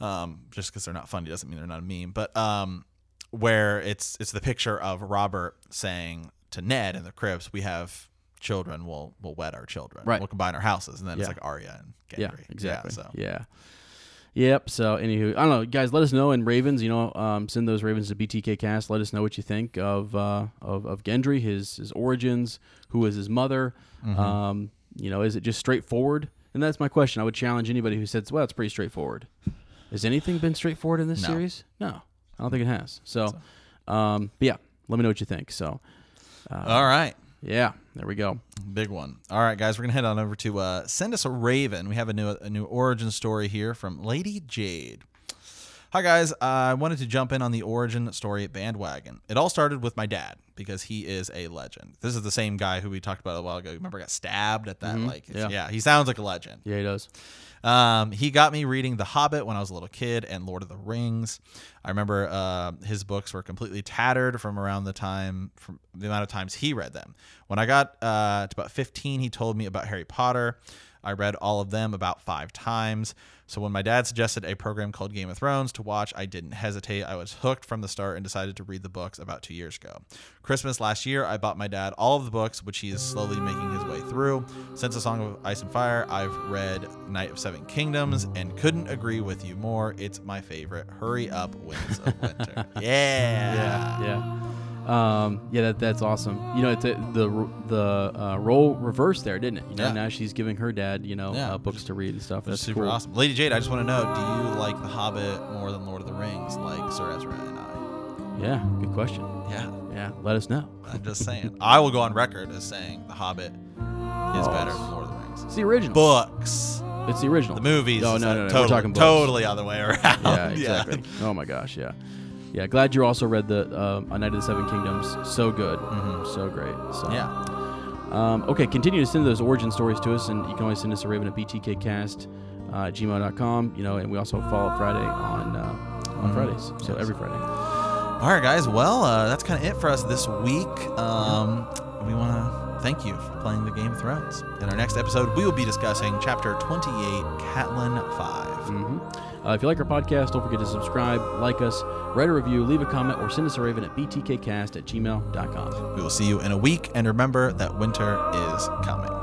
Um, just because they're not funny doesn't mean they're not a meme, but um, where it's it's the picture of Robert saying to Ned in the crypts, "We have children. We'll we'll wed our children. Right. We'll combine our houses." And then yeah. it's like Arya and Gendry. Yeah, exactly. Yeah, so. yeah. Yep. So, anywho, I don't know, guys. Let us know in Ravens. You know, um, send those Ravens to B T K Cast. Let us know what you think of uh, of of Gendry, his his origins, who is his mother. Mm-hmm. Um, you know, is it just straightforward? And that's my question. I would challenge anybody who says, "Well, it's pretty straightforward." Has anything been straightforward in this no. series? No. I don't think it has. So, so. Um, but yeah, let me know what you think. So, uh, all right. Yeah, there we go. Big one. All right, guys, we're going to head on over to uh, Send Us a Raven. We have a new, a new origin story here from Lady Jade. Hi, guys. Uh, I wanted to jump in on the origin story bandwagon. It all started with my dad because he is a legend. This is the same guy who we talked about a while ago. Remember, got stabbed at that? Mm-hmm. Like, yeah. yeah, he sounds like a legend. Yeah, he does. Um, he got me reading The Hobbit when I was a little kid and Lord of the Rings. I remember uh, his books were completely tattered from around the time, from the amount of times he read them. When I got uh, to about fifteen, he told me about Harry Potter. I read all of them about five times. So when my dad suggested a program called Game of Thrones to watch, I didn't hesitate. I was hooked from the start and decided to read the books about two years ago. Christmas last year, I bought my dad all of the books, which he is slowly making his way through. Since A Song of Ice and Fire, I've read Night of Seven Kingdoms and couldn't agree with you more. It's my favorite. Hurry up, Winds of Winter. Yeah. Yeah. Yeah. Um, yeah, that, that's awesome. You know, it's a, the the uh, role reversed there, didn't it? You know, yeah. Now she's giving her dad, you know, yeah, uh, books to read and stuff. That's super cool. Awesome. Lady Jade, I just want to know, do you like The Hobbit more than Lord of the Rings, like Sir Ezra and I? Yeah, good question. Yeah, yeah. Let us know. I'm just saying. I will go on record as saying The Hobbit is oh, better than Lord of the Rings. It's the original books. It's the original. The movies. Oh, no, no, no. Totally, we're talking books. Totally other way around. Yeah, exactly. Yeah. Oh my gosh, yeah. Yeah, glad you also read the uh, A Night of the Seven Kingdoms. So good. Mm-hmm. So great. So. Yeah. Um, okay, continue to send those origin stories to us, and you can always send us a raven at b t k cast at gmail dot com, you know, and we also follow up Friday on, uh, on mm-hmm. Fridays, so yes. every Friday. All right, guys. Well, uh, that's kind of it for us this week. Um, yeah. We want to thank you for playing the Game of Thrones. In our next episode, we will be discussing Chapter twenty-eight, Catelyn five. Mm-hmm. Uh, if you like our podcast, don't forget to subscribe, like us, write a review, leave a comment, or send us a raven at b t k cast at gmail dot com. We will see you in a week, and remember that winter is coming.